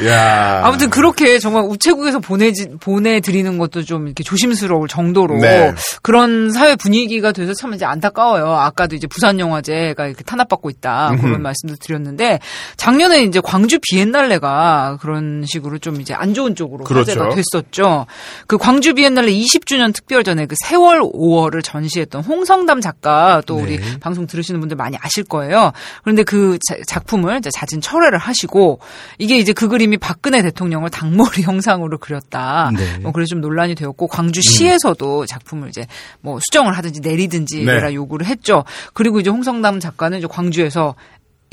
야. 아무튼 그렇게 정말 우체국에서 보내지, 보내드리는 것도 좀 이렇게 조심스러울 정도로 네. 그런 사회 분위기가 돼서 참 이제 안타까워요. 아까도 이제 부산영화제가 이렇게 탄압받고 있다. 음흠. 그런 말씀도 드렸는데 작년에 이제 광주 비엔날레가 그런 식으로 좀 이제 안 좋은 쪽으로 그렇죠. 화제가 됐었죠. 그 광주 비엔날레 이십 주년 특별전에 그 세월 오월을 전시했던 홍성담 작가 또 네. 우리 방송 들으시는 분들 많이 아실 거예요. 그런데 그 자, 작품을 이제 자진 철회를 하시고 이게 이제 그 그림이 박근혜 대통령을 닭머리 형상으로 그렸다. 네. 뭐 그래서 좀 논란이 되었고 광주시에서도 음. 작품을 이제 뭐 수정을 하든지 내리든지 내라 네. 요구를 했죠. 그리고 이제 홍성담 작가는 이제 광주에서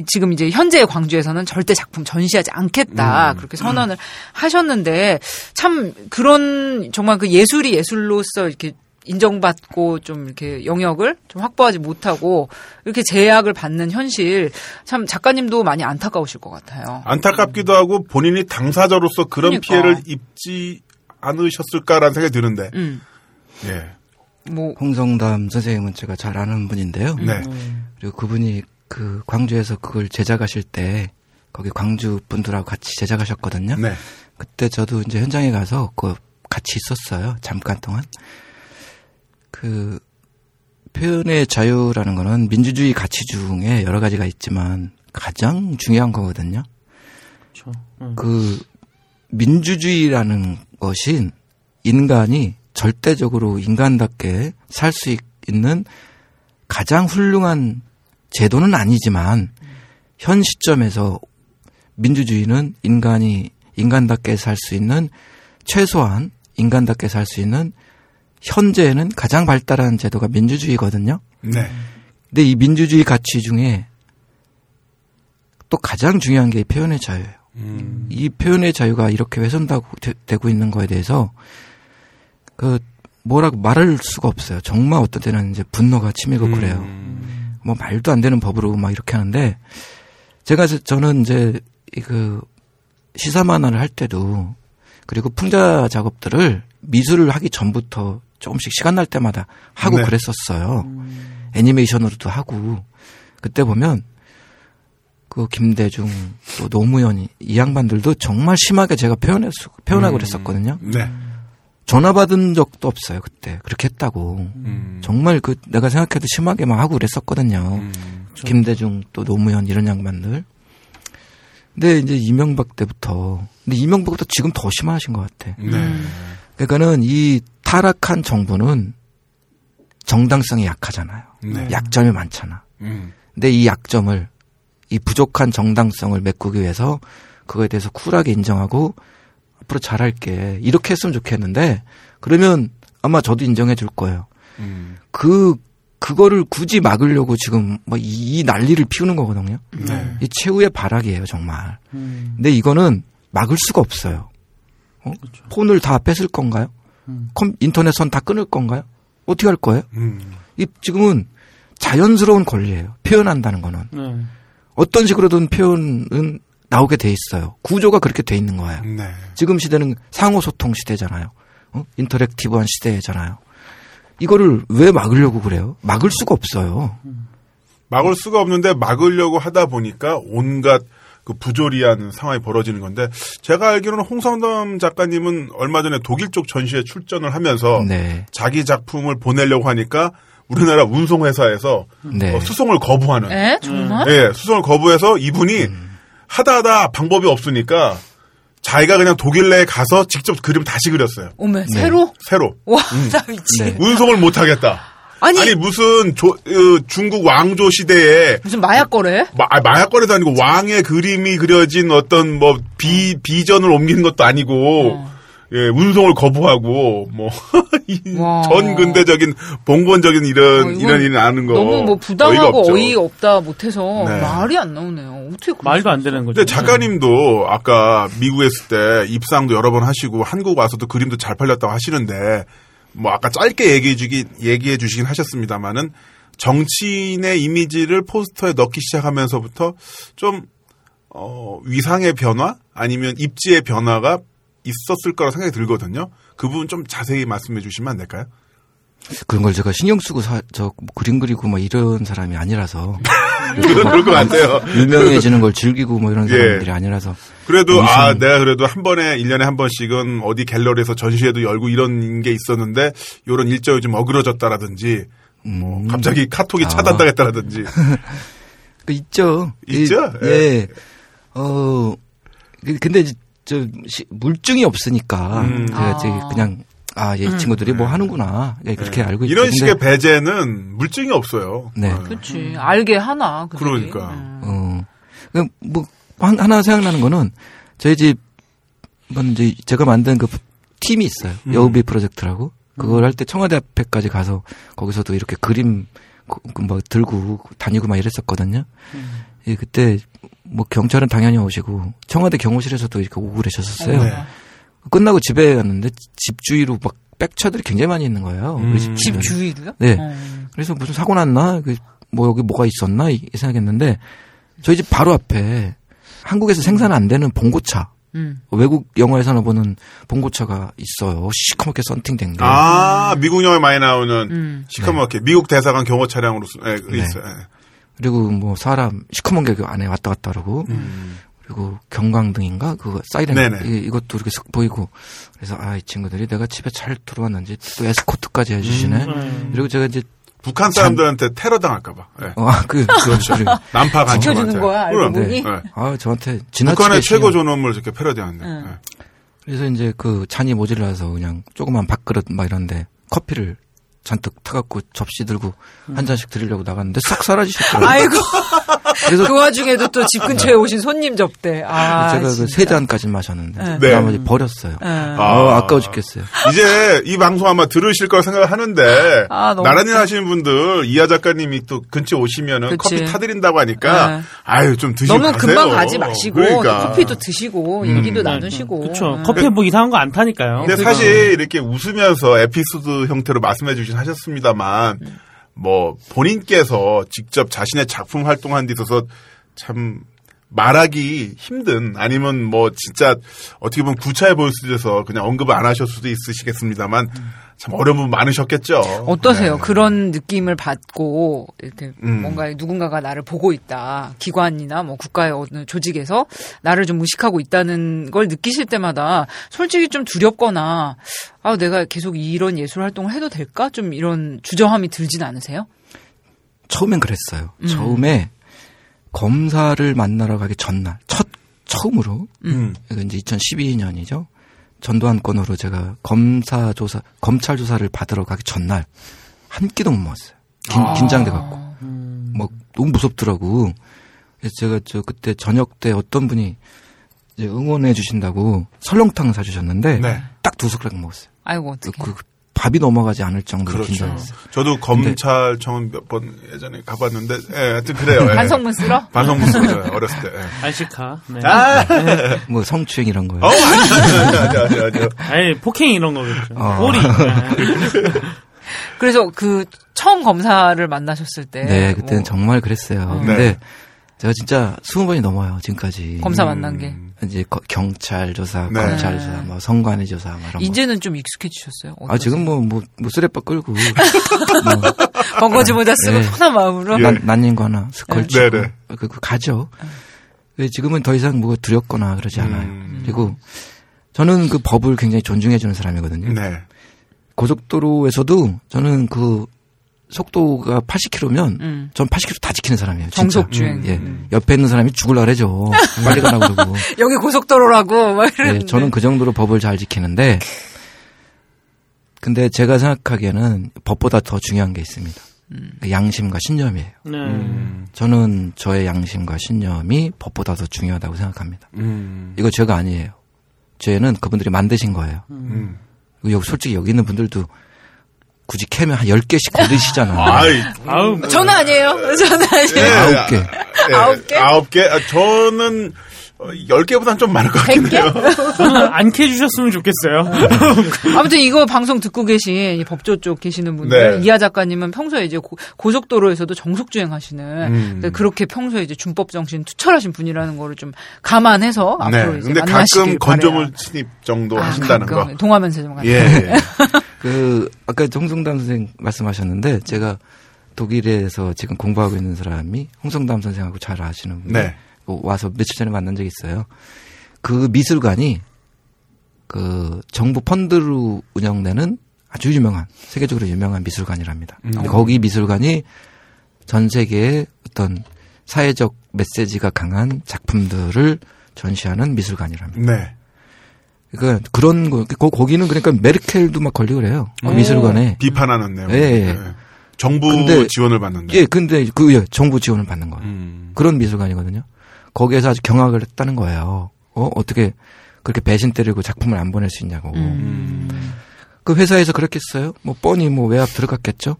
지금 이제 현재의 광주에서는 절대 작품 전시하지 않겠다. 음. 그렇게 선언을 음. 하셨는데 참 그런 정말 그 예술이 예술로서 이렇게 인정받고 좀 이렇게 영역을 좀 확보하지 못하고 이렇게 제약을 받는 현실 참 작가님도 많이 안타까우실 것 같아요. 안타깝기도 하고 본인이 당사자로서 그런 그러니까. 피해를 입지 않으셨을까라는 생각이 드는데. 음. 예. 뭐 홍성담 선생님은 제가 잘 아는 분인데요. 네. 그리고 그분이 그 광주에서 그걸 제작하실 때 거기 광주 분들하고 같이 제작하셨거든요. 네. 그때 저도 이제 현장에 가서 그 같이 있었어요. 잠깐 동안. 그 표현의 자유라는 거는 민주주의 가치 중에 여러 가지가 있지만 가장 중요한 거거든요. 그렇죠. 응. 그 민주주의라는 것이 인간이 절대적으로 인간답게 살 수 있는 가장 훌륭한 제도는 아니지만 응. 현 시점에서 민주주의는 인간이 인간답게 살 수 있는 최소한 인간답게 살 수 있는 현재에는 가장 발달한 제도가 민주주의거든요. 네. 근데 이 민주주의 가치 중에 또 가장 중요한 게 표현의 자유예요. 음. 이 표현의 자유가 이렇게 훼손되고 있는 거에 대해서 그 뭐라고 말할 수가 없어요. 정말 어떤 때는 이제 분노가 치밀고 음. 그래요. 뭐 말도 안 되는 법으로 막 이렇게 하는데 제가 저는 이제 그 시사만화를 할 때도 그리고 풍자 작업들을 미술을 하기 전부터 조금씩 시간 날 때마다 하고 네. 그랬었어요. 음. 애니메이션으로도 하고 그때 보면 그 김대중 또 노무현 이 양반들도 정말 심하게 제가 표현했 표현하고 음. 그랬었거든요. 네. 전화 받은 적도 없어요 그때 그렇게 했다고. 음. 정말 그 내가 생각해도 심하게 막 하고 그랬었거든요. 음. 그렇죠. 김대중 또 노무현 이런 양반들. 근데 이제 이명박 때부터 근데 이명박보다 지금 더 심하신 것 같아. 네. 그러니까는 이 타락한 정부는 정당성이 약하잖아요. 네. 약점이 많잖아. 음. 근데 이 약점을 이 부족한 정당성을 메꾸기 위해서 그거에 대해서 쿨하게 인정하고 앞으로 잘할게 이렇게 했으면 좋겠는데 그러면 아마 저도 인정해 줄 거예요. 음. 그 그거를 굳이 막으려고 지금 뭐 이, 이 난리를 피우는 거거든요. 네. 이 최후의 발악이에요 정말. 음. 근데 이거는 막을 수가 없어요. 어? 그렇죠. 폰을 다 뺏을 건가요? 음. 인터넷선 다 끊을 건가요? 어떻게 할 거예요? 음. 이 지금은 자연스러운 권리예요. 표현한다는 거는. 음. 어떤 식으로든 표현은 나오게 돼 있어요. 구조가 그렇게 돼 있는 거예요. 네. 지금 시대는 상호소통 시대잖아요. 어? 인터랙티브한 시대잖아요. 이거를 왜 막으려고 그래요? 막을 수가 없어요. 음. 막을 수가 없는데 막으려고 하다 보니까 온갖 그 부조리한 상황이 벌어지는 건데 제가 알기로는 홍성담 작가님은 얼마 전에 독일 쪽 전시에 출전을 하면서 네. 자기 작품을 보내려고 하니까 우리나라 운송회사에서 네. 어, 수송을 거부하는. 에? 정말? 예, 수송을 거부해서 이분이 음. 하다하다 방법이 없으니까 자기가 그냥 독일 내에 가서 직접 그림 다시 그렸어요. 오메, 네. 새로? 새로. 와, 음. 나 미치겠다. 운송을 못하겠다. 아니, 아니 무슨 조, 으, 중국 왕조 시대에 무슨 마약 거래? 마, 마약 거래도 아니고 왕의 그림이 그려진 어떤 뭐 비, 비전을 옮기는 것도 아니고 어. 예, 운송을 거부하고 뭐 전 근대적인 봉건적인 이런 어, 이런 일은 아는 거 너무 뭐 부당하고 어이 없다 못해서 네. 말이 안 나오네요. 어떻게 말도 안 되는 거죠? 근데 작가님도 아까 미국에 있을 때 입상도 여러 번 하시고 한국 와서도 그림도 잘 팔렸다고 하시는데. 뭐 아까 짧게 얘기해주기 얘기해주시긴 하셨습니다만은 정치인의 이미지를 포스터에 넣기 시작하면서부터 좀 어, 위상의 변화 아니면 입지의 변화가 있었을 거라 생각이 들거든요. 그 부분 좀 자세히 말씀해 주시면 안 될까요? 그런 걸 제가 신경 쓰고 사, 저 그림 그리고 막 이런 사람이 아니라서 그럴 것 같아요. 유명해지는 걸 즐기고 뭐 이런 사람들이 예. 아니라서 그래도 아 내가 그래도 한 번에 일 년에 한 번씩은 어디 갤러리에서 전시회도 열고 이런 게 있었는데 이런 일정이 요즘 어그러졌다라든지 뭐 음. 갑자기 카톡이 아. 차단당했다라든지 그 있죠 있죠 예, 예. 어 근데 저 물증이 없으니까 음. 제가 아. 그냥 아, 예, 음. 친구들이 뭐 하는구나. 예, 그렇게 네. 알고 있는데 이런 식의 배제는 물증이 없어요. 네. 네. 그렇지. 알게 하나. 그들이. 그러니까. 음. 어. 그러니까 뭐 하나 생각나는 거는 저희 집 이제 제가 만든 그 팀이 있어요. 음. 여우비 프로젝트라고. 그걸 할 때 청와대 앞에까지 가서 거기서도 이렇게 그림 뭐 들고 다니고 막 이랬었거든요. 음. 예, 그때 뭐 경찰은 당연히 오시고 청와대 경호실에서도 이렇게 오고 그러셨었어요. 네. 끝나고 집에 갔는데 집 주위로 막 백차들이 굉장히 많이 있는 거예요. 음. 집, 집 주위로요? 네. 음. 그래서 무슨 사고 났나? 뭐 여기 뭐가 있었나? 이 생각했는데 저희 집 바로 앞에 한국에서 생산 안 되는 봉고차. 음. 외국 영화에서나 보는 봉고차가 있어요. 시커멓게 썬팅된 게. 아, 미국 영화에 많이 나오는 음. 시커멓게. 네. 미국 대사관 경호 차량으로 있어요. 네. 네. 그리고 뭐 사람 시커먼 게 그 안에 왔다 갔다 그러고. 음. 그리고 경광등인가 그거 사이렌 이, 이것도 이렇게 쓱 보이고 그래서 아 이 친구들이 내가 집에 잘 들어왔는지 또 에스코트까지 해주시네. 음. 그리고 제가 이제 북한 사람들한테 잠... 테러 당할까봐. 네. 아, 그 그렇죠. 난파 지켜주는 거야. 알고 보니. 네. 아 저한테 지나치게 북한의 최고 존엄을 이렇게 패러디하는데. 음. 네. 그래서 이제 그 잔이 모질라서 그냥 조그만 밥그릇 막 이런데 커피를 잔뜩 타갖고 접시 들고 음. 한 잔씩 드리려고 나갔는데 싹 사라지셨더라고요. 아이고. 그래서 그 와중에도 또 집 근처에 오신 손님 접대. 아, 제가 그 세 잔까지 마셨는데 네. 그 나머지 버렸어요. 네. 아, 아까워 죽겠어요. 이제 이 방송 아마 들으실 거라 생각을 하는데 아, 나란히 하시는 분들 이하 작가님이 또 근처에 오시면은 그치. 커피 타드린다고 하니까 네. 아유 좀 드시고 너무 가세요. 금방 가지 마시고 그러니까. 또 커피도 드시고 음. 얘기도 나누시고. 그렇죠. 음. 커피 뭐 이상한 거 안 타니까요. 근데 그러니까. 사실 이렇게 웃으면서 에피소드 형태로 말씀해 주신. 하셨습니다만 음. 뭐 본인께서 직접 자신의 작품 활동하는 데 있어서 참 말하기 힘든 아니면 뭐 진짜 어떻게 보면 구차해 보일 수도 있어서 그냥 언급을 안 하실 수도 있으시겠습니다만 음. 참 어려운 부분 많으셨겠죠. 어떠세요? 네. 그런 느낌을 받고 이렇게 음. 뭔가 누군가가 나를 보고 있다. 기관이나 뭐 국가의 어느 조직에서 나를 좀 무식하고 있다는 걸 느끼실 때마다 솔직히 좀 두렵거나 아 내가 계속 이런 예술 활동을 해도 될까? 좀 이런 주저함이 들진 않으세요? 처음엔 그랬어요. 음. 처음에 검사를 만나러 가기 전날 첫 처음으로 음. 이제 이천십이 년이죠. 전두환 건으로 제가 검사 조사, 검찰 조사를 받으러 가기 전날, 한 끼도 못 먹었어요. 긴, 아. 긴장돼갖고. 음. 막, 너무 무섭더라고. 그래서 제가 저, 그때 저녁 때 어떤 분이 이제 응원해주신다고 설렁탕 사주셨는데, 네. 딱 두 숟가락 먹었어요. 아이고, 어떡해. 그, 그 밥이 넘어가지 않을 정도로 그렇죠. 긴장했어요. 저도 검찰청은 몇 번 예전에 가봤는데, 예, 하여튼 그래요. 예. 반성문 쓸어? 반성문 쓸어요, 어렸을 때. 예. 알시카. 네. 아! 뭐 성추행 이런 거요. 어, 아니요, 아니요, 아니요, 아니요. 아니, 폭행 이런 거겠죠. 꼬리. 어. 그래서 그 처음 검사를 만나셨을 때. 네, 그때는 오. 정말 그랬어요. 네. 근데 제가 진짜 스무 번이 넘어요, 지금까지. 검사 만난 게. 이제 거, 경찰 조사, 네. 검찰 조사, 뭐 선관위 조사 막 이런 이제는 거. 좀 익숙해지셨어요? 어떠세요? 아 지금 뭐 뭐 뭐 쓰레빠 끌고 번거지 모자 쓰고 편한 마음으로 난 난인거 하나 걸치고 네, 네. 그, 그 가죠. 네. 지금은 더 이상 뭐 두렵거나 그러지 않아요. 음. 그리고 저는 그 법을 굉장히 존중해주는 사람이거든요. 네. 고속도로에서도 저는 그 속도가 팔십 킬로미터면 음. 전 팔십 킬로미터 다 지키는 사람이에요. 정속주행. 예. 음. 옆에 있는 사람이 죽을라 그러죠. 빨리 가라고 그러고. 여기 고속도로라고. 막 이러는데. 예, 저는 그 정도로 법을 잘 지키는데 근데 제가 생각하기에는 법보다 더 중요한 게 있습니다. 음. 양심과 신념이에요. 네. 음. 저는 저의 양심과 신념이 법보다 더 중요하다고 생각합니다. 음. 이거 죄가 아니에요. 죄는 그분들이 만드신 거예요. 음. 여기 솔직히 여기 있는 분들도 굳이 캐면 한 열 개씩 고르시잖아요. 아이, 아우, 저는 아니에요. 저는 아니에요. 아홉 개. 아홉 개? 아홉 개? 저는 열 개보단 좀 많을 것 같긴 백 개? 해요. 저는 안 캐주셨으면 좋겠어요. 아무튼 이거 방송 듣고 계신 법조 쪽 계시는 분들, 네. 이하 작가님은 평소에 이제 고, 고속도로에서도 정속주행 하시는, 음. 그렇게 평소에 이제 준법정신 투철하신 분이라는 거를 좀 감안해서 앞으로, 네. 이제 근데 가끔 건조물 침입 정도 아, 하신다는 가끔. 거. 동화면세점 같은. 예. 예. 그, 아까 홍성담 선생 말씀하셨는데, 제가 독일에서 지금 공부하고 있는 사람이 홍성담 선생하고 잘 아시는 분이, 네. 와서 며칠 전에 만난 적이 있어요. 그 미술관이 그 정부 펀드로 운영되는 아주 유명한, 세계적으로 유명한 미술관이랍니다. 음. 거기 미술관이 전 세계의 어떤 사회적 메시지가 강한 작품들을 전시하는 미술관이랍니다. 네. 그러니까 그런 거, 거 거기는 그러니까 메르켈도 막 걸리고 그래요. 그 미술관에 비판하는 내용. 예, 예. 네. 정부 근데, 지원을 받는다. 예, 근데 그 예, 정부 지원을 받는 거예요. 음. 그런 미술관이거든요. 거기에서 아주 경악을 했다는 거예요. 어, 어떻게 그렇게 배신 때리고 작품을 안 보낼 수 있냐고. 음. 그 회사에서 그랬겠어요? 뭐 뻔히 뭐 외압 들어갔겠죠.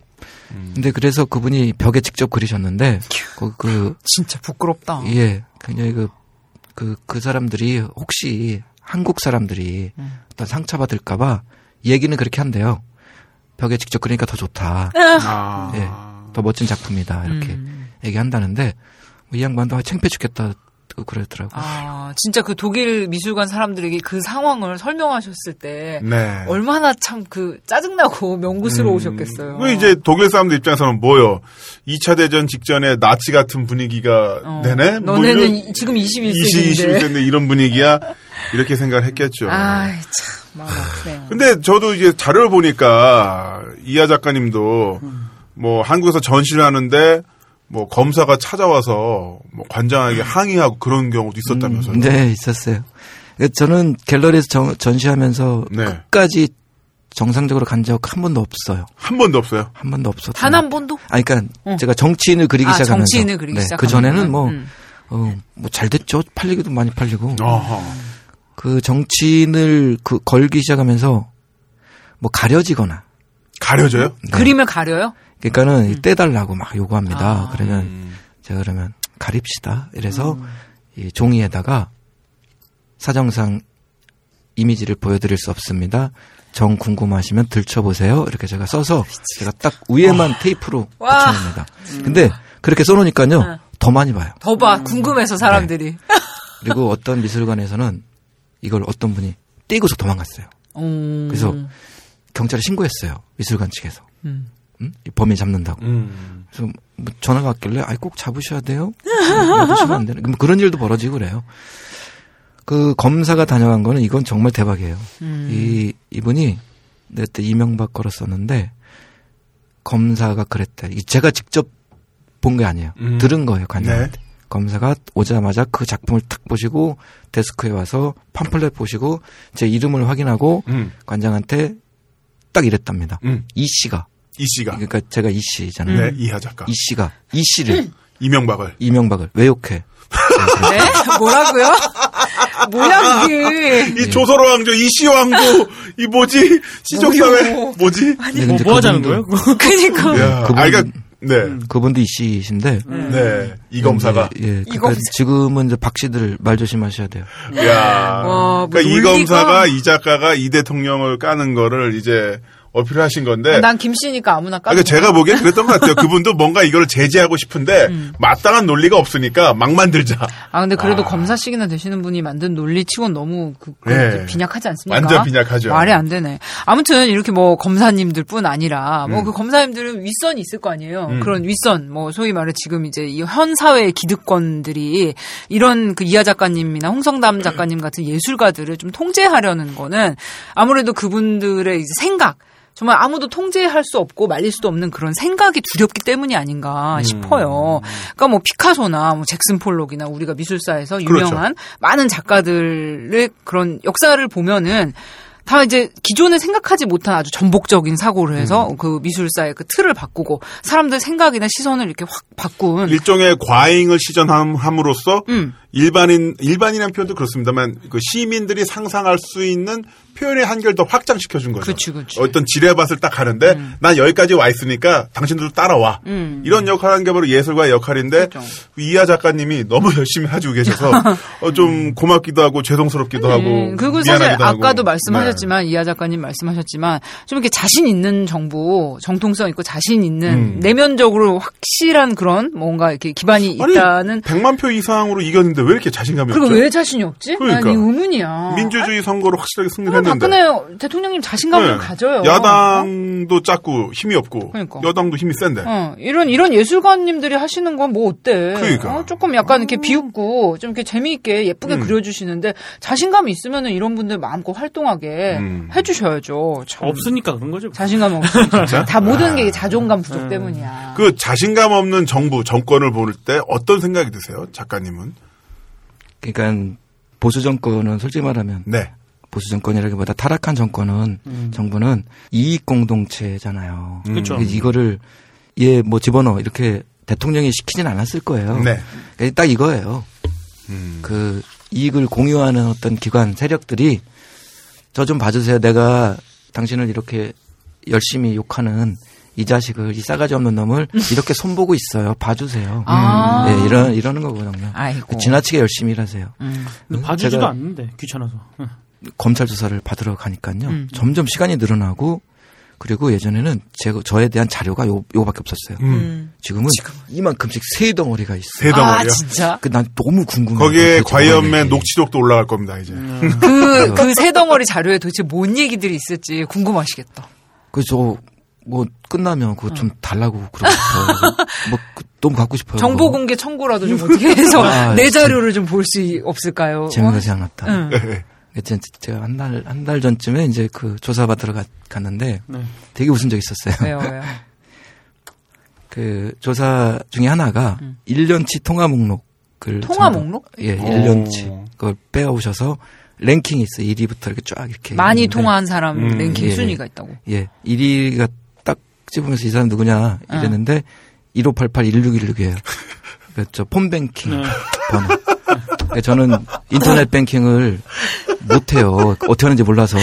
음. 근데 그래서 그분이 벽에 직접 그리셨는데 그, 그 진짜 부끄럽다. 예, 그냥 그 그 그 사람들이 혹시 한국 사람들이 음. 어떤 상처받을까봐 얘기는 그렇게 한대요. 벽에 직접 그리니까 더 좋다. 아. 예, 더 멋진 작품이다. 이렇게 음. 얘기한다는데 이 양반도 창피해 죽겠다. 그러더라고요. 아, 진짜 그 독일 미술관 사람들에게 그 상황을 설명하셨을 때, 네. 얼마나 참 그 짜증나고 명구스러우셨겠어요. 음, 이제 독일 사람들 입장에서는 뭐요? 이 차 대전 직전에 나치 같은 분위기가 어, 되네? 너네는 뭐 지금 이십일 세기인데. 이십일 세기인데 이런 분위기야? 이렇게 생각을 했겠죠. 아, 참. 아, 근데 저도 이제 자료를 보니까 이하 작가님도 음. 뭐 한국에서 전시를 하는데 뭐 검사가 찾아와서 뭐 관장에게 항의하고 그런 경우도 있었다면서요? 음, 네, 있었어요. 저는 갤러리에서 정, 전시하면서, 네. 끝까지 정상적으로 간 적 한 번도 없어요. 한 번도 없어요? 한 번도 없었어요. 단 한 번도? 아니, 그러니까 어. 제가 정치인을 그리기 아, 시작하면서. 정치인을 그리기, 네, 시작하면서. 그 전에는 뭐, 음. 어, 뭐 잘 됐죠. 팔리기도 많이 팔리고. 어허. 그 정치인을 그 걸기 시작하면서 뭐 가려지거나. 가려져요? 네. 그림을 가려요? 그러니까는 음. 떼달라고 막 요구합니다. 아, 그러면 음. 제가 그러면 가립시다. 이래서 음. 이 종이에다가 사정상 이미지를 보여드릴 수 없습니다. 정 궁금하시면 들춰보세요. 이렇게 제가 써서 제가 딱 위에만 와. 테이프로 붙여줍니다. 음. 근데 그렇게 써놓으니까요. 음. 더 많이 봐요. 더 봐. 궁금해서 사람들이. 네. 그리고 어떤 미술관에서는 이걸 어떤 분이 떼고서 도망갔어요. 음. 그래서 경찰에 신고했어요. 미술관 측에서. 음. 음? 범인 잡는다고. 음. 그래서 뭐 전화가 왔길래, 아이, 꼭 잡으셔야 돼요? 잡으시면 안 되는. 그런 일도 벌어지고 그래요. 그 검사가 다녀간 거는 이건 정말 대박이에요. 음. 이, 이분이, 내 때 이명박 거로 썼는데, 검사가 그랬대. 제가 직접 본 게 아니에요. 음. 들은 거예요, 관장한테. 네. 검사가 오자마자 그 작품을 탁 보시고, 데스크에 와서 팜플렛 보시고, 제 이름을 확인하고, 음. 관장한테 딱 이랬답니다. 음. 이 씨가. 이 씨가. 그러니까 제가 이 씨잖아요. 네, 이하 작가. 이 씨가. 이 씨를. 이명박을. 이명박을. 왜 욕해? 네? 뭐라고요? 뭐야, 그게. 이 조선 왕조, 이 씨 왕조, 이 뭐지? 시족사회, 뭐, 뭐지? 아니, 뭐, 뭐 하자는 거예요? 그니까. 야, 그분, 아, 그러니까, 네. 그분도 이 씨이신데. 음. 네. 이 검사가. 예. 그러니까 이 검사. 지금은 이제 박 씨들 말 조심하셔야 돼요. 야. 와, 뭐 그러니까 논리가... 이 검사가, 이 작가가 이 대통령을 까는 거를 이제 어필을 하신 건데. 난 김씨니까 아무나 까는. 그러니까 제가 보기에 그랬던 것 같아요. 그분도 뭔가 이걸 제재하고 싶은데 음. 마땅한 논리가 없으니까 막 만들자. 아 근데 그래도 아. 검사식이나 되시는 분이 만든 논리치곤 너무 그, 그 네. 빈약하지 않습니까? 완전 빈약하죠. 말이 안 되네. 아무튼 이렇게 뭐 검사님들뿐 아니라 뭐 그 음. 검사님들은 윗선이 있을 거 아니에요. 음. 그런 윗선 뭐 소위 말해 지금 이제 이 현 사회의 기득권들이 이런 그 이하 작가님이나 홍성담 작가님 같은 예술가들을 좀 통제하려는 거는 아무래도 그분들의 이제 생각. 정말 아무도 통제할 수 없고 말릴 수도 없는 그런 생각이 두렵기 때문이 아닌가 음. 싶어요. 그러니까 뭐 피카소나 뭐 잭슨 폴록이나 우리가 미술사에서 유명한 그렇죠. 많은 작가들의 그런 역사를 보면은 다 이제 기존에 생각하지 못한 아주 전복적인 사고를 해서 음. 그 미술사의 그 틀을 바꾸고 사람들 생각이나 시선을 이렇게 확 바꾼 일종의 과잉을 시전함으로써 음. 일반인 일반인이라는 표현도 그렇습니다만 그 시민들이 상상할 수 있는 표현의 한계를 더 확장시켜 준 거죠. 그치, 그치. 어떤 지뢰밭을 딱 가는데 음. 난 여기까지 와 있으니까 당신들도 따라와. 음. 이런 역할한 게 바로 예술가의 역할인데 그렇죠. 이하 작가님이 너무 열심히 해주고 계셔서 어, 좀 음. 고맙기도 하고 죄송스럽기도 음. 하고 그리고 사실 아까도 하고. 말씀하셨지만 네. 이하 작가님 말씀하셨지만 좀 이렇게 자신 있는 정보, 정통성 있고 자신 있는 음. 내면적으로 확실한 그런 뭔가 이렇게 기반이 아니, 있다는 백만 표 이상으로 이겼는데 왜 이렇게 자신감이 없죠? 그리고 왜 자신이 없지? 그러니까. 아니, 의문이야. 민주주의 선거로 확실하게 승리를 했는데. 박근혜 대통령님 자신감을 네. 가져요. 야당도 어? 작고 힘이 없고 그러니까. 여당도 힘이 센데. 어, 이런 이런 예술가님들이 하시는 건 뭐 어때? 그러니까. 어, 조금 약간 어... 이렇게 비웃고 좀 이렇게 재미있게 예쁘게 음. 그려주시는데 자신감이 있으면은 이런 분들 마음껏 활동하게 음. 해주셔야죠. 참. 없으니까 그런 거죠. 자신감 없으니까. 다 모든 게 자존감 부족 음. 때문이야. 그 자신감 없는 정부 정권을 볼 때 어떤 생각이 드세요, 작가님은? 그러니까 보수 정권은 솔직히 말하면 네. 보수 정권이라기보다 타락한 정권은 음. 정부는 이익 공동체잖아요. 음. 그렇죠. 이거를 얘 뭐 집어넣어 이렇게 대통령이 시키진 않았을 거예요. 네. 그러니까 딱 이거예요. 음. 그 이익을 공유하는 어떤 기관 세력들이 저 좀 봐주세요. 내가 당신을 이렇게 열심히 욕하는 이 자식을 이 싸가지 없는 놈을 이렇게 손보고 있어요. 봐주세요. 아~ 네, 이런 이러는 거거든요. 아이고. 지나치게 열심히 일하세요. 음. 근데 봐주지도 않는데 귀찮아서. 응. 검찰 조사를 받으러 가니까요. 음. 점점 시간이 늘어나고 그리고 예전에는 제 저에 대한 자료가 요 요밖에 없었어요. 음. 지금은 지금. 이만큼씩 세 덩어리가 있어요. 세 덩어리요? 아, 진짜? 그 난 너무 궁금해요. 거기에 과이언맨 녹취록도 올라갈 겁니다 이제. 음. 그 그 세 덩어리 자료에 도대체 뭔 얘기들이 있을지 궁금하시겠다. 그래서. 뭐 끝나면 그거 좀 달라고 그러고 싶어요. 뭐 너무 갖고 싶어요. 정보 공개 청구라도 좀 어떻게 해서 아, 내 자료를 좀 볼 수 없을까요? 재밌는 생각났다. 응. 제가 한 달 한 달 전쯤에 이제 그 조사받으러 가, 갔는데 네. 되게 웃은 적이 있었어요. 왜요? 왜요? 그 조사 중에 하나가 응. 일 년치 통화 목록을 통화 정도, 목록? 예, 오. 일 년치 그걸 빼오셔서 랭킹이 있어요. 일 위부터 이렇게 쫙 이렇게 많이 있는데. 통화한 사람 음. 랭킹 예, 순위가 있다고. 예, 일 위가 집으면서 이 사람 누구냐 이랬는데 응. 일오팔팔 일육일육이에요. 그렇죠. 폰뱅킹 응. 번호. 그러니까 저는 인터넷 뱅킹을 못해요. 어떻게 하는지 몰라서.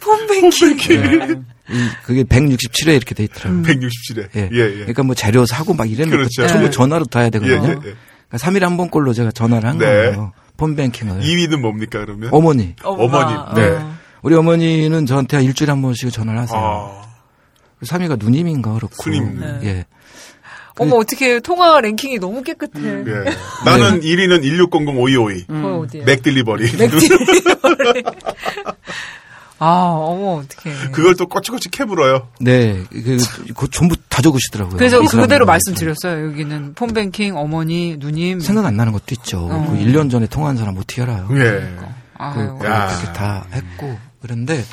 폰뱅킹. 네. 그게 백육십칠 회 이렇게 돼 있더라고요. 백육십칠 회. 예. 예, 예. 그러니까 뭐 자료 사고 막 이랬는데 그렇죠. 전부 전화로 다 해야 되거든요. 예, 예, 예. 그러니까 삼 일에 한 번꼴로 제가 전화를 한 네. 거예요. 폰뱅킹을. 이 위는 뭡니까 그러면? 어머니. 어머니. 네. 우리 어머니는 저한테 한 일주일에 한 번씩 전화를 하세요. 아. 삼 위가 누님인가 그렇고. 누님. 네. 예. 어머 어떻게 통화 랭킹이 너무 깨끗해. 음. 예. 나는 네. 일 위는 일육공공 오이오이. 음. 어디야? 맥딜리버리. 맥딜리버리. 아, 어머 어떻게. 그걸 또 꼬치꼬치 캐물어요. 네, 그, 그 전부 다 적으시더라고요. 그래서 그대로 말씀드렸어요. 여기는 폰뱅킹, 어머니, 누님. 생각 안 나는 것도 있죠. 어. 그 일 년 전에 통화한 사람 어떻게 알아요? 예. 그러니까. 그, 그렇게 다 했고 그런데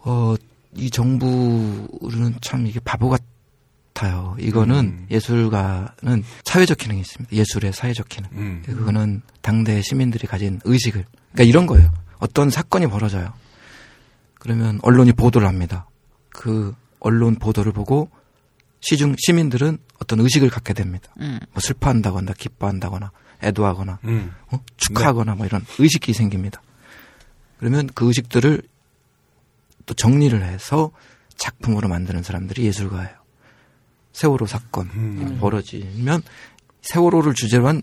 어. 이 정부는 참 이게 바보 같아요. 이거는 음. 예술가는 사회적 기능이 있습니다. 예술의 사회적 기능. 음. 그거는 당대 시민들이 가진 의식을. 그러니까 이런 거예요. 어떤 사건이 벌어져요. 그러면 언론이 보도를 합니다. 그 언론 보도를 보고 시중 시민들은 어떤 의식을 갖게 됩니다. 음. 뭐 슬퍼한다거나 기뻐한다거나 애도하거나 음. 어? 축하하거나 네. 뭐 이런 의식이 생깁니다. 그러면 그 의식들을 또 정리를 해서 작품으로 만드는 사람들이 예술가예요. 세월호 사건 음. 벌어지면 세월호를 주제로 한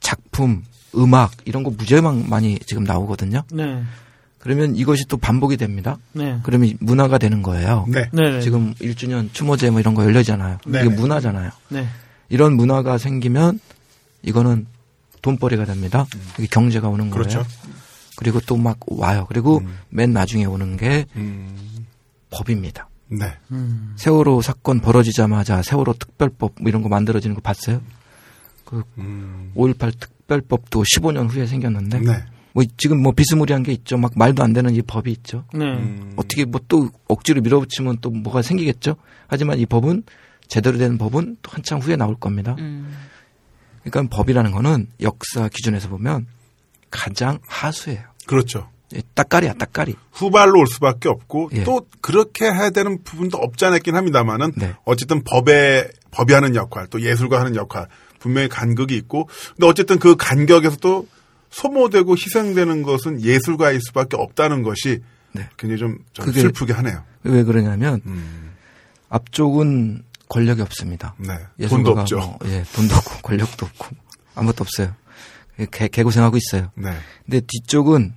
작품, 음악 이런 거 무제한 많이 지금 나오거든요. 네. 그러면 이것이 또 반복이 됩니다. 네. 그러면 문화가 되는 거예요. 네. 네. 지금 일 주년 추모제 뭐 이런 거 열리잖아요. 네. 이게 문화잖아요. 네. 이런 문화가 생기면 이거는 돈벌이가 됩니다. 음. 이게 경제가 오는 거예요. 그렇죠. 그리고 또 막 와요. 그리고 음. 맨 나중에 오는 게 음. 법입니다. 네. 음. 세월호 사건 벌어지자마자 세월호 특별법 뭐 이런 거 만들어지는 거 봤어요? 그 음. 오일팔 특별법도 십오 년 후에 생겼는데 네. 뭐 지금 뭐 비스무리한 게 있죠. 막 말도 안 되는 이 법이 있죠. 네. 음. 어떻게 뭐 또 억지로 밀어붙이면 또 뭐가 생기겠죠. 하지만 이 법은 제대로 된 법은 또 한참 후에 나올 겁니다. 음. 그러니까 법이라는 거는 역사 기준에서 보면 가장 하수예요. 그렇죠. 예, 따까리야, 따까리. 후발로 올 수밖에 없고, 예. 또 그렇게 해야 되는 부분도 없지 않았긴 합니다만은, 네. 어쨌든 법에, 법이 하는 역할, 또 예술가 하는 역할, 분명히 간극이 있고, 근데 어쨌든 그 간격에서도 소모되고 희생되는 것은 예술가일 수밖에 없다는 것이 네. 굉장히 좀 그게 슬프게 하네요. 왜 그러냐면, 음. 앞쪽은 권력이 없습니다. 네. 돈도 없죠. 뭐, 예, 돈도 없고, 권력도 없고, 아무것도 없어요. 개, 개고생하고 있어요. 네. 근데 뒤쪽은,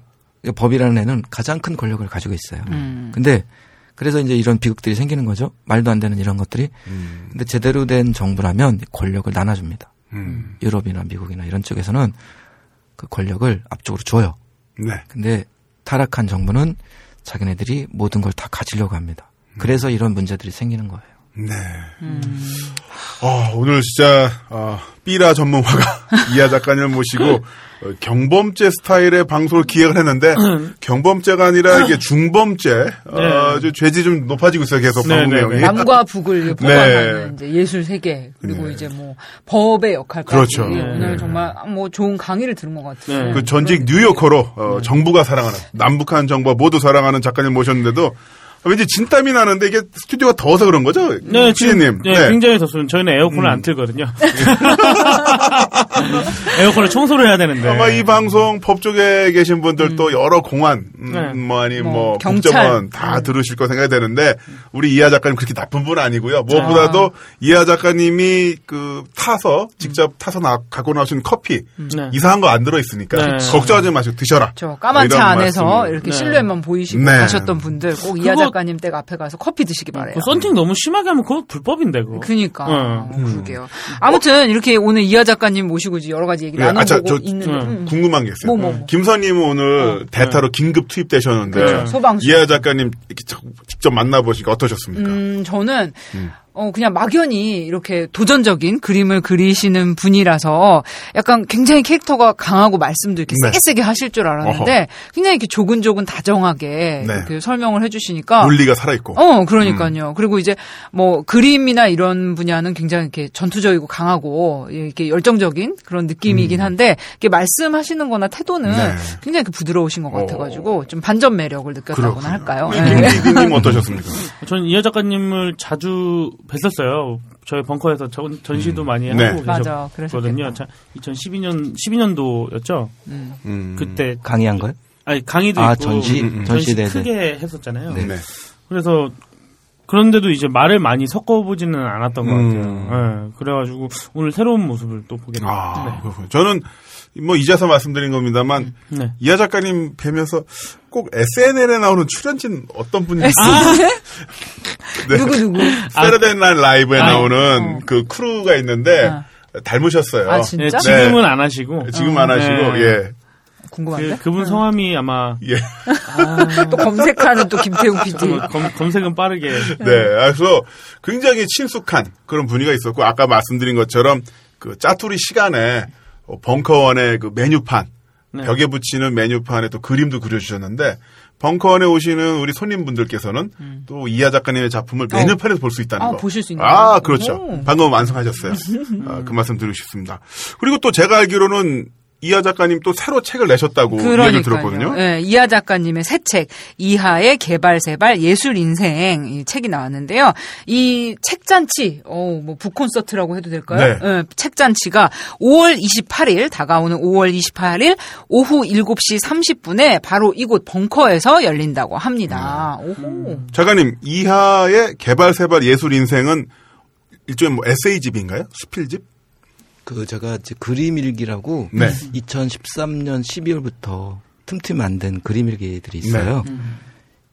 법이라는 애는 가장 큰 권력을 가지고 있어요. 음. 근데 그래서 이제 이런 비극들이 생기는 거죠. 말도 안 되는 이런 것들이. 음. 근데 제대로 된 정부라면 권력을 나눠줍니다. 음. 유럽이나 미국이나 이런 쪽에서는 그 권력을 앞쪽으로 줘요. 네. 근데 타락한 정부는 자기네들이 모든 걸 다 가지려고 합니다. 음. 그래서 이런 문제들이 생기는 거예요. 네. 음. 어, 오늘 진짜 어, 삐라 전문화가 이하 작가님을 모시고 경범죄 스타일의 방송을 기획을 했는데 경범죄가 아니라 이게 중범죄 네. 어, 죄지 좀 높아지고 있어요. 계속 네, 방송 내용이. 네. 남과 북을 포괄하는 네. 이제 예술 세계 그리고 네. 이제 뭐 법의 역할까지. 그렇죠. 네. 오늘 정말 뭐 좋은 강의를 들은 것 같아요. 네. 그 전직 뉴요커로 어, 네. 정부가 사랑하는 남북한 정부가 모두 사랑하는 작가님 모셨는데도 왠지 진땀이 나는데 이게 스튜디오가 더워서 그런 거죠? 네, 지혜님. 네, 네, 굉장히 덥습니다. 저희는 에어컨을 음. 안 틀거든요. 에어컨을 청소를 해야 되는데. 아마 이 방송 법조계에 계신 분들도 음. 여러 공안, 음, 네. 뭐 아니 뭐, 뭐 경찰 다 네. 들으실 거 생각이 되는데 우리 이하 작가님 그렇게 나쁜 분 아니고요. 무엇보다도 아. 이하 작가님이 그 타서 직접 타서 나, 갖고 나오신 커피 음. 네. 이상한 거 안 들어 있으니까 네. 걱정하지 마시고 드셔라. 저 까만 차 안에서 말씀. 이렇게 실루엣만 네. 보이시고 네. 가셨던 분들 꼭 이하 작가 작가님 댁 앞에 가서 커피 드시기 바래요. 그 썬팅 너무 심하게 하면 그거 불법인데 그거. 그러니까 네. 어, 그러게요. 아무튼 이렇게 오늘 이하 작가님 모시고 여러 가지 얘기 네. 나눠보고 아, 있는 네. 음. 궁금한 게 있어요. 뭐, 뭐, 뭐. 김선님은 오늘 어. 대타로 네. 긴급 투입되셨는데 그렇죠. 소방수. 이하 작가님 이렇게 직접 만나보시니까 어떠셨습니까? 음, 저는 음. 어, 그냥 막연히 이렇게 도전적인 그림을 그리시는 분이라서 약간 굉장히 캐릭터가 강하고 말씀도 이렇게 네. 세게 세게 하실 줄 알았는데 어허. 굉장히 이렇게 조근조근 다정하게 네. 이렇게 설명을 해주시니까 논리가 살아있고. 어, 그러니까요. 음. 그리고 이제 뭐 그림이나 이런 분야는 굉장히 이렇게 전투적이고 강하고 이렇게 열정적인 그런 느낌이긴 음. 한데 이렇게 말씀하시는 거나 태도는 네. 굉장히 부드러우신 것 같아가지고 좀 반전 매력을 느꼈다고나 그렇군요. 할까요? 김 네. 어떠셨습니까? 저는 이하 작가님을 자주 뵀었어요. 저희 벙커에서 전, 전시도 음. 많이 하고 네. 계셨거든요. 이천십이 년 십이 년도였죠. 음. 음. 그때 강의한 거요? 아니 강의도 아, 있고 전시 음, 음. 전시 크게 했었잖아요. 네. 그래서 그런데도 이제 말을 많이 섞어보지는 않았던 것 같아요. 음. 네. 그래가지고 오늘 새로운 모습을 또 보게 됐어요. 아, 네. 저는 뭐 이제서 말씀드린 겁니다만 네. 이하 작가님 뵈면서 꼭 에스엔엘에 나오는 출연진 어떤 분이 있어요? 네. 누구 누구? 세러데이 날 라이브에 아, 나오는 어. 그 크루가 있는데 아. 닮으셨어요. 아, 진짜? 네, 지금은 안 하시고 지금 안 하시고 네. 예. 궁금한데? 그, 그분 성함이 아마 예. 아. 또 검색하는 또 김태형 피디. 검, 검색은 빠르게. 네. 그래서 굉장히 친숙한 그런 분위기가 있었고 아까 말씀드린 것처럼 그 짜투리 시간에 벙커원의 그 메뉴판 네. 벽에 붙이는 메뉴판에 또 그림도 그려주셨는데 벙커원에 오시는 우리 손님분들께서는 음. 또 이하 작가님의 작품을 메뉴판에서 볼 수 있다는 아, 거. 보실 수 있는 아, 거. 그렇죠. 오. 방금 완성하셨어요. 아, 그 말씀 드리고 싶습니다. 그리고 또 제가 알기로는 이하 작가님 또 새로 책을 내셨다고 얘기를 들었거든요. 네, 이하 작가님의 새 책 이하의 개발 세발 예술 인생 이 책이 나왔는데요. 이 책잔치, 어, 뭐 북콘서트라고 해도 될까요? 네. 네, 책잔치가 오월 이십팔일 다가오는 오월 이십팔일 오후 일곱 시 삼십 분에 바로 이곳 벙커에서 열린다고 합니다. 음. 오호. 작가님 이하의 개발 세발 예술 인생은 일종의 뭐 에세이집인가요? 수필집? 그 제가 이제 그림일기라고 네. 이천십삼 년 십이월부터 틈틈이 안 된 그림일기들이 있어요. 네.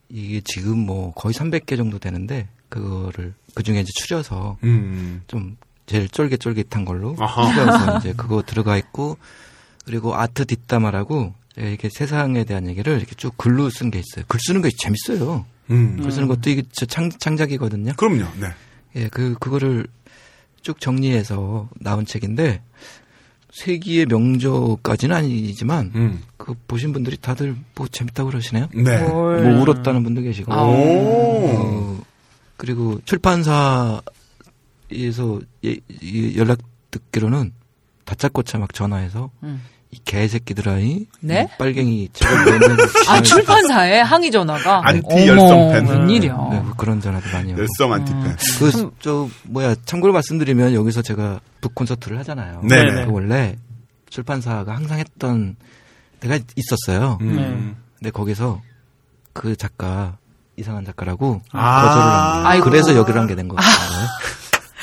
이게 지금 뭐 거의 삼백 개 정도 되는데 그거를 그 중에 이제 추려서 음. 좀 제일 쫄깃쫄깃한 걸로 추려서 이제 그거 들어가 있고 그리고 아트 뒷담화라고 이렇게 세상에 대한 얘기를 이렇게 쭉 글로 쓴 게 있어요. 글 쓰는 게 재밌어요. 음. 글 쓰는 것도 이게 창, 창작이거든요. 그럼요. 네. 예, 그 그거를 쭉 정리해서 나온 책인데 세기의 명저까지는 아니지만 음. 그 보신 분들이 다들 뭐 재밌다고 그러시네요. 네. 뭐 울었다는 분도 계시고 어, 그리고 출판사에서 예, 예, 연락 듣기로는 다짜고짜 막 전화해서 음. 이 개새끼들아이. 네? 빨갱이 아 출판사에 항의 전화가. 안티 열성 팬. 웬일이야. 네, 그런 전화도 많이 오고. 열성 안티 팬. 그 저 뭐야 참고로 말씀드리면 여기서 제가 북 콘서트를 하잖아요. 네. 그 원래 출판사가 항상 했던 데가 있었어요. 음. 근데 거기서 그 작가 이상한 작가라고 아~ 거절을 한 거예요. 그래서 여기로 한 게 된 거예요.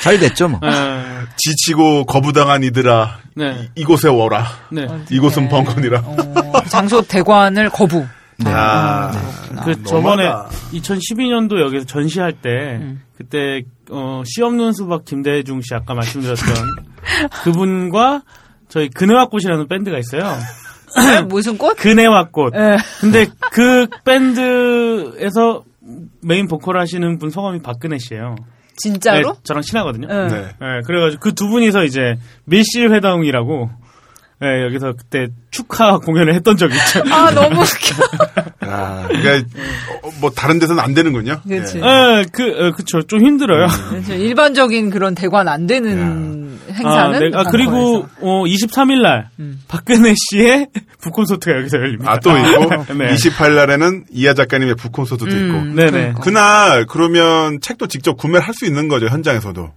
잘 됐죠 뭐. 아, 지치고 거부당한 이들아 네. 이, 이곳에 워라. 네. 이곳은 벙커니라. 어, 장소 대관을 거부. 네. 아, 네. 그 저번에 이천십이 년도 여기서 전시할 때 음. 그때 어, 씨 없는 수박 김대중 씨 아까 말씀드렸던 그분과 저희 그네와 꽃이라는 밴드가 있어요. 무슨 꽃? 그네와 꽃. 네. 근데 그 밴드에서 메인 보컬 하시는 분 성함이 박근혜 씨예요. 진짜로? 네, 저랑 친하거든요. 네. 네. 네 그래가지고 그 두 분이서 이제 밀실회담이라고 네, 여기서 그때 축하 공연을 했던 적이 있죠. 아 너무 웃겨. 아, 그러니까 뭐 다른 데서는 안 되는군요. 그렇죠. 네, 그 그렇죠. 좀 힘들어요. 그렇죠. 일반적인 그런 대관 안 되는 야. 행사는. 아, 네. 아 그리고 어, 이십삼 일 날 음. 박근혜 씨의 북콘서트가 여기서 열립니다. 아 또 있고 네. 이십팔 날에는 이하 작가님의 북콘서트도 음, 있고. 네네. 그날 그러면 책도 직접 구매를 할 수 있는 거죠 현장에서도.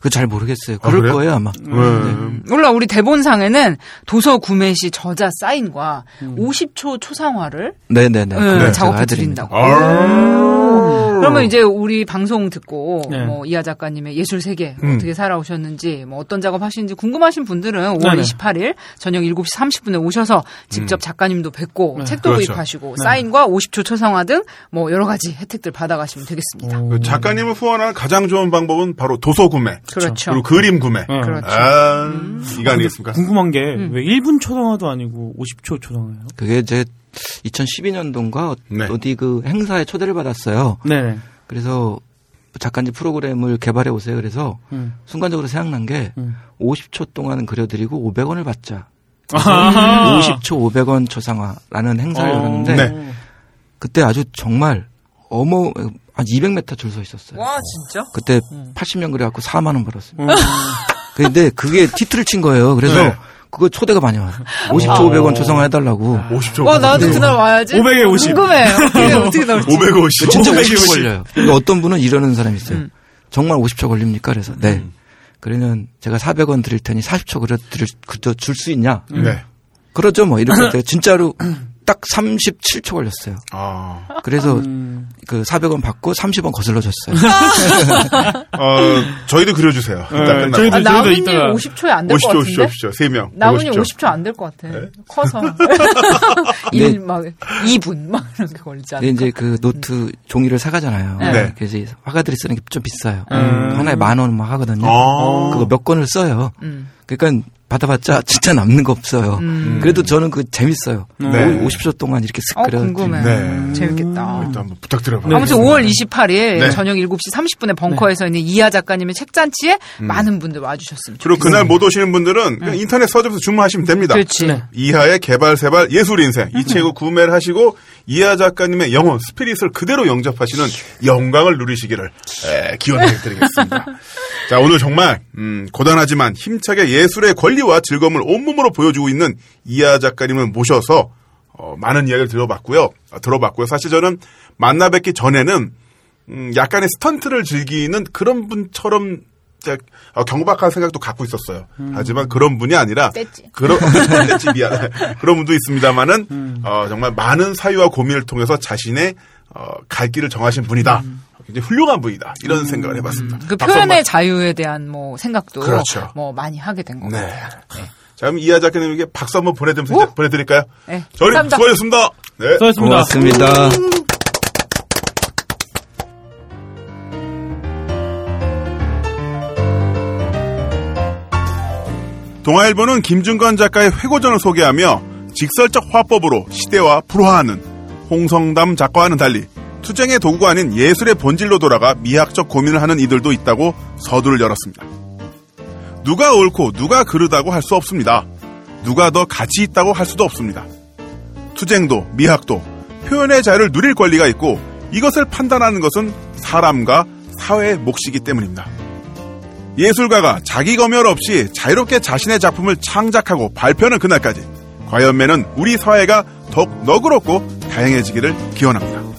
그 잘 모르겠어요. 아, 그럴 그래요? 거예요 아마. 음. 네. 몰라 우리 대본상에는 도서 구매 시 저자 사인과 음. 오십 초 초상화를 네네네 네, 작업해 드린다고. 그러면 이제 우리 방송 듣고 네. 뭐 이하 작가님의 예술 세계 음. 어떻게 살아오셨는지 뭐 어떤 작업 하시는지 궁금하신 분들은 오월 네네. 이십팔 일 저녁 일곱 시 삼십 분에 오셔서 직접 작가님도 뵙고 네. 책도 그렇죠. 구입하시고 네. 사인과 오십 초 초상화 등 뭐 여러 가지 혜택들 받아가시면 되겠습니다. 오. 작가님을 후원하는 가장 좋은 방법은 바로 도서 구매. 그렇죠. 그리고 그림 구매. 네. 그렇죠. 아, 음. 이거 아니겠습니까? 궁금한 게 왜 음. 일 분 초상화도 아니고 오십 초 초상화예요? 그게 제 이천십이 년도인가 네. 어디 그 행사에 초대를 받았어요. 네. 그래서 작가님 프로그램을 개발해 오세요. 그래서 음. 순간적으로 생각난 게 음. 오십 초 동안 그려드리고 오백 원을 받자. 아하. 오십 초 오백 원 초상화라는 행사를 어. 열었는데 네. 그때 아주 정말 어머 한 이백 미터 줄 서 있었어요. 와 진짜? 그때 음. 팔십 명 그려갖고 사만 원 벌었어요. 음. 근데 그게 티트를 친 거예요. 그래서 네. 그거 초대가 많이 와요. 오십 초 오백 원 초상화 해달라고. 오십 초. 와, 나도 그날 와야지. 오백에 오십. 궁금해. 어떻게, 어떻게 나올지. 오백오십. 진짜 오십 초 걸려요. 근데 어떤 분은 이러는 사람이 있어요. 음. 정말 오십 초 걸립니까? 그래서, 네. 음. 그러면 제가 사백 원 드릴 테니 사십 초 그려 드릴, 그저 줄 수 있냐? 음. 네. 그러죠, 뭐. 이렇게. 진짜로 딱 삼십칠 초 걸렸어요. 아. 그래서 음. 그 사백 원 받고 삼십 원 거슬러 줬어요. 어, 저희도 그려주세요. 일단 네, 저희도, 아, 나훈이 이따가... 오십 초에 안 될 것 같은데. 오십 초, 오십 초, 세 명. 나훈이 오십 초 안 될 것 같아. 네? 커서. 일, 막, 이 분, 막 이렇게 걸리지 않을까. 이제 그 노트 음. 종이를 사가잖아요. 네. 그래서 화가들이 쓰는 게 좀 비싸요. 음. 하나에 만 원 막 하거든요. 아. 그거 몇 권을 써요. 음. 그러니까 받아봤자 진짜 남는 거 없어요. 음. 그래도 저는 그 재밌어요. 네. 오십 초 동안 이렇게 쓱 그려. 어, 궁금해. 네. 재밌겠다. 일단 한번 부탁드려봐요. 아무튼 네. 오월 이십팔 일 네. 저녁 일곱 시 삼십 분에 벙커에서 네. 있는 이하 작가님의 책잔치에 음. 많은 분들 와주셨으면 좋겠습니다. 그리고 그날 못 오시는 분들은 그냥 인터넷 서점에서 주문하시면 됩니다. 그렇지. 네. 이하의 개발, 세발, 예술 인생. 이 책을 구매를 하시고 이하 작가님의 영혼, 스피릿을 그대로 영접하시는 영광을 누리시기를 에, 기원드리겠습니다. 자, 오늘 정말 음, 고단하지만 힘차게 예술의 권리 와 즐거움을 온몸으로 보여주고 있는 이하 작가님을 모셔서 어, 많은 이야기를 들어봤고요. 아, 들어봤고요. 사실 저는 만나 뵙기 전에는 음, 약간의 스턴트를 즐기는 그런 분처럼 자, 어, 경박한 생각도 갖고 있었어요. 음. 하지만 그런 분이 아니라 됐지. 그런 됐지, 미안해. 그런 분도 있습니다만은 음. 어, 정말 많은 사유와 고민을 통해서 자신의 어, 갈 길을 정하신 분이다. 음. 굉장히 훌륭한 분이다. 이런 음, 생각을 해봤습니다. 그 표현의 박성만. 자유에 대한 뭐 생각도 그렇죠. 뭐 많이 하게 된 것 네. 같아요. 네. 자, 그럼 이하 작가님에게 박수 한번 보내드리면서 보내드릴까요? 네. 저희 수고하셨습니다. 네. 수고하셨습니다. 고맙습니다. 동아일보는 김준관 작가의 회고전을 소개하며 직설적 화법으로 시대와 불화하는 홍성담 작가와는 달리 투쟁의 도구가 아닌 예술의 본질로 돌아가 미학적 고민을 하는 이들도 있다고 서두를 열었습니다. 누가 옳고 누가 그르다고 할 수 없습니다. 누가 더 가치 있다고 할 수도 없습니다. 투쟁도 미학도 표현의 자유를 누릴 권리가 있고 이것을 판단하는 것은 사람과 사회의 몫이기 때문입니다. 예술가가 자기 검열 없이 자유롭게 자신의 작품을 창작하고 발표하는 그날까지 과이언맨은 우리 사회가 더욱 너그럽고 다양해지기를 기원합니다.